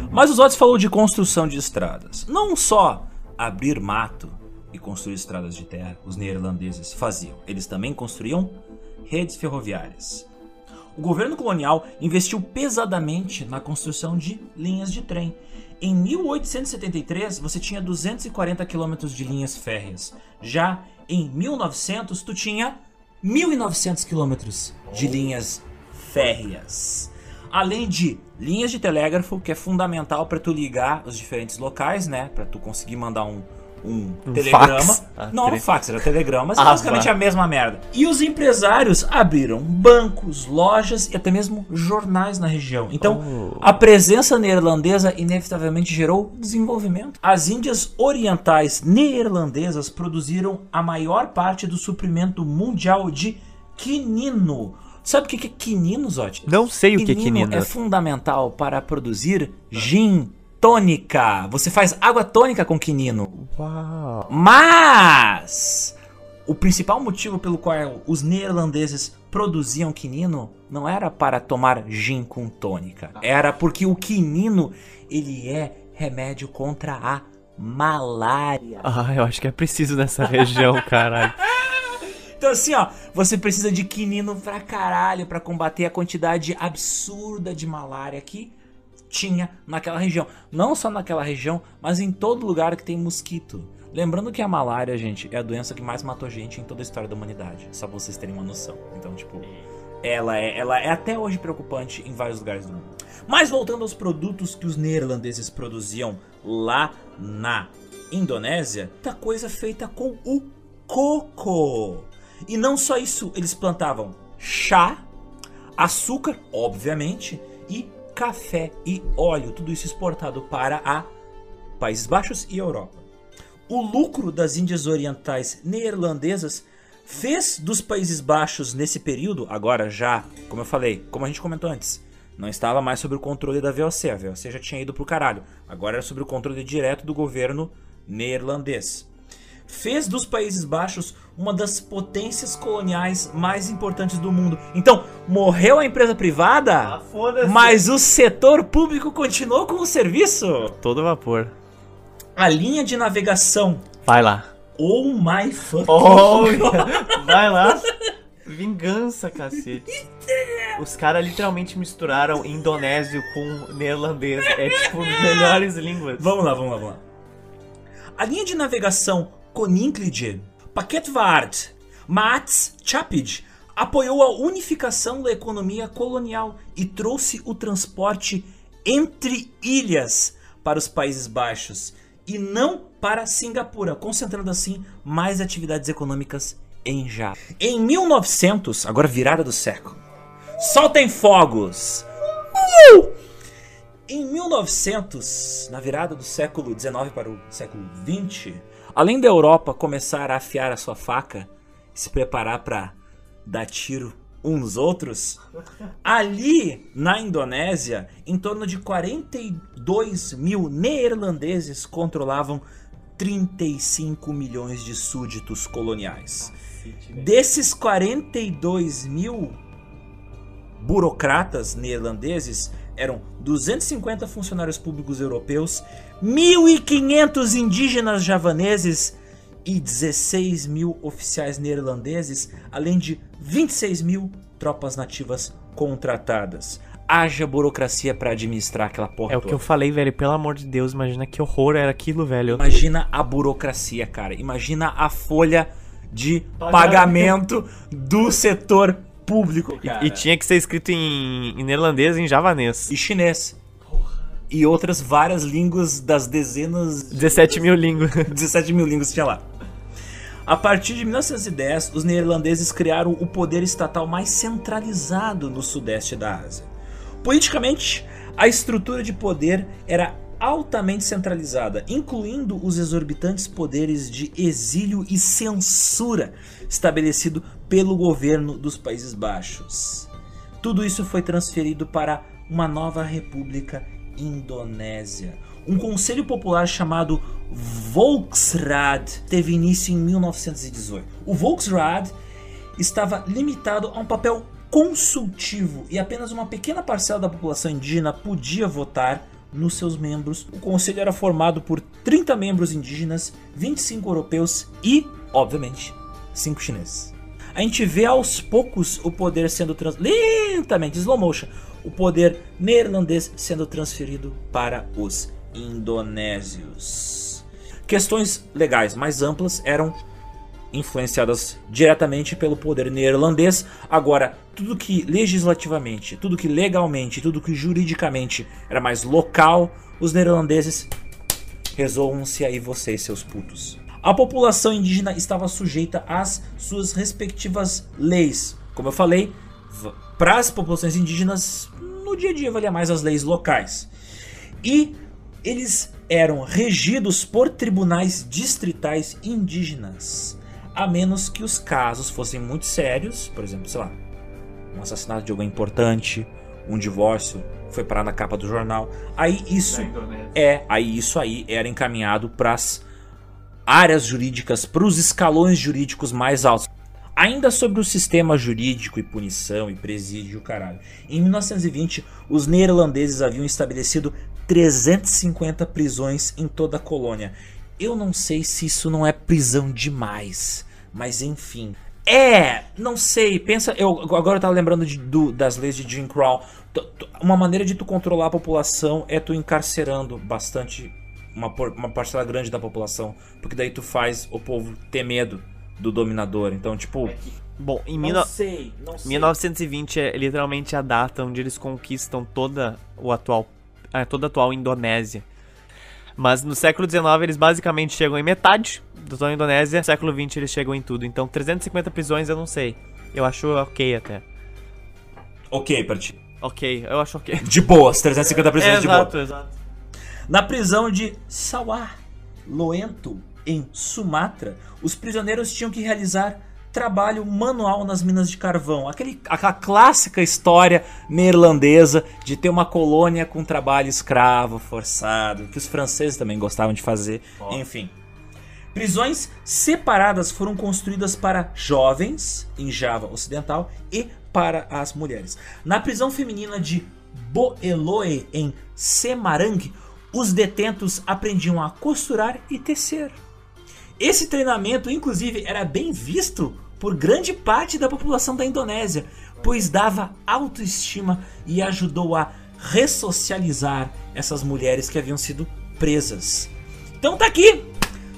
Mas o Zotti falou de construção de estradas. Não só abrir mato e construir estradas de terra os neerlandeses faziam. Eles também construíam redes ferroviárias. O governo colonial investiu pesadamente na construção de linhas de trem. Em 1873, você tinha 240 quilômetros de linhas férreas. Já em 1900, tu tinha 1900 quilômetros de linhas férreas. Além de linhas de telégrafo, que é fundamental para tu ligar os diferentes locais, né? Para tu conseguir mandar um, um telegrama. Fax. Não, um fax, era telegrama, mas basicamente a mesma merda. E os empresários abriram bancos, lojas e até mesmo jornais na região. Então, a presença neerlandesa inevitavelmente gerou desenvolvimento. As Índias Orientais neerlandesas produziram a maior parte do suprimento mundial de quinino. Sabe o que é quinino, Zotti? Não sei o que é quinino. É fundamental para produzir gin tônica. Você faz água tônica com quinino. Uau. Mas o principal motivo pelo qual os neerlandeses produziam quinino não era para tomar gin com tônica. Era porque o quinino, ele é remédio contra a malária. Ah, eu acho que é preciso nessa região, caralho. Então assim, ó, você precisa de quinino pra caralho pra combater a quantidade absurda de malária que tinha naquela região. Não só naquela região, mas em todo lugar que tem mosquito. Lembrando que a malária, gente, é a doença que mais matou gente em toda a história da humanidade. Só pra vocês terem uma noção. Então, tipo, ela é até hoje preocupante em vários lugares do mundo. Mas voltando aos produtos que os neerlandeses produziam lá na Indonésia, muita coisa feita com o coco. E não só isso, eles plantavam chá, açúcar, obviamente, e café e óleo. Tudo isso exportado para a Países Baixos e Europa. O lucro das Índias Orientais neerlandesas fez dos Países Baixos nesse período, agora já, como eu falei, como a gente comentou antes, não estava mais sob o controle da VOC. A VOC já tinha ido pro caralho. Agora era sob o controle direto do governo neerlandês. Fez dos Países Baixos uma das potências coloniais mais importantes do mundo. Então, morreu a empresa privada, mas o setor público continuou com o serviço. Todo vapor. A linha de navegação. Vai lá. Oh my fucking God. Vai lá. Vingança, cacete. Os caras literalmente misturaram indonésio com neerlandês. É tipo melhores línguas. Vamos lá. A linha de navegação Koninklijke Pakketvaart Maatschappij apoiou a unificação da economia colonial e trouxe o transporte entre ilhas para os Países Baixos e não para Singapura, concentrando assim mais atividades econômicas em Java. Em 1900, agora virada do século, soltem fogos! Em 1900, na virada do século XIX para o século XX, além da Europa começar a afiar a sua faca e se preparar para dar tiro uns nos outros, ali na Indonésia, em torno de 42 mil neerlandeses controlavam 35 milhões de súditos coloniais. Desses 42 mil burocratas neerlandeses, eram 250 funcionários públicos europeus, 1.500 indígenas javaneses e 16 mil oficiais neerlandeses, além de 26 mil tropas nativas contratadas. Haja burocracia pra administrar aquela porra toda. É o que eu falei, velho, pelo amor de Deus, imagina que horror era aquilo, velho. Imagina a burocracia, cara, imagina a folha de pagamento do setor público, cara. E tinha que ser escrito em neerlandês, em javanês. E chinês. E outras várias línguas das dezenas... 17 mil línguas. 17 mil línguas tinha lá. A partir de 1910, os neerlandeses criaram o poder estatal mais centralizado no sudeste da Ásia. Politicamente, a estrutura de poder era altamente centralizada, incluindo os exorbitantes poderes de exílio e censura estabelecido pelo governo dos Países Baixos. Tudo isso foi transferido para uma nova república Indonésia. Um conselho popular chamado Volksraad teve início em 1918. O Volksraad estava limitado a um papel consultivo e apenas uma pequena parcela da população indígena podia votar nos seus membros. O conselho era formado por 30 membros indígenas, 25 europeus e, obviamente, 5 chineses. A gente vê aos poucos o poder sendo lentamente, slow motion, o poder neerlandês sendo transferido para os indonésios. Questões legais mais amplas eram influenciadas diretamente pelo poder neerlandês. Agora, tudo que legislativamente, tudo que legalmente, tudo que juridicamente era mais local, os neerlandeses Resolvam-se aí vocês, seus putos. A população indígena estava sujeita às suas respectivas leis. Como eu falei, para as populações indígenas, no dia a dia valia mais as leis locais. E eles eram regidos por tribunais distritais indígenas, a menos que os casos fossem muito sérios, por exemplo, sei lá, um assassinato de alguém importante, um divórcio, foi parar na capa do jornal. Aí isso era encaminhado para as áreas jurídicas, para os escalões jurídicos mais altos. Ainda sobre o sistema jurídico e punição e presídio, caralho. Em 1920, os neerlandeses haviam estabelecido 350 prisões em toda a colônia. Eu não sei se isso não é prisão demais, mas enfim. Não sei, pensa... Agora eu tava lembrando das leis de Jim Crow. Uma maneira de tu controlar a população é tu encarcerando bastante uma parcela grande da população, porque daí tu faz o povo ter medo do dominador. Então, tipo... Bom, em 1920 é literalmente a data onde eles conquistam toda a atual Indonésia. Mas no século XIX eles basicamente chegam em metade da atual Indonésia. No século XX eles chegam em tudo. Então 350 prisões eu não sei. Eu acho ok até. Ok pra ti. Ok, eu acho ok. De boas, 350 prisões de boa. Exato, exato. Na prisão de Sawah Loento, em Sumatra, os prisioneiros tinham que realizar trabalho manual nas minas de carvão. Aquela clássica história neerlandesa de ter uma colônia com trabalho escravo forçado, que os franceses também gostavam de fazer. Oh. Enfim, prisões separadas foram construídas para jovens, em Java Ocidental, e para as mulheres. Na prisão feminina de Boeloe, em Semarang, os detentos aprendiam a costurar e tecer. Esse treinamento, inclusive, era bem visto por grande parte da população da Indonésia, pois dava autoestima e ajudou a ressocializar essas mulheres que haviam sido presas. Então tá aqui,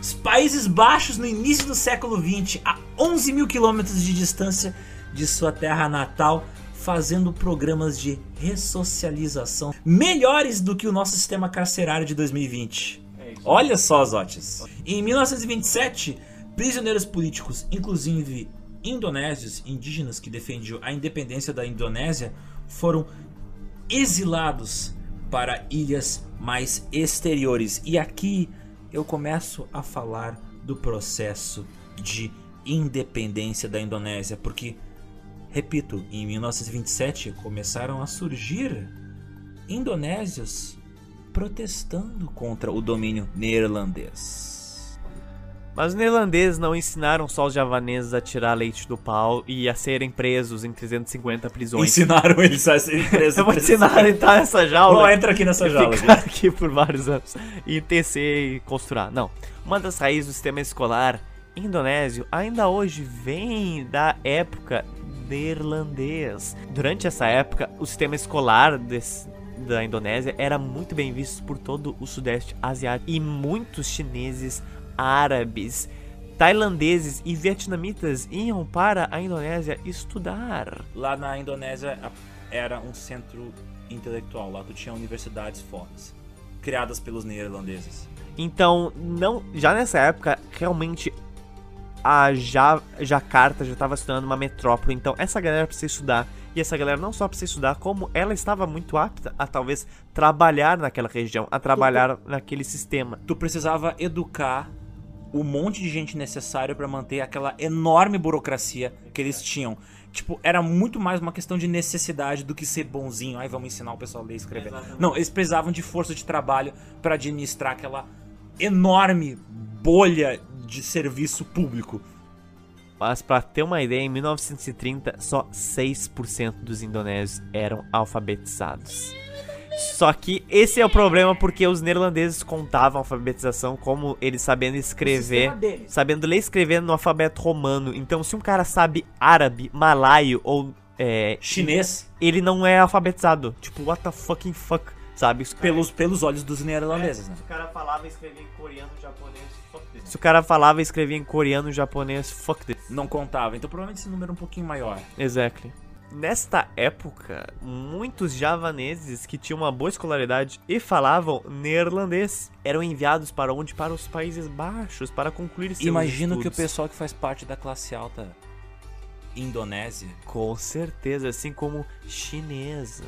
os Países Baixos no início do século XX, a 11 mil quilômetros de distância de sua terra natal, fazendo programas de ressocialização melhores do que o nosso sistema carcerário de 2020. Olha só, Zotis. Em 1927, prisioneiros políticos, inclusive indonésios, indígenas que defendiam a independência da Indonésia, foram exilados para ilhas mais exteriores. E aqui eu começo a falar do processo de independência da Indonésia, porque, repito, em 1927 começaram a surgir indonésios protestando contra o domínio neerlandês. Mas os neerlandeses não ensinaram só os javaneses a tirar leite do pau e a serem presos em 350 prisões. Ensinaram eles a serem presos. Eu vou ensinar a entrar nessa jaula. Não, entra aqui nessa jaula. Ficar aqui por vários anos e tecer e costurar. Não. Uma das raízes do sistema escolar indonésio ainda hoje vem da época neerlandês. Durante essa época, o sistema escolar da Indonésia era muito bem visto por todo o sudeste asiático, e muitos chineses, árabes, tailandeses e vietnamitas iam para a Indonésia estudar. Lá na Indonésia era um centro intelectual, lá tu tinha universidades fortes, criadas pelos neerlandeses. Então, não, já nessa época, realmente a Jakarta já estava se tornando uma metrópole, então essa galera precisa estudar. E essa galera não só precisa estudar, como ela estava muito apta a talvez trabalhar naquela região, a trabalhar naquele sistema. Tu precisava educar o monte de gente necessário para manter aquela enorme burocracia que eles tinham. Tipo, era muito mais uma questão de necessidade do que ser bonzinho. Aí vamos ensinar o pessoal a ler e escrever. Exatamente. Não, eles precisavam de força de trabalho para administrar aquela enorme bolha de serviço público. Mas pra ter uma ideia, em 1930, só 6% dos indonésios eram alfabetizados. Só que esse é o problema, porque os neerlandeses contavam a alfabetização como eles sabendo escrever, sabendo ler e escrever no alfabeto romano. Então, se um cara sabe árabe, malaio ou chinês, ele não é alfabetizado. Tipo, what the fucking fuck, sabe? Pelos olhos dos neerlandeses, né? Se o cara falava e escrevia em coreano, japonês... Se o cara falava e escrevia em coreano, japonês, fuck this. Não contava, então provavelmente esse número é um pouquinho maior. Exactly. Nesta época, muitos javaneses que tinham uma boa escolaridade e falavam neerlandês eram enviados para onde? Para os Países Baixos, para concluir seus Imagino estudos. Que o pessoal que faz parte da classe alta Indonésia. Com certeza, assim como chinesa.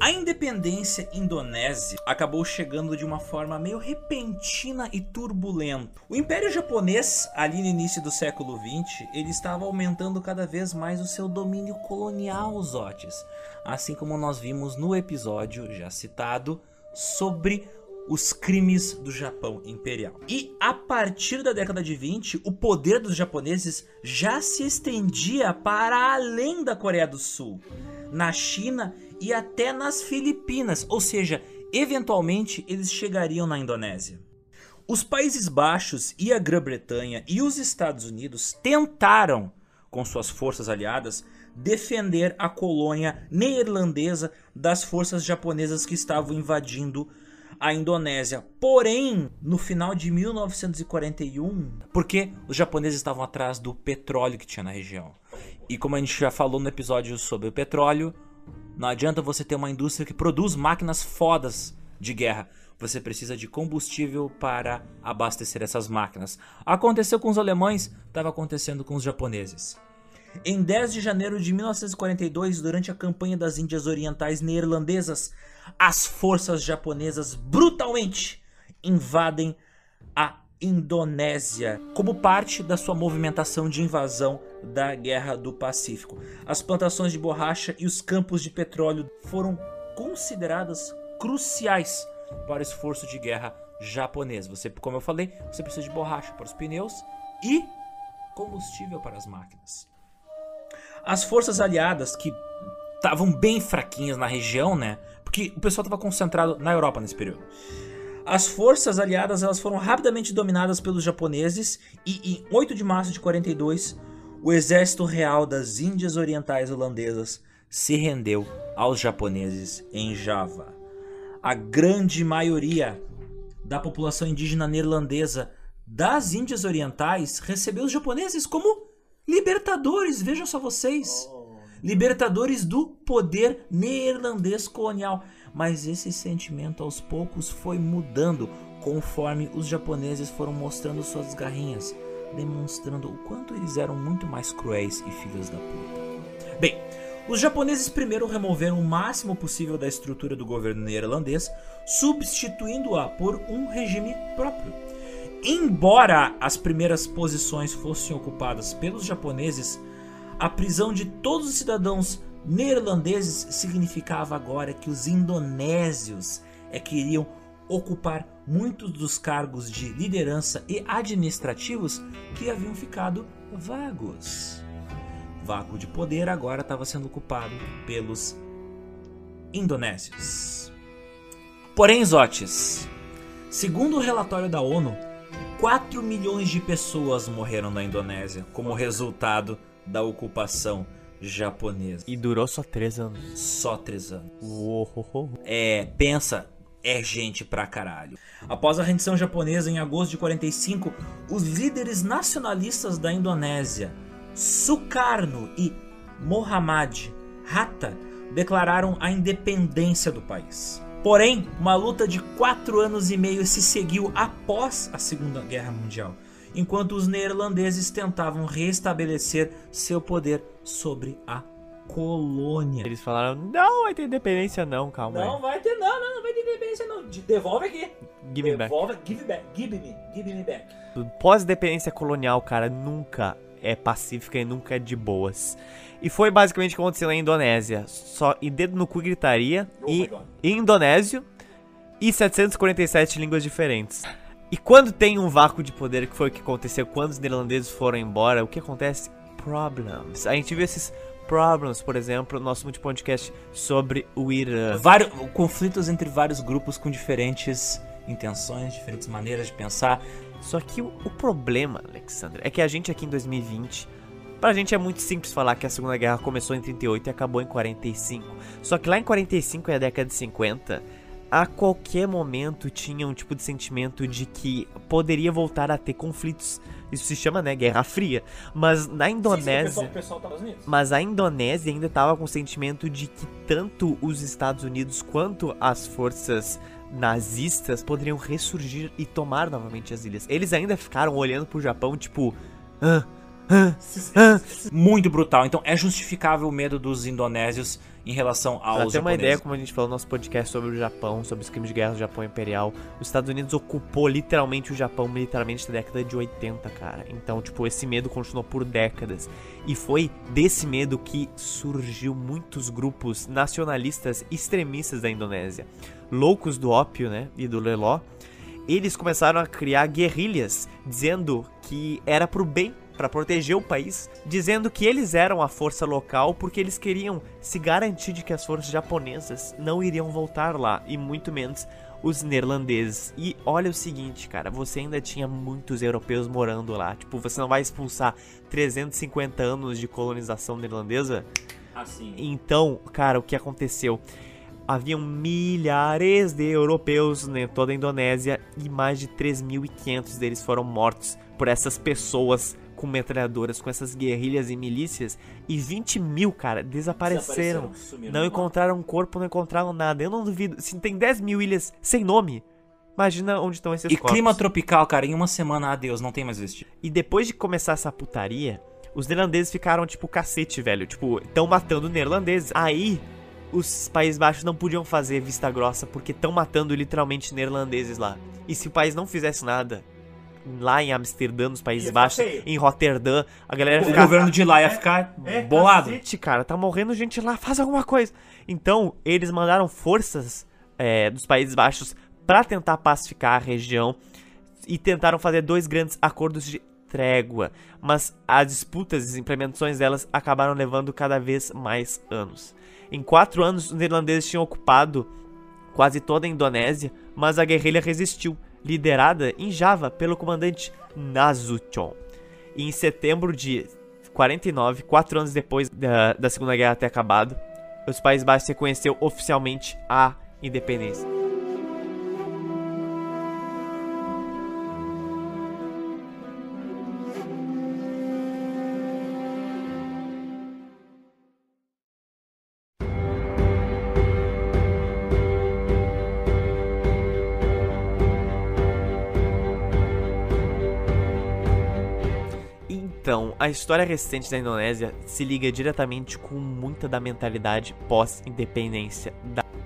A independência indonésia acabou chegando de uma forma meio repentina e turbulenta. O Império Japonês, ali no início do século XX, ele estava aumentando cada vez mais o seu domínio colonial, Zotis, assim como nós vimos no episódio já citado sobre os crimes do Japão Imperial. E a partir da década de 20, o poder dos japoneses já se estendia para além da Coreia do Sul, na China e até nas Filipinas, ou seja, eventualmente eles chegariam na Indonésia. Os Países Baixos e a Grã-Bretanha e os Estados Unidos tentaram, com suas forças aliadas, defender a colônia neerlandesa das forças japonesas que estavam invadindo a Indonésia. Porém, no final de 1941, porque os japoneses estavam atrás do petróleo que tinha na região. E como a gente já falou no episódio sobre o petróleo, não adianta você ter uma indústria que produz máquinas fodas de guerra. Você precisa de combustível para abastecer essas máquinas. Aconteceu com os alemães, estava acontecendo com os japoneses. Em 10 de janeiro de 1942, durante a campanha das Índias Orientais neerlandesas, as forças japonesas brutalmente invadem a Indonésia como parte da sua movimentação de invasão da Guerra do Pacífico. As plantações de borracha e os campos de petróleo foram consideradas cruciais para o esforço de guerra japonês. Você, como eu falei, você precisa de borracha para os pneus e combustível para as máquinas. As forças aliadas, que estavam bem fraquinhas na região, né? Porque o pessoal estava concentrado na Europa nesse período. As forças aliadas, elas foram rapidamente dominadas pelos japoneses e em 8 de março de 1942, o Exército Real das Índias Orientais Holandesas se rendeu aos japoneses em Java. A grande maioria da população indígena neerlandesa das Índias Orientais recebeu os japoneses como libertadores, vejam só vocês. Libertadores do poder neerlandês colonial. Mas esse sentimento aos poucos foi mudando conforme os japoneses foram mostrando suas garrinhas, demonstrando o quanto eles eram muito mais cruéis e filhos da puta. Bem, os japoneses primeiro removeram o máximo possível da estrutura do governo neerlandês, substituindo-a por um regime próprio. Embora as primeiras posições fossem ocupadas pelos japoneses, a prisão de todos os cidadãos neerlandeses significava agora que os indonésios queriam ocupar muitos dos cargos de liderança e administrativos que haviam ficado vagos. O vácuo de poder agora estava sendo ocupado pelos indonésios. Porém, Zotis, segundo o relatório da ONU, 4 milhões de pessoas morreram na Indonésia como resultado da ocupação japonesa. E durou só 3 anos. Só 3 anos. Uou. Pensa, gente pra caralho. Após a rendição japonesa em agosto de 1945, os líderes nacionalistas da Indonésia, Sukarno e Mohammad Hatta, declararam a independência do país. Porém, uma luta de 4 anos e meio se seguiu após a Segunda Guerra Mundial, enquanto os neerlandeses tentavam restabelecer seu poder sobre a colônia. Eles falaram, não vai ter independência não, calma aí. Não vai ter independência não. Devolve aqui. Give me back. Pós-dependência colonial, cara, nunca é pacífica e nunca é de boas. E foi basicamente o que aconteceu na Indonésia. Só e dedo no cu gritaria, e indonésio e 747 línguas diferentes. E quando tem um vácuo de poder, que foi o que aconteceu quando os neerlandeses foram embora, o que acontece? Problems. A gente viu esses Problems, por exemplo, nosso multipodcast sobre o Irã. Vários conflitos entre vários grupos com diferentes intenções, diferentes maneiras de pensar. Só que o problema, Alexandre, é que a gente aqui em 2020, pra gente é muito simples falar que a Segunda Guerra começou em 38 e acabou em 45. Só que lá em 45 e a década de 50, a qualquer momento tinha um tipo de sentimento de que poderia voltar a ter conflitos. Isso se chama, né, Guerra Fria. Mas na Indonésia... Sim, o pessoal tá nos Unidos. Mas a Indonésia ainda tava com o sentimento de que tanto os Estados Unidos quanto as forças nazistas poderiam ressurgir e tomar novamente as ilhas. Eles ainda ficaram olhando pro Japão, tipo... Muito brutal. Então é justificável o medo dos indonésios em relação aos japoneses. Pra ter uma ideia, como a gente falou no nosso podcast sobre o Japão, sobre os crimes de guerra do Japão imperial, os Estados Unidos ocupou literalmente o Japão militarmente na década de 80, cara. Então, tipo, esse medo continuou por décadas. E foi desse medo que surgiu muitos grupos nacionalistas extremistas da Indonésia. Loucos do ópio, né, e do leló. Eles começaram a criar guerrilhas, dizendo que era pro bem, para proteger o país, dizendo que eles eram a força local porque eles queriam se garantir de que as forças japonesas não iriam voltar lá, e muito menos os neerlandeses. E olha o seguinte, cara, você ainda tinha muitos europeus morando lá, tipo, você não vai expulsar 350 anos de colonização neerlandesa? Assim. Então, cara, o que aconteceu? Haviam milhares de europeus em toda a Indonésia e mais de 3.500 deles foram mortos por essas pessoas com metralhadoras, com essas guerrilhas e milícias, e 20.000, cara, desapareceram, não encontraram um corpo, não encontraram nada. Eu não duvido, se tem 10.000 ilhas sem nome, imagina onde estão esses corpos. E clima tropical, cara, em uma semana, adeus, não tem mais vestir. E depois de começar essa putaria, os neerlandeses ficaram tipo, cacete, velho, tipo, estão matando neerlandeses. Aí, os Países Baixos não podiam fazer vista grossa, porque estão matando literalmente neerlandeses lá. E se o país não fizesse nada... Lá em Amsterdã, nos Países Baixos, em Roterdã, a galera ia ficar... O governo de lá ia ficar bolado. Cacete, cara, tá morrendo gente lá, faz alguma coisa. Então, eles mandaram forças dos Países Baixos pra tentar pacificar a região e tentaram fazer dois grandes acordos de trégua. Mas as disputas e as implementações delas acabaram levando cada vez mais anos. Em 4 anos, os neerlandeses tinham ocupado quase toda a Indonésia, mas a guerrilha resistiu, liderada em Java pelo comandante Nasution. E em setembro de 49, 4 anos depois da Segunda Guerra ter acabado, os Países Baixos reconheceu oficialmente a independência. Então, a história recente da Indonésia se liga diretamente com muita da mentalidade pós-independência.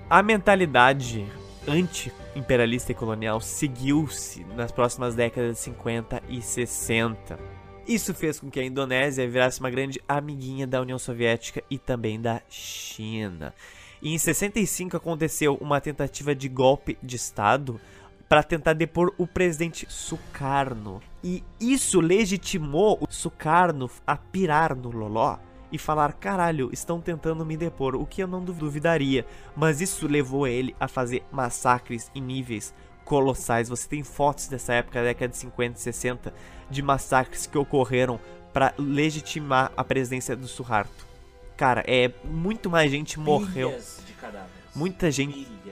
A mentalidade anti-imperialista e colonial seguiu-se nas próximas décadas de 50 e 60. Isso fez com que a Indonésia virasse uma grande amiguinha da União Soviética e também da China. E em 65 aconteceu uma tentativa de golpe de Estado para tentar depor o presidente Sukarno. E isso legitimou o Sukarno a pirar no loló e falar, caralho, estão tentando me depor, o que eu não duvidaria. Mas isso levou ele a fazer massacres em níveis colossais. Você tem fotos dessa época, década de 50 e 60, de massacres que ocorreram para legitimar a presença do Suharto. Cara, muito mais gente morreu. Milhas de cadáveres.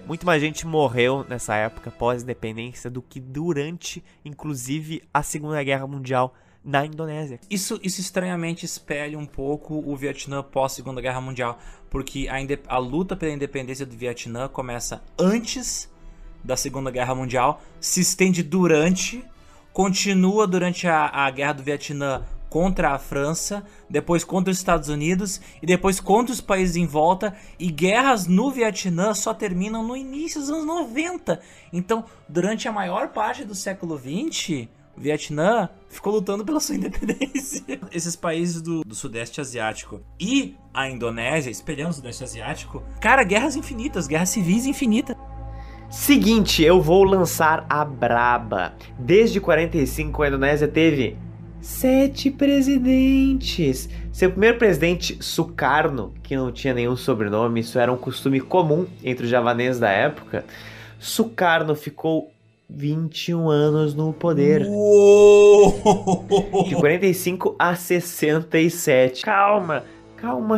Muito mais gente morreu nessa época pós-independência do que durante, inclusive, a Segunda Guerra Mundial na Indonésia. Isso estranhamente espelha um pouco o Vietnã pós-Segunda Guerra Mundial, porque a luta pela independência do Vietnã começa antes da Segunda Guerra Mundial, se estende durante, continua durante a Guerra do Vietnã contra a França, depois contra os Estados Unidos e depois contra os países em volta, e guerras no Vietnã só terminam no início dos anos 90. Então, durante a maior parte do século 20, o Vietnã ficou lutando pela sua independência. Esses países do Sudeste Asiático e a Indonésia, espelhando o Sudeste Asiático, cara, guerras infinitas, guerras civis infinitas. Seguinte, eu vou lançar a braba. Desde 45 a Indonésia teve 7 presidentes. Seu primeiro presidente, Sukarno, que não tinha nenhum sobrenome, isso era um costume comum entre os javaneses da época. Sukarno ficou 21 anos no poder. Uou! De 45 a 67. Calma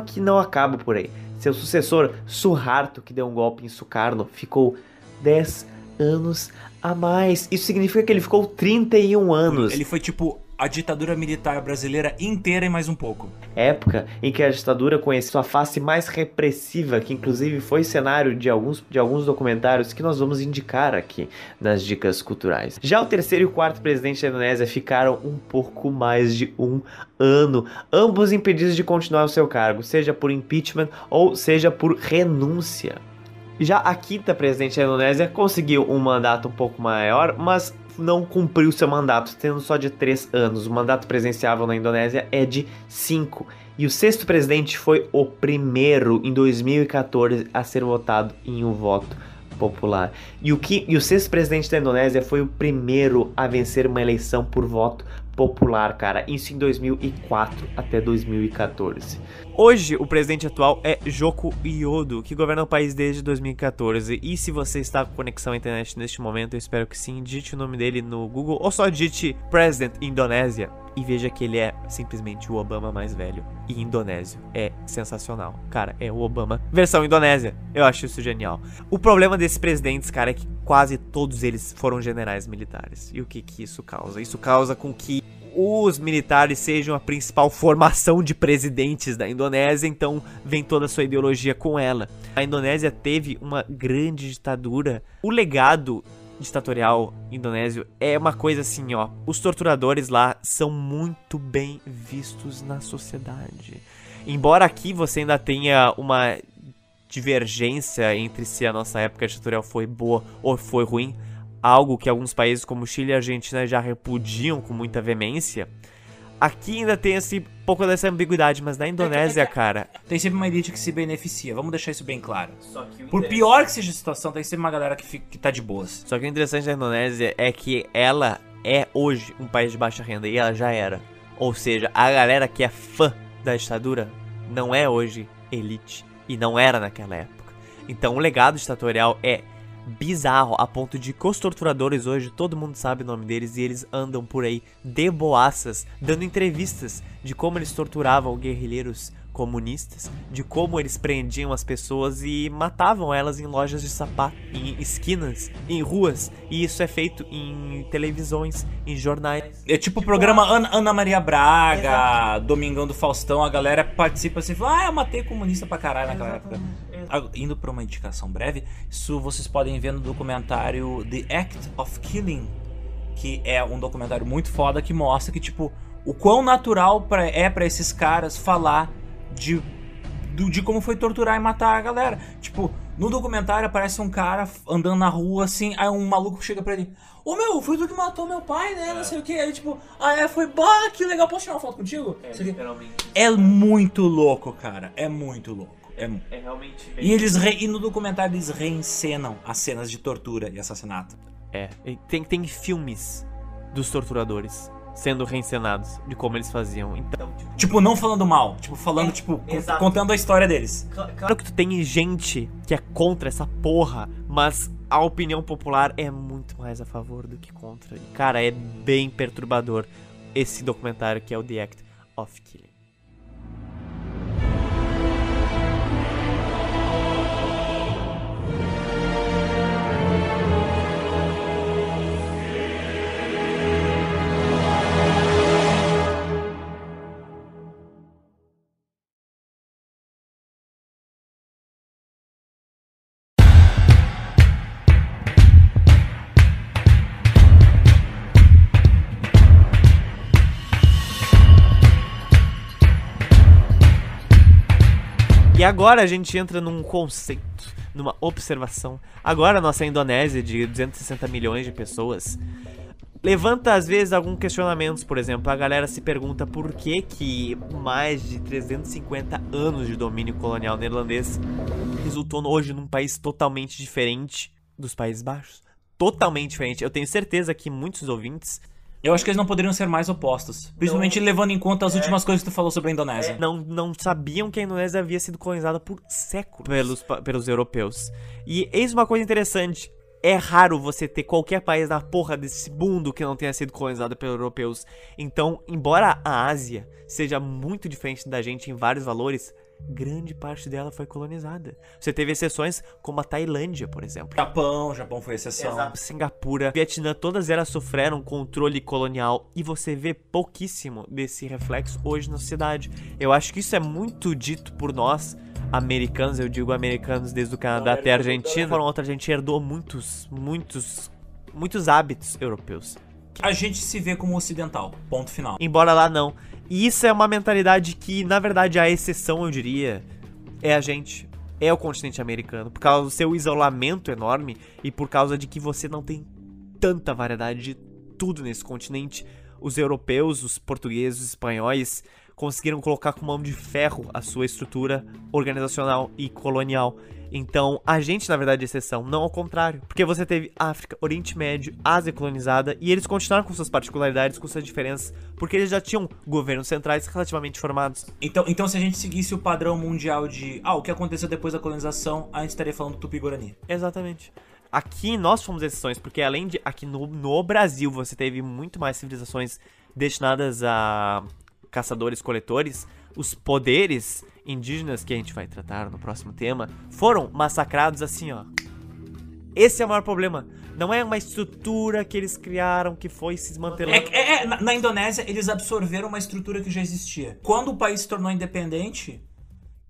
que não acaba por aí. Seu sucessor, Suharto, que deu um golpe em Sukarno, ficou 10 anos a mais. Isso significa que ele ficou 31 anos. Ele foi tipo a ditadura militar brasileira inteira e mais um pouco. Época em que a ditadura conheceu sua face mais repressiva, que inclusive foi cenário de alguns documentários que nós vamos indicar aqui nas dicas culturais. Já o terceiro e o quarto presidente da Indonésia ficaram um pouco mais de um ano, ambos impedidos de continuar o seu cargo, seja por impeachment ou seja por renúncia. Já a quinta presidente da Indonésia conseguiu um mandato um pouco maior, mas não cumpriu seu mandato, tendo só de 3 anos. O mandato presidenciável na Indonésia é de 5. E o sexto presidente foi o primeiro, em 2014, a ser votado em um voto popular. E o sexto presidente da Indonésia foi o primeiro a vencer uma eleição por voto popular, cara. Isso em 2004 até 2014. Hoje, o presidente atual é Joko Widodo, que governa o país desde 2014. E se você está com conexão à internet neste momento, eu espero que sim, digite o nome dele no Google ou só digite President Indonésia e veja que ele é simplesmente o Obama mais velho e indonésio. É sensacional. Cara, é o Obama versão indonésia. Eu acho isso genial. O problema desses presidentes, cara, é que quase todos eles foram generais militares. E o que isso causa? Isso causa com que os militares sejam a principal formação de presidentes da Indonésia, então vem toda a sua ideologia com ela. A Indonésia teve uma grande ditadura. O legado ditatorial indonésio é uma coisa assim, ó. Os torturadores lá são muito bem vistos na sociedade. Embora aqui você ainda tenha uma divergência entre se a nossa época ditatorial foi boa ou foi ruim, algo que alguns países como Chile e Argentina já repudiam com muita veemência, aqui ainda tem esse pouco dessa ambiguidade, mas na Indonésia, cara, tem sempre uma elite que se beneficia, vamos deixar isso bem claro. Só que por pior que seja a situação, tem sempre uma galera que tá de boas. Só que o interessante da Indonésia é que ela é hoje um país de baixa renda, e ela já era. Ou seja, a galera que é fã da ditadura não é hoje elite, e não era naquela época. Então o legado ditatorial é bizarro, a ponto de que os torturadores hoje, todo mundo sabe o nome deles, e eles andam por aí de boaças, dando entrevistas de como eles torturavam guerrilheiros comunistas, de como eles prendiam as pessoas e matavam elas em lojas de sapato, em esquinas, em ruas, e isso é feito em televisões, em jornais. É tipo o programa Ana Maria Braga, exatamente. Domingão do Faustão, a galera participa assim, fala, eu matei comunista pra caralho naquela época. Indo para uma indicação breve, isso vocês podem ver no documentário The Act of Killing, que é um documentário muito foda que mostra que, tipo, o quão natural pra esses caras falar de como foi torturar e matar a galera. Tipo, no documentário aparece um cara andando na rua assim, aí um maluco chega pra ele: ô meu, foi tu que matou meu pai, né? Não sei o que. Aí tipo, foi, bah, que legal, posso tirar uma foto contigo? É muito louco, cara, é muito louco. É realmente bem... E no documentário eles reencenam as cenas de tortura e assassinato. Tem filmes dos torturadores sendo reencenados de como eles faziam. Então, tipo, não falando mal, tipo, falando, tipo, contando a história deles. Claro que tu tem gente que é contra essa porra, mas a opinião popular é muito mais a favor do que contra. E, cara, é bem perturbador esse documentário que é o The Act of Killing. E agora a gente entra num conceito, numa observação. Agora a nossa Indonésia de 260 milhões de pessoas levanta às vezes alguns questionamentos. Por exemplo, a galera se pergunta por que mais de 350 anos de domínio colonial neerlandês resultou hoje num país totalmente diferente dos Países Baixos. Totalmente diferente. Eu tenho certeza que muitos ouvintes Eu acho que eles não poderiam ser mais opostos. Principalmente não, levando em conta as últimas coisas que tu falou sobre a Indonésia. Não sabiam que a Indonésia havia sido colonizada por séculos pelos europeus. E eis uma coisa interessante. É raro você ter qualquer país na porra desse mundo que não tenha sido colonizado pelos europeus. Então, embora a Ásia seja muito diferente da gente em vários valores, grande parte dela foi colonizada. Você teve exceções como a Tailândia, por exemplo. Japão foi exceção. Exato. Singapura, Vietnã, todas elas sofreram controle colonial e você vê pouquíssimo desse reflexo hoje na sociedade. Eu acho que isso é muito dito por nós, americanos, eu digo americanos desde o Canadá até a Argentina. A gente herdou muitos hábitos europeus. A gente se vê como ocidental, ponto final. Embora lá não. E isso é uma mentalidade que, na verdade, a exceção, eu diria, é a gente. É o continente americano. Por causa do seu isolamento enorme e por causa de que você não tem tanta variedade de tudo nesse continente. Os europeus, os portugueses, os espanhóis conseguiram colocar com mão de ferro a sua estrutura organizacional e colonial. Então, a gente, na verdade, é exceção, não ao contrário. Porque você teve África, Oriente Médio, Ásia colonizada, e eles continuaram com suas particularidades, com suas diferenças, porque eles já tinham governos centrais relativamente formados. Então se a gente seguisse o padrão mundial de, o que aconteceu depois da colonização, a gente estaria falando do Tupi-Guarani. Exatamente. Aqui nós fomos exceções, porque além de aqui no Brasil você teve muito mais civilizações destinadas a caçadores-coletores, os poderes indígenas, que a gente vai tratar no próximo tema, foram massacrados assim, ó. Esse é o maior problema. Não é uma estrutura que eles criaram que foi se mantendo. Na Indonésia, eles absorveram uma estrutura que já existia. Quando o país se tornou independente,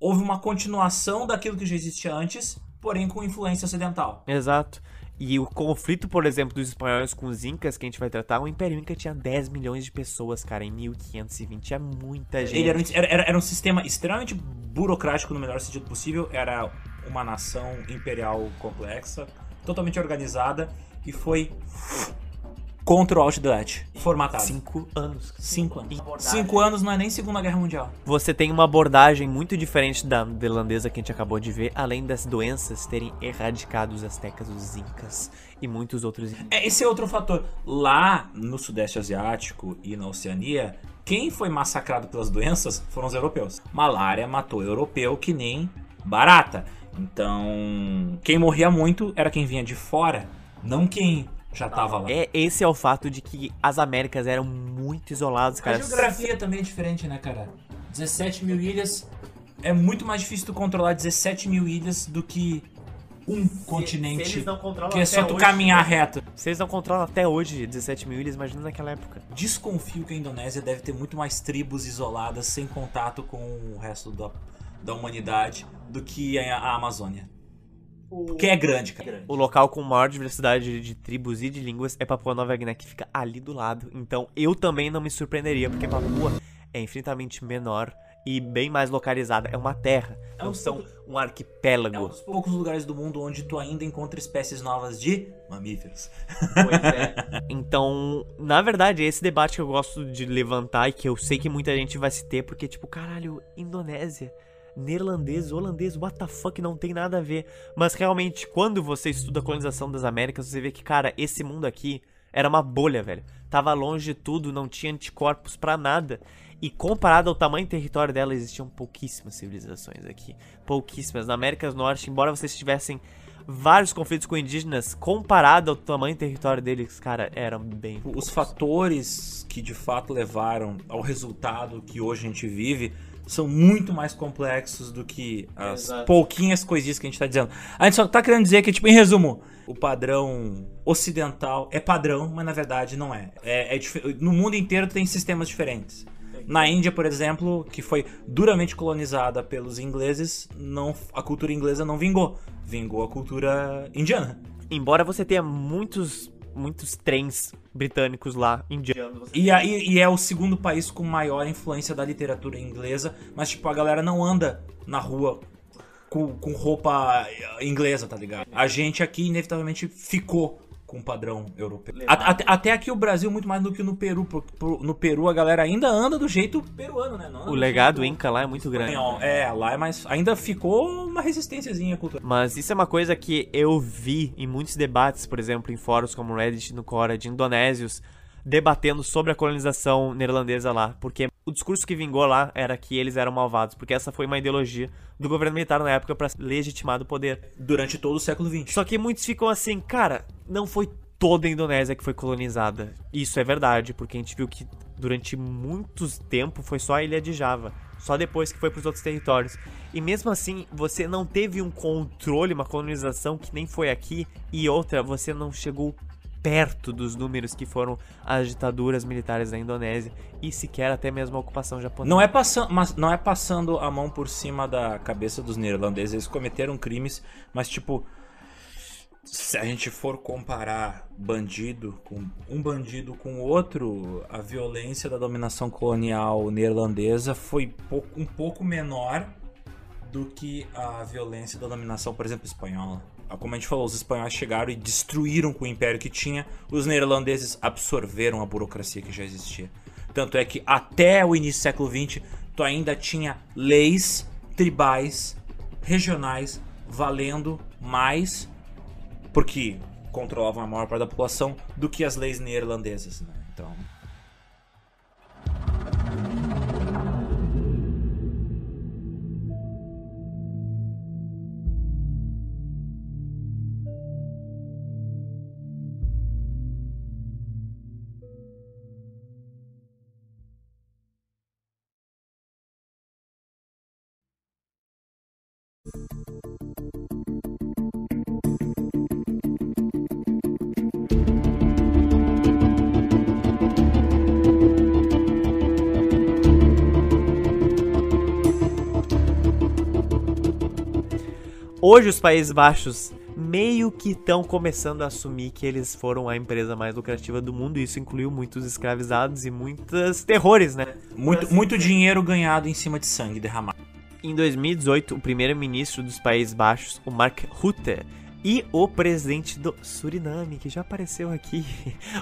houve uma continuação daquilo que já existia antes, porém com influência ocidental. Exato. E o conflito, por exemplo, dos espanhóis com os incas, que a gente vai tratar, o Império Inca tinha 10 milhões de pessoas, cara, em 1520, é muita gente. Ele era um sistema extremamente burocrático no melhor sentido possível, era uma nação imperial complexa, totalmente organizada, e foi Ctrl+Alt+Delete, formatado. 5 anos. 5 anos. 5 anos não é nem Segunda Guerra Mundial. Você tem uma abordagem muito diferente da neerlandesa que a gente acabou de ver, além das doenças terem erradicado os aztecas, os incas e muitos outros. Esse é outro fator. Lá no Sudeste Asiático e na Oceania, quem foi massacrado pelas doenças foram os europeus. Malária matou europeu que nem barata. Então, quem morria muito era quem vinha de fora, não quem já tava lá. Esse é o fato de que as Américas eram muito isoladas, cara. A geografia também é diferente, né, cara? 17 mil ilhas. É muito mais difícil tu controlar 17 mil ilhas do que continente. Eles não controlam que é só tu hoje, caminhar reto. Se eles não controlam até hoje 17 mil ilhas, imagina naquela época. Desconfio que a Indonésia deve ter muito mais tribos isoladas, sem contato com o resto da humanidade, do que a Amazônia. Porque é grande, cara. O local com maior diversidade de tribos e de línguas é Papua Nova Guiné, que fica ali do lado. Então eu também não me surpreenderia, porque Papua é infinitamente menor e bem mais localizada. É uma terra, não são um arquipélago. É um dos poucos lugares do mundo onde tu ainda encontra espécies novas de mamíferos. Pois é. Então, na verdade, esse debate que eu gosto de levantar e que eu sei que muita gente vai se ter, porque tipo, caralho, Indonésia, neerlandês, holandês, what the fuck, não tem nada a ver. Mas realmente, quando você estuda a colonização das Américas, você vê que, cara, esse mundo aqui era uma bolha, velho. Tava longe de tudo, não tinha anticorpos pra nada. E comparado ao tamanho do território dela, existiam pouquíssimas civilizações aqui. Pouquíssimas. Na América do Norte, embora vocês tivessem vários conflitos com indígenas, comparado ao tamanho do território deles, cara, eram bem poucos. Os fatores que de fato levaram ao resultado que hoje a gente vive são muito mais complexos do que as pouquinhas coisinhas que a gente tá dizendo. A gente só tá querendo dizer que, tipo, em resumo, o padrão ocidental é padrão, mas na verdade não é. No mundo inteiro tem sistemas diferentes. Na Índia, por exemplo, que foi duramente colonizada pelos ingleses, a cultura inglesa não vingou. Vingou a cultura indiana. Embora você tenha muitos trens britânicos lá, indianos. E é o segundo país com maior influência da literatura inglesa, mas tipo, a galera não anda na rua com roupa inglesa, tá ligado? A gente aqui, inevitavelmente, ficou com o padrão europeu. Até aqui o Brasil, muito mais do que no Peru. No Peru a galera ainda anda do jeito peruano, né? O legado inca lá é muito grande. Lá é mais. Ainda ficou uma resistênciazinha cultural. Mas isso é uma coisa que eu vi em muitos debates, por exemplo, em fóruns como Reddit, no Quora, de indonésios, debatendo sobre a colonização neerlandesa lá, porque o discurso que vingou lá era que eles eram malvados, porque essa foi uma ideologia do governo militar na época para legitimar o poder. Durante todo o século XX. Só que muitos ficam assim, cara, não foi toda a Indonésia que foi colonizada. Isso é verdade, porque a gente viu que durante muito tempo foi só a ilha de Java, só depois que foi para os outros territórios. E mesmo assim, você não teve um controle, uma colonização que nem foi aqui, e outra, você não chegou perto dos números que foram as ditaduras militares da Indonésia e sequer até mesmo a ocupação japonesa. Não é passando a mão por cima da cabeça dos neerlandeses, eles cometeram crimes, mas tipo, se a gente for comparar um bandido com outro, a violência da dominação colonial neerlandesa foi um pouco menor do que a violência da dominação, por exemplo, espanhola. Como a gente falou, os espanhóis chegaram e destruíram com o império que tinha, os neerlandeses absorveram a burocracia que já existia. Tanto é que até o início do século XX, tu ainda tinha leis tribais, regionais, valendo mais, porque controlavam a maior parte da população, do que as leis neerlandesas, né? Então... Hoje os Países Baixos meio que estão começando a assumir que eles foram a empresa mais lucrativa do mundo, e isso incluiu muitos escravizados e muitos terrores, né? Muito dinheiro ganhado em cima de sangue derramado. Em 2018, o primeiro-ministro dos Países Baixos, o Mark Rutte, e o presidente do Suriname, que já apareceu aqui,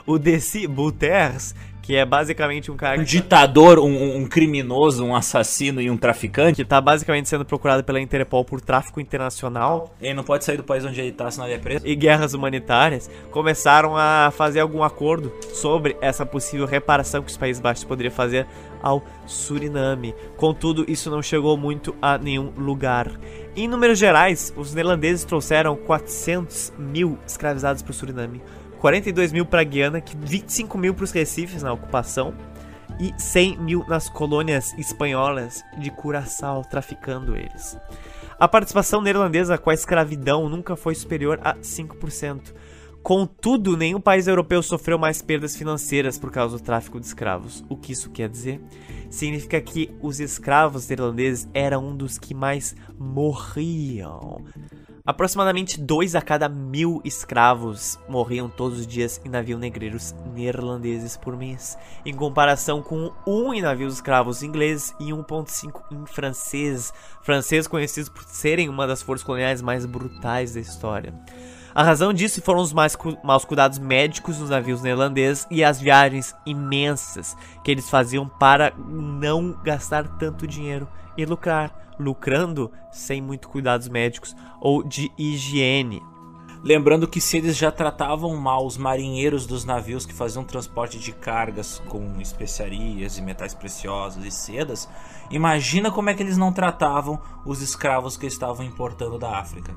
o Desi Buters, que é basicamente um cara... ditador, um criminoso, um assassino e um traficante. Que tá basicamente sendo procurado pela Interpol por tráfico internacional. Ele não pode sair do país onde ele tá, senão ele é preso. E guerras humanitárias começaram a fazer algum acordo sobre essa possível reparação que os Países Baixos poderiam fazer ao Suriname. Contudo, isso não chegou muito a nenhum lugar. Em números gerais, os neerlandeses trouxeram 400 mil escravizados para o Suriname. 42 mil para a Guiana, 25 mil para os Recifes na ocupação e 100 mil nas colônias espanholas de Curaçao, traficando eles. A participação neerlandesa com a escravidão nunca foi superior a 5%. Contudo, nenhum país europeu sofreu mais perdas financeiras por causa do tráfico de escravos. O que isso quer dizer? Significa que os escravos neerlandeses eram um dos que mais morriam. Aproximadamente 2 a cada 1000 escravos morriam todos os dias em navios negreiros neerlandeses por mês, em comparação com 1 em navios escravos ingleses e 1,5 em francês. Franceses conhecidos por serem uma das forças coloniais mais brutais da história. A razão disso foram os maus cuidados médicos nos navios neerlandeses e as viagens imensas que eles faziam para não gastar tanto dinheiro e lucrando sem muito cuidados médicos ou de higiene. Lembrando que se eles já tratavam mal os marinheiros dos navios que faziam transporte de cargas com especiarias e metais preciosos e sedas, imagina como é que eles não tratavam os escravos que estavam importando da África.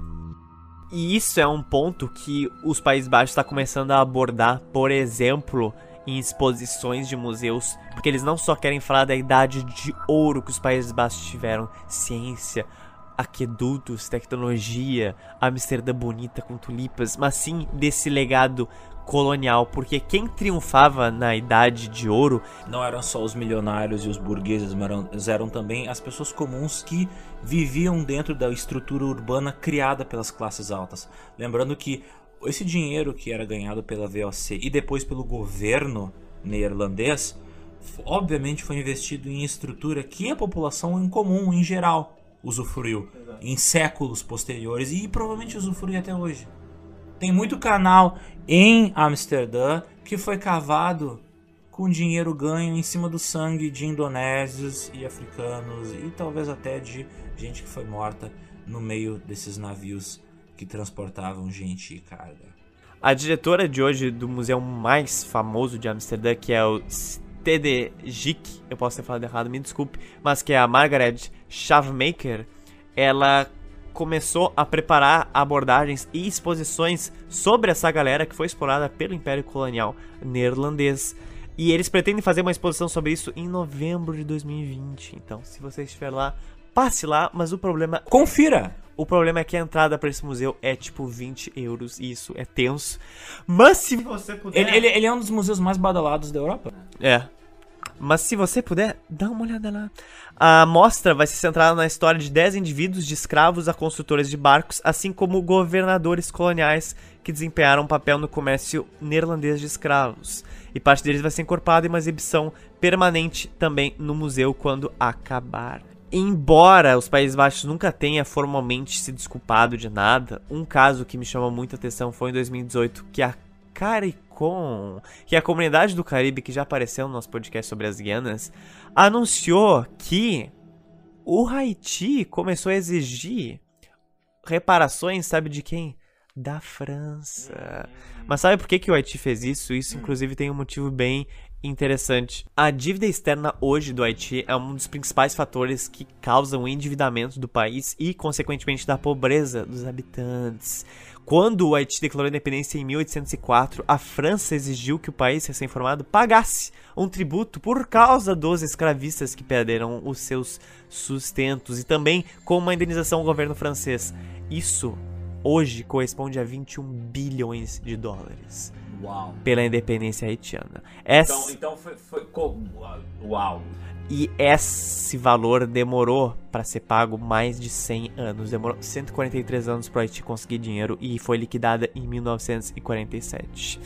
E isso é um ponto que os Países Baixos estão começando a abordar, por exemplo, em exposições de museus, porque eles não só querem falar da idade de ouro que os Países Baixos tiveram, ciência, aquedutos, tecnologia, Amsterdã bonita com tulipas, mas sim desse legado colonial, porque quem triunfava na idade de ouro não eram só os milionários e os burgueses, mas eram também as pessoas comuns que viviam dentro da estrutura urbana criada pelas classes altas. Lembrando que esse dinheiro que era ganhado pela VOC e depois pelo governo neerlandês, obviamente foi investido em estrutura que a população em comum, em geral, usufruiu em séculos posteriores e provavelmente usufrui até hoje. Tem muito canal em Amsterdã que foi cavado com dinheiro ganho em cima do sangue de indonésios e africanos e talvez até de gente que foi morta no meio desses navios que transportavam gente e carga. A diretora de hoje do museu mais famoso de Amsterdã, que é o Stedelijk, eu posso ter falado errado, me desculpe, mas que é a Margaret Shavemaker, ela começou a preparar abordagens e exposições sobre essa galera que foi explorada pelo Império Colonial Neerlandês. E eles pretendem fazer uma exposição sobre isso em novembro de 2020. Então, se você estiver lá, passe lá, mas o problema... Confira! O problema é que a entrada para esse museu é tipo 20 euros, e isso é tenso. Mas se você puder... Ele é um dos museus mais badalados da Europa. É. Mas se você puder, dá uma olhada lá. A mostra vai se centrar na história de 10 indivíduos, de escravos a construtores de barcos, assim como governadores coloniais que desempenharam um papel no comércio neerlandês de escravos. E parte deles vai ser encorpada em uma exibição permanente também no museu quando acabar. Embora os Países Baixos nunca tenha formalmente se desculpado de nada, um caso que me chamou muita atenção foi em 2018, que a CARICOM, que é a comunidade do Caribe que já apareceu no nosso podcast sobre as Guianas, anunciou que o Haiti começou a exigir reparações, sabe de quem? Da França. Mas sabe por que que o Haiti fez isso? Isso, inclusive, tem um motivo bem interessante. A dívida externa hoje do Haiti é um dos principais fatores que causam o endividamento do país e, consequentemente, da pobreza dos habitantes. Quando o Haiti declarou a independência em 1804, a França exigiu que o país recém-formado pagasse um tributo por causa dos escravistas que perderam os seus sustentos e também com uma indenização ao governo francês. Isso hoje corresponde a 21 bilhões de dólares. Uau. Pela independência haitiana. Então foi como? Uau. E esse valor demorou para ser pago mais de 100 anos. Demorou 143 anos para o Haiti conseguir dinheiro e foi liquidada em 1947.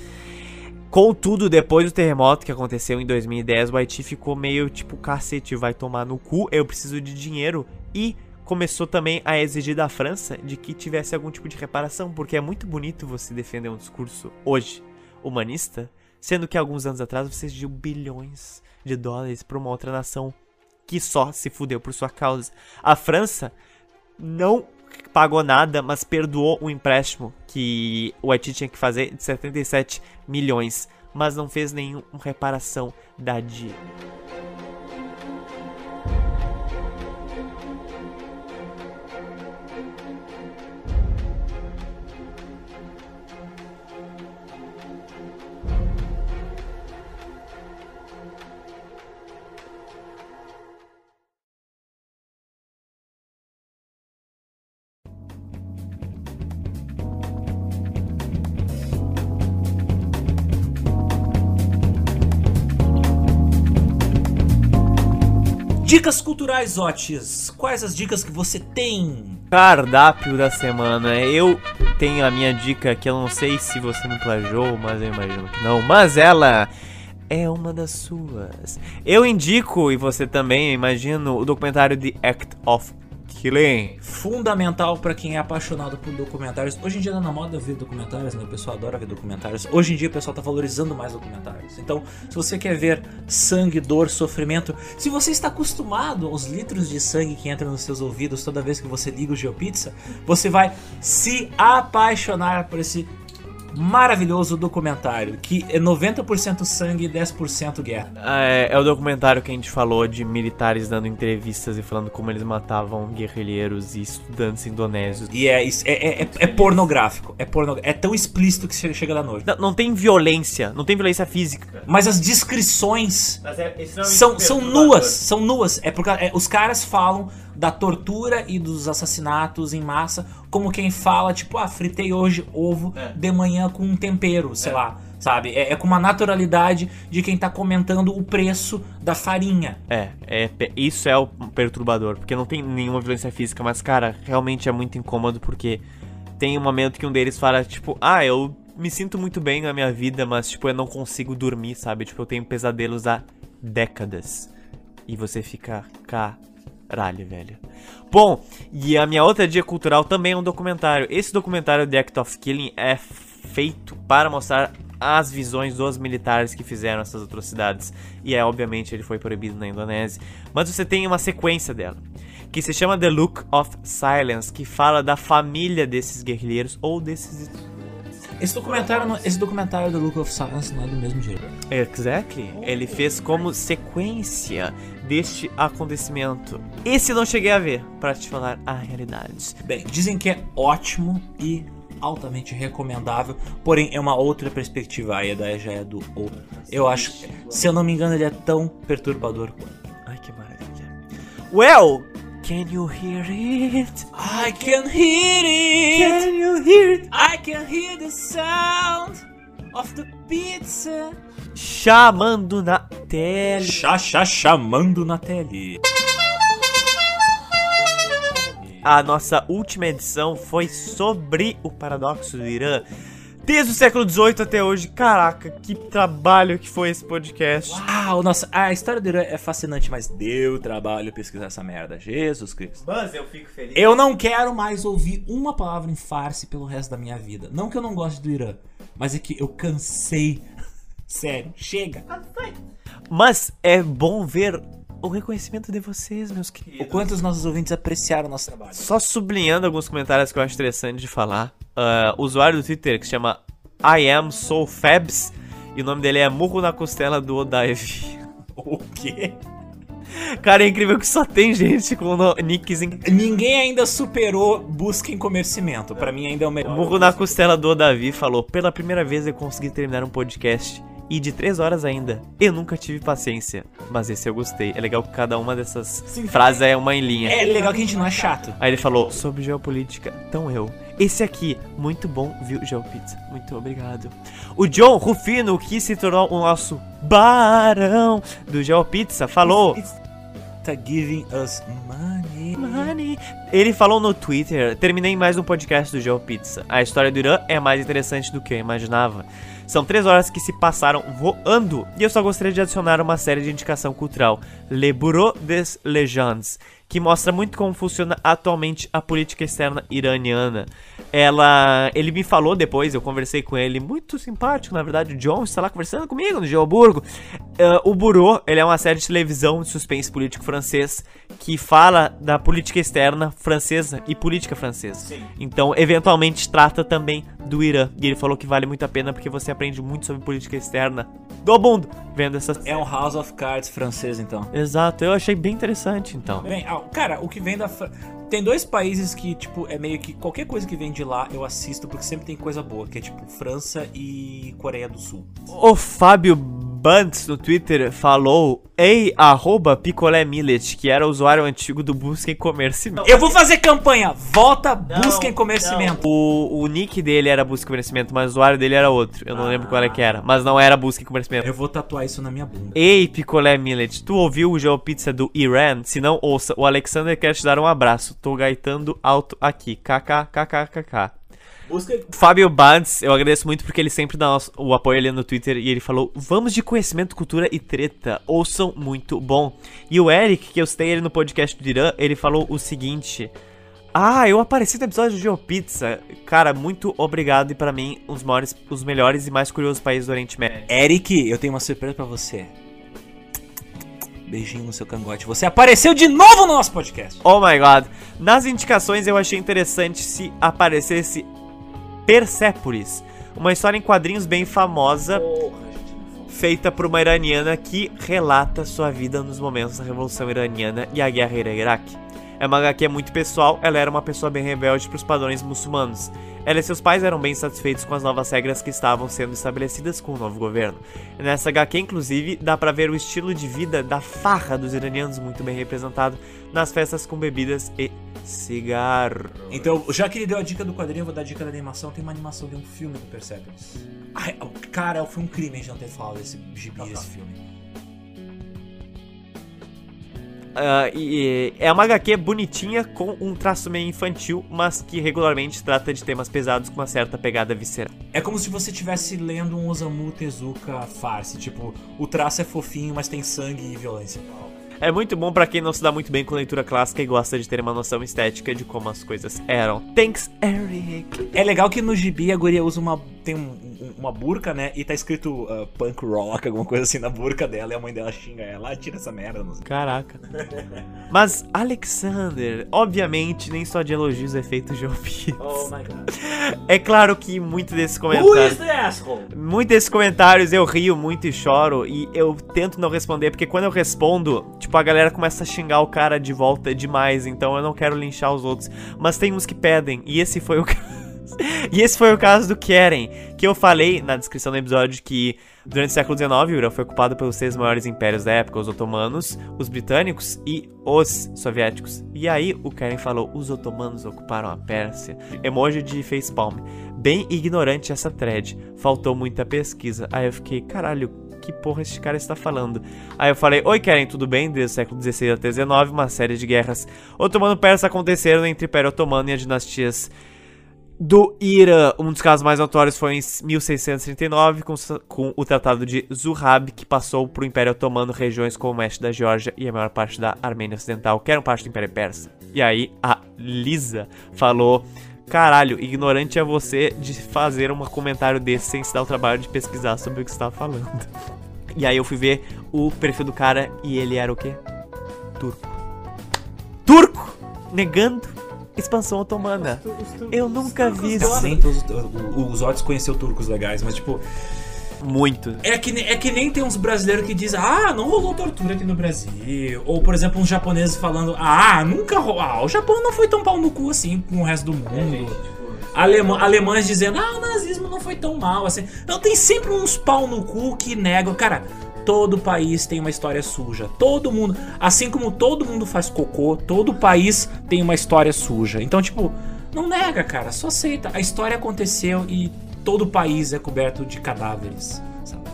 Contudo, depois do terremoto que aconteceu em 2010, o Haiti ficou meio tipo, cacete, vai tomar no cu, eu preciso de dinheiro, e começou também a exigir da França de que tivesse algum tipo de reparação, porque é muito bonito você defender um discurso hoje humanista, sendo que alguns anos atrás você exigiu bilhões de dólares para uma outra nação que só se fudeu por sua causa. A França não pagou nada, mas perdoou o empréstimo que o Haiti tinha que fazer de 77 milhões, mas não fez nenhuma reparação da dívida. Dicas culturais, Zotis. Quais as dicas que você tem? Cardápio da semana. Eu tenho a minha dica que eu não sei se você me plagiou, mas eu imagino que não. Mas ela é uma das suas. Eu indico, e você também, eu imagino, o documentário The Act of Killing. Fundamental pra quem é apaixonado por documentários. Hoje em dia tá na moda ver documentários, né? O pessoal adora ver documentários. Hoje em dia o pessoal tá valorizando mais documentários. Então, se você quer ver sangue, dor, sofrimento, se você está acostumado aos litros de sangue que entram nos seus ouvidos toda vez que você liga o GeoPizza, você vai se apaixonar por esse maravilhoso documentário, que é 90% sangue e 10% guerra. É o documentário que a gente falou de militares dando entrevistas e falando como eles matavam guerrilheiros e estudantes indonésios. E é pornográfico, é tão explícito que chega da noite. Não tem violência, não tem violência física. Mas as descrições são nuas. É porque os caras falam da tortura e dos assassinatos em massa, como quem fala, tipo, fritei hoje ovo de manhã com um tempero, sei lá, sabe? É com uma naturalidade de quem tá comentando o preço da farinha. Isso é o perturbador, porque não tem nenhuma violência física, mas, cara, realmente é muito incômodo, porque tem um momento que um deles fala, tipo, eu me sinto muito bem na minha vida, mas, tipo, eu não consigo dormir, sabe? Tipo, eu tenho pesadelos há décadas. E você fica caralho, velho. Bom, e a minha outra dica cultural também é um documentário. Esse documentário, The Act of Killing, é feito para mostrar as visões dos militares que fizeram essas atrocidades. E obviamente ele foi proibido na Indonésia. Mas você tem uma sequência dela, que se chama The Look of Silence, que fala da família desses guerrilheiros ou desses Esse documentário do Look of Silence não é do mesmo jeito. Exactly. Ele fez como sequência deste acontecimento. Esse eu não cheguei a ver, pra te falar a realidade. Bem, dizem que é ótimo e altamente recomendável, porém é uma outra perspectiva. Aí daí já é do outro. Eu acho, se eu não me engano, ele é tão perturbador quanto. Ai, que maravilha. Well, can you hear it? I can hear it. Can you hear it? I can hear the sound of the pizza chamando na tele. Chamando na tele. A nossa última edição foi sobre o paradoxo do Irã. Desde o século XVIII até hoje, caraca, que trabalho que foi esse podcast. Uau, nossa, a história do Irã é fascinante, mas deu trabalho pesquisar essa merda, Jesus Cristo. Mas eu fico feliz. Eu não quero mais ouvir uma palavra em farsi pelo resto da minha vida. Não que eu não goste do Irã, mas é que eu cansei. Sério, chega. Mas é bom ver o reconhecimento de vocês, meus queridos. O quanto os nossos ouvintes apreciaram o nosso trabalho. Só sublinhando alguns comentários que eu acho interessante de falar. O usuário do Twitter que se chama I Am So Fabs, e o nome dele é Murro na Costela do Odaive. O quê? Cara, é incrível que só tem gente com nicks em... Ninguém ainda superou busca em comercimento. Pra mim ainda é o melhor. Murro na Costela do Odavi falou: pela primeira vez eu consegui terminar um podcast e de 3 horas ainda. Eu nunca tive paciência, mas esse eu gostei. É legal que cada uma dessas frases é uma em linha. É legal que a gente não é chato. Aí ele falou sobre geopolítica, então eu. Esse aqui, muito bom, viu, GeoPizza? Muito obrigado. O John Rufino, que se tornou o nosso barão do GeoPizza, falou: It's giving us money. Ele falou no Twitter: terminei mais um podcast do GeoPizza. A história do Irã é mais interessante do que eu imaginava. São 3 horas que se passaram voando. E eu só gostaria de adicionar uma série de indicação cultural, Le Bureau des Légendes, que mostra muito como funciona atualmente a política externa iraniana. Ele me falou depois, eu conversei com ele, muito simpático, na verdade. O John está lá conversando comigo no Geoburgo. O Bureau, ele é uma série de televisão de suspense político francês que fala da política externa francesa e política francesa. Sim. Então, eventualmente, trata também do Irã. E ele falou que vale muito a pena porque você aprende muito sobre política externa do mundo vendo essas... É um House of Cards francês, então. Exato, eu achei bem interessante, então. Bem, cara, o que vem da... Tem 2 países que, tipo, é meio que qualquer coisa que vem de lá eu assisto, porque sempre tem coisa boa, que é, tipo, França e Coreia do Sul. O Fábio Bantz, no Twitter, falou: ei, @picolé millet, que era o usuário antigo do Busca em Comercimento. Eu vou fazer campanha! Volta, não, Busca em Comercimento! O nick dele era Busca em Comercimento, mas o usuário dele era outro. Eu não lembro qual é que era, mas não era Busca em Comercimento. Eu vou tatuar isso na minha bunda. Ei, Picolé millet, tu ouviu o GeoPizza do Irã? Se não, ouça. O Alexander quer te dar um abraço. Tô gaitando alto aqui. KKKKKK. Busca... Fábio Bantz, eu agradeço muito porque ele sempre dá o apoio ali no Twitter. E ele falou: vamos de conhecimento, cultura e treta. Ouçam, muito bom. E o Eric, que eu citei ele no podcast do Irã, ele falou o seguinte: ah, eu apareci no episódio do GeoPizza. Cara, muito obrigado. E pra mim, os melhores e mais curiosos países do Oriente Médio. Eric, eu tenho uma surpresa pra você. Beijinho no seu cangote. Você apareceu de novo no nosso podcast. Oh my god. Nas indicações eu achei interessante se aparecesse Persépolis, uma história em quadrinhos bem famosa, feita por uma iraniana que relata sua vida nos momentos da Revolução Iraniana e a Guerra Iraque. É uma HQ muito pessoal, ela era uma pessoa bem rebelde para os padrões muçulmanos. Ela e seus pais eram bem satisfeitos com as novas regras que estavam sendo estabelecidas com o novo governo. Nessa HQ, inclusive, dá pra ver o estilo de vida da farra dos iranianos muito bem representado nas festas com bebidas e cigarro. Então, já que ele deu a dica do quadrinho, eu vou dar a dica da animação. Tem uma animação de um filme do Persepolis. Ai, cara, foi um crime a gente não ter falado desse gibi, esse filme. É uma HQ bonitinha com um traço meio infantil, mas que regularmente trata de temas pesados com uma certa pegada visceral. É como se você estivesse lendo um Osamu Tezuka farce, tipo, o traço é fofinho, mas tem sangue e violência. É muito bom pra quem não se dá muito bem com leitura clássica e gosta de ter uma noção estética de como as coisas eram. Thanks, Eric. É legal que no gibi a guria usa uma burca, né? E tá escrito punk rock, alguma coisa assim na burca dela. E a mãe dela xinga ela: ah, tira essa merda. Não sei. Caraca. Mas, Alexander, obviamente, nem só de elogios é feito GeoPizza. Oh my god. É claro que muito desses comentários... Muito desses comentários eu rio muito e choro. E eu tento não responder, porque quando eu respondo, tipo, a galera começa a xingar o cara de volta demais. Então eu não quero linchar os outros. Mas tem uns que pedem. E esse foi o caso. E esse foi o caso do Keren, que eu falei na descrição do episódio que durante o século XIX o Irã foi ocupado pelos seis maiores impérios da época, os otomanos, os britânicos e os soviéticos. E aí o Keren falou, os otomanos ocuparam a Pérsia. Emoji de facepalm. Bem ignorante essa thread, faltou muita pesquisa. Aí eu fiquei, caralho, que porra esse cara está falando? Aí eu falei, oi Keren, tudo bem? Desde o século XVI até XIX, uma série de guerras otomano-persa aconteceram entre o Império Otomano e as dinastias do Irã. Um dos casos mais notórios foi em 1639, com o Tratado de Zurab, que passou para o Império Otomano regiões como o oeste da Geórgia e a maior parte da Armênia Ocidental, que eram parte do Império Persa. E aí a Lisa falou, caralho, ignorante é você de fazer um comentário desse sem se dar o trabalho de pesquisar sobre o que você estava falando. E aí eu fui ver o perfil do cara e ele era o quê? Turco. Turco! Negando expansão otomana. Eu nunca vi isso. Os Zotti conheceu turcos legais, mas tipo... Muito. É que nem tem uns brasileiros que dizem, ah, não rolou tortura aqui no Brasil. Ou, por exemplo, uns japoneses falando, ah, nunca rolou. Ah, o Japão não foi tão pau no cu assim com o resto do mundo. É, gente, tipo, alemães dizendo, ah, o nazismo não foi tão mal assim. Não, tem sempre uns pau no cu que negam. Cara, todo país tem uma história suja. Todo mundo, assim como todo mundo faz cocô, todo país tem uma história suja. Então, tipo, não nega, cara, só aceita. A história aconteceu e todo país é coberto de cadáveres, sabe?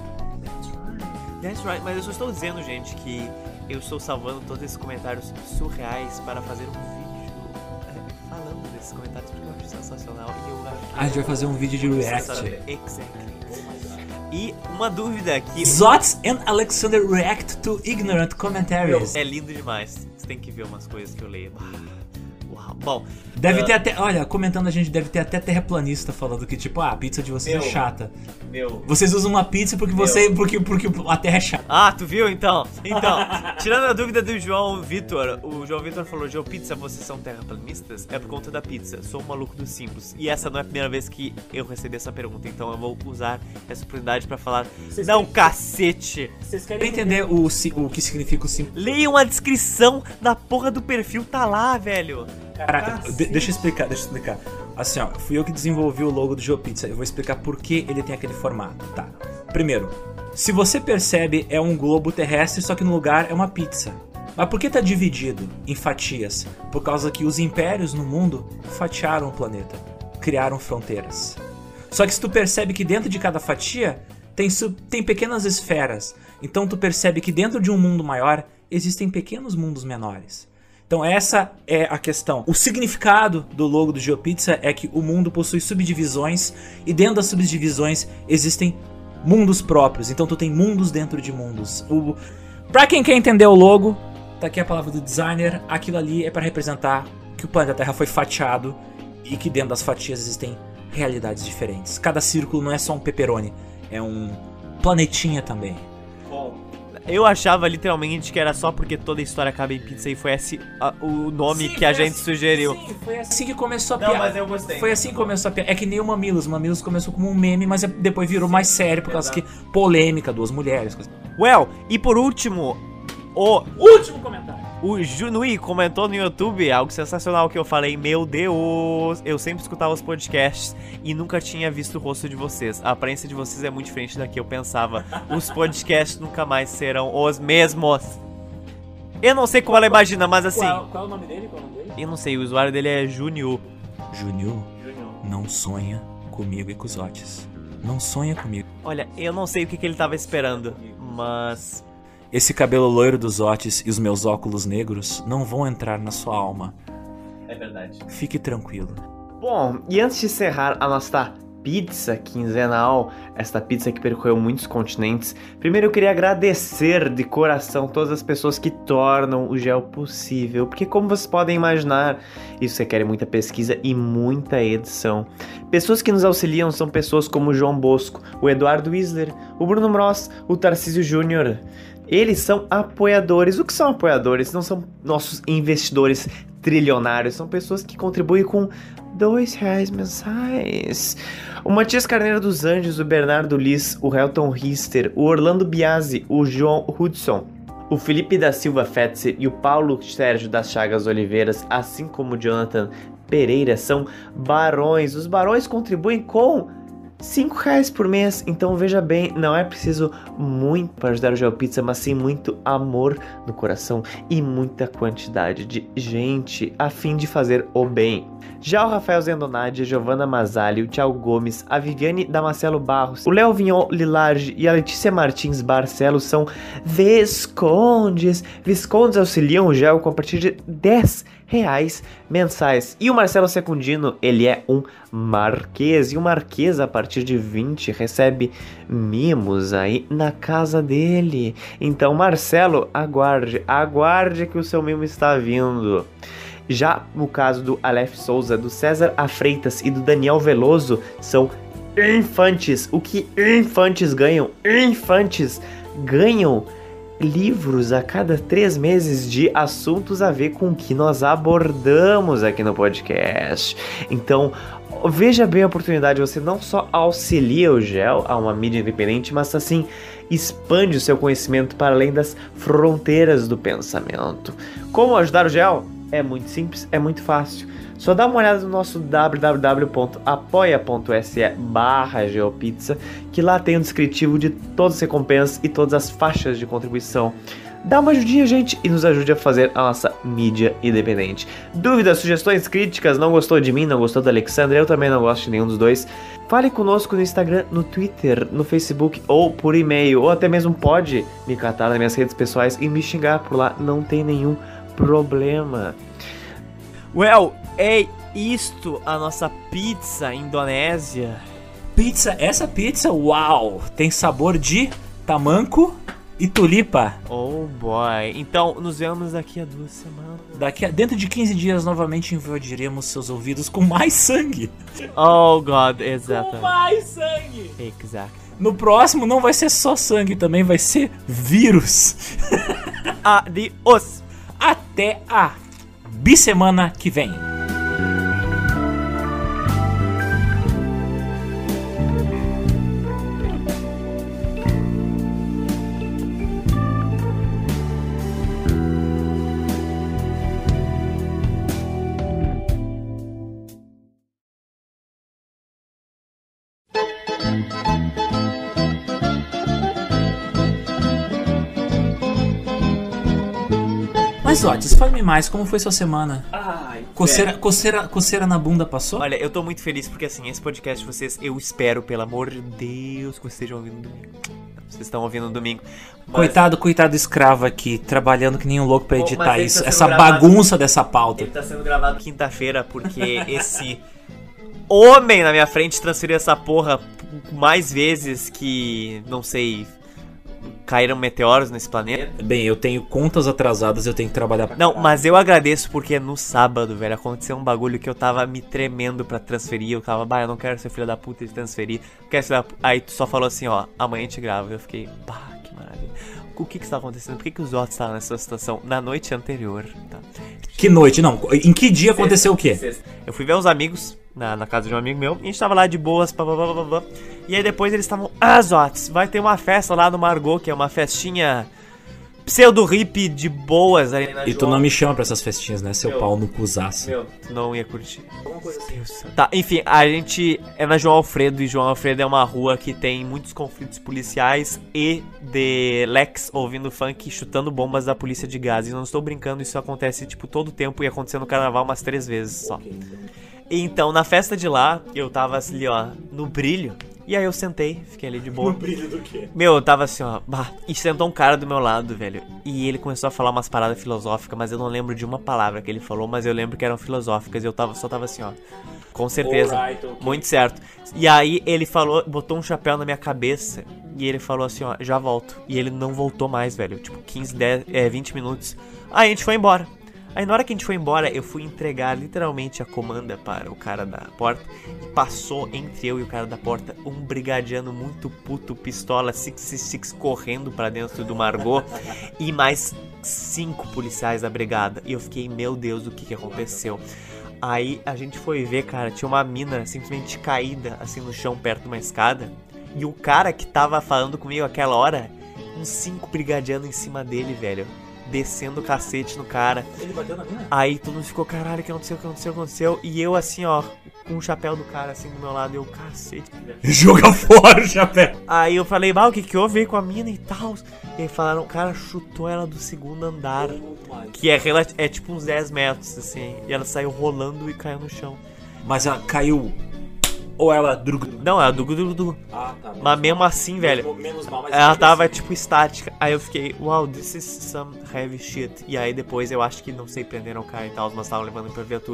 That's right. Mas eu só estou dizendo, gente, que eu estou salvando todos esses comentários surreais para fazer um vídeo falando desses comentários, porque eu acho sensacional. E eu acho que a gente vai fazer um vídeo de react. Exactly. E uma dúvida aqui. Zots and Alexander react to ignorant commentaries. É lindo demais. Você tem que ver umas coisas que eu leio. Uau. Bom. Deve ter até. Olha, comentando a gente, deve ter até terraplanista falando que, tipo, ah, a pizza de vocês é chata. Vocês usam uma pizza porque a terra é chata. Ah, tu viu então? Então, tirando a dúvida do João Vitor, o João Vitor falou: João, pizza, vocês são terraplanistas? É por conta da pizza. Sou um maluco dos símbolos. E essa não é a primeira vez que eu recebi essa pergunta. Então eu vou usar essa oportunidade pra falar. Vocês não, querem... cacete! Vocês querem entender o que significa o símbolo? Leiam a descrição da porra do perfil, tá lá, velho. Caraca, deixa eu explicar. Assim, ó, fui eu que desenvolvi o logo do GeoPizza. Eu vou explicar por que ele tem aquele formato, tá? Primeiro, se você percebe, é um globo terrestre, só que no lugar é uma pizza. Mas por que tá dividido em fatias? Por causa que os impérios no mundo fatiaram o planeta, criaram fronteiras. Só que se tu percebe que dentro de cada fatia tem pequenas esferas, então tu percebe que dentro de um mundo maior existem pequenos mundos menores. Então essa é a questão. O significado do logo do GeoPizza é que o mundo possui subdivisões e dentro das subdivisões existem mundos próprios. Então tu tem mundos dentro de mundos. Pra quem quer entender o logo, tá aqui a palavra do designer. Aquilo ali é pra representar que o planeta Terra foi fatiado e que dentro das fatias existem realidades diferentes. Cada círculo não é só um pepperoni, é um planetinha também. Eu achava literalmente que era só porque toda a história acaba em pizza e foi esse o nome que a gente sugeriu. Sim, foi assim que começou a piada. Não, mas eu gostei. Foi assim que começou a piada. É que nem o Mamilos. O Mamilos começou como um meme, mas depois virou mais sério por causa que polêmica, duas mulheres. Well, e por último, o último comentário. O Junui comentou no YouTube algo sensacional que eu falei, meu Deus, eu sempre escutava os podcasts e nunca tinha visto o rosto de vocês. A aparência de vocês é muito diferente da que eu pensava. Os podcasts nunca mais serão os mesmos. Eu não sei como ela imagina, mas assim... Qual é o nome dele? Eu não sei, o usuário dele é Junior. Junior, não sonha comigo e com os Zotis. Não sonha comigo. Olha, eu não sei o que ele tava esperando, mas... Esse cabelo loiro dos Zotis e os meus óculos negros não vão entrar na sua alma. É verdade. Fique tranquilo. Bom, e antes de encerrar a nossa pizza quinzenal, esta pizza que percorreu muitos continentes, primeiro eu queria agradecer de coração todas as pessoas que tornam o gel possível, porque como vocês podem imaginar, isso requer muita pesquisa e muita edição. Pessoas que nos auxiliam são pessoas como o João Bosco, o Eduardo Isler, o Bruno Mross, o Tarcísio Júnior... Eles são apoiadores. O que são apoiadores? Não são nossos investidores trilionários. São pessoas que contribuem com R$2 mensais. O Matias Carneiro dos Anjos, o Bernardo Liz, o Helton Rister, o Orlando Biasi, o João Hudson, o Felipe da Silva Fetzer e o Paulo Sérgio das Chagas Oliveiras, assim como o Jonathan Pereira, são barões. Os barões contribuem com R$5 por mês, então veja bem, não é preciso muito para ajudar o GeoPizza, mas sim muito amor no coração e muita quantidade de gente a fim de fazer o bem. Já o Rafael Zendonadi, a Giovanna Mazzali, o Thiago Gomes, a Viviane Damascelo Barros, o Léo Vignon Lilarge e a Letícia Martins Barcelos são Viscondes. Viscondes auxiliam o gel com a partir de R$10 mensais. E o Marcelo Secundino, ele é um marquês, e o marquês a partir de 20 recebe mimos aí na casa dele. Então Marcelo, aguarde que o seu mimo está vindo. Já no caso do Aleph Souza, do César A. Freitas e do Daniel Veloso, são infantes. O que infantes ganham? Infantes ganham livros a cada 3 meses de assuntos a ver com o que nós abordamos aqui no podcast. Então, veja bem a oportunidade, você não só auxilia o GEL a uma mídia independente, mas assim expande o seu conhecimento para além das fronteiras do pensamento. Como ajudar o GEL? É muito simples, é muito fácil. Só dá uma olhada no nosso www.apoia.se/geopizza, que lá tem um descritivo de todas as recompensas e todas as faixas de contribuição. Dá uma ajudinha, gente, e nos ajude a fazer a nossa mídia independente. Dúvidas, sugestões, críticas, não gostou de mim, não gostou do Alexandre, eu também não gosto de nenhum dos dois. Fale conosco no Instagram, no Twitter, no Facebook ou por e-mail, ou até mesmo pode me catar nas minhas redes pessoais e me xingar por lá, não tem nenhum problema. Well, é isto a nossa pizza indonésia. Essa pizza, uau, tem sabor de tamanco e tulipa. Oh boy, então nos vemos daqui a 2 semanas. Dentro de 15 dias novamente invadiremos seus ouvidos com mais sangue. Oh god, exato. Com mais sangue. Exato. No próximo não vai ser só sangue, também vai ser vírus. Adiós. Até a bissemana que vem. Zotes, fale-me mais, como foi sua semana? Ai, coceira na bunda passou? Olha, eu tô muito feliz porque assim, esse podcast de vocês, eu espero, pelo amor de Deus, que vocês estejam ouvindo no domingo. Vocês estão ouvindo no domingo. Mas... Coitado escravo aqui, trabalhando que nem um louco pra editar isso, essa bagunça dessa pauta. Ele tá sendo gravado quinta-feira porque esse homem na minha frente transferiu essa porra mais vezes que, não sei... Caíram meteoros nesse planeta. Bem, eu tenho contas atrasadas, eu tenho que trabalhar pra... Não, mas eu agradeço porque no sábado, velho, aconteceu um bagulho que eu tava me tremendo pra transferir. Eu tava, eu não quero ser filho da puta de transferir. Aí tu só falou assim, ó, amanhã te gravo. Eu fiquei, que maravilha. O que está acontecendo? Por que os outros estavam nessa situação na noite anterior? Tá. Que noite? Não, em que dia aconteceu o quê? Sexta. Eu fui ver uns amigos na casa de um amigo meu, e a gente tava lá de boas, papapá. E aí depois eles estavam, Zotes, vai ter uma festa lá no Margot, que é uma festinha pseudo-hippie de boas ali na... E tu não me chama pra essas festinhas, né? Seu pau no cusaço. Meu, tu não ia curtir. Tá, enfim, a gente é na João Alfredo, e João Alfredo é uma rua que tem muitos conflitos policiais e de Lex ouvindo funk e chutando bombas da polícia de gás. E não estou brincando, isso acontece, tipo, todo o tempo, e aconteceu no carnaval umas 3 vezes só. Okay, então, na festa de lá, eu tava ali, ó, no brilho. E aí eu sentei, fiquei ali de boa. No brilho do quê? Meu, eu tava assim, ó, e sentou um cara do meu lado, velho. E ele começou a falar umas paradas filosóficas, mas eu não lembro de uma palavra que ele falou, mas eu lembro que eram filosóficas. E eu só tava assim, ó, com certeza, right, okay. Muito certo. E aí ele falou, botou um chapéu na minha cabeça e ele falou assim, ó, já volto. E ele não voltou mais, velho, tipo 15, 10, 20 minutos. Aí a gente foi embora. Aí na hora que a gente foi embora, eu fui entregar literalmente a comanda para o cara da porta. E passou entre eu e o cara da porta um brigadiano muito puto, pistola 666, correndo para dentro do Margot. E mais 5 policiais da brigada. E eu fiquei, meu Deus, o que aconteceu? Aí a gente foi ver, cara, tinha uma mina simplesmente caída, assim, no chão, perto de uma escada. E o cara que tava falando comigo aquela hora, uns 5 brigadianos em cima dele, velho, descendo o cacete no cara. Ele bateu na mina? Aí todo mundo ficou, caralho, o que aconteceu? E eu assim, ó, com o chapéu do cara assim do meu lado, eu, cacete, velho. Joga fora o chapéu! Aí eu falei, o que houve com a mina e tal? E aí falaram, o cara chutou ela do 2º andar, que é tipo uns 10 metros, assim. E ela saiu rolando e caiu no chão. Mas ela caiu... Ou ela drug... Não, ela drug. Ah, tá. Mas mesmo assim, velho, menos mal, mas ela tava assim, tipo estática. Aí eu fiquei, wow, this is some heavy shit. E aí depois eu acho que, não sei, prenderam o cara e tal, mas estavam levando pra viatura.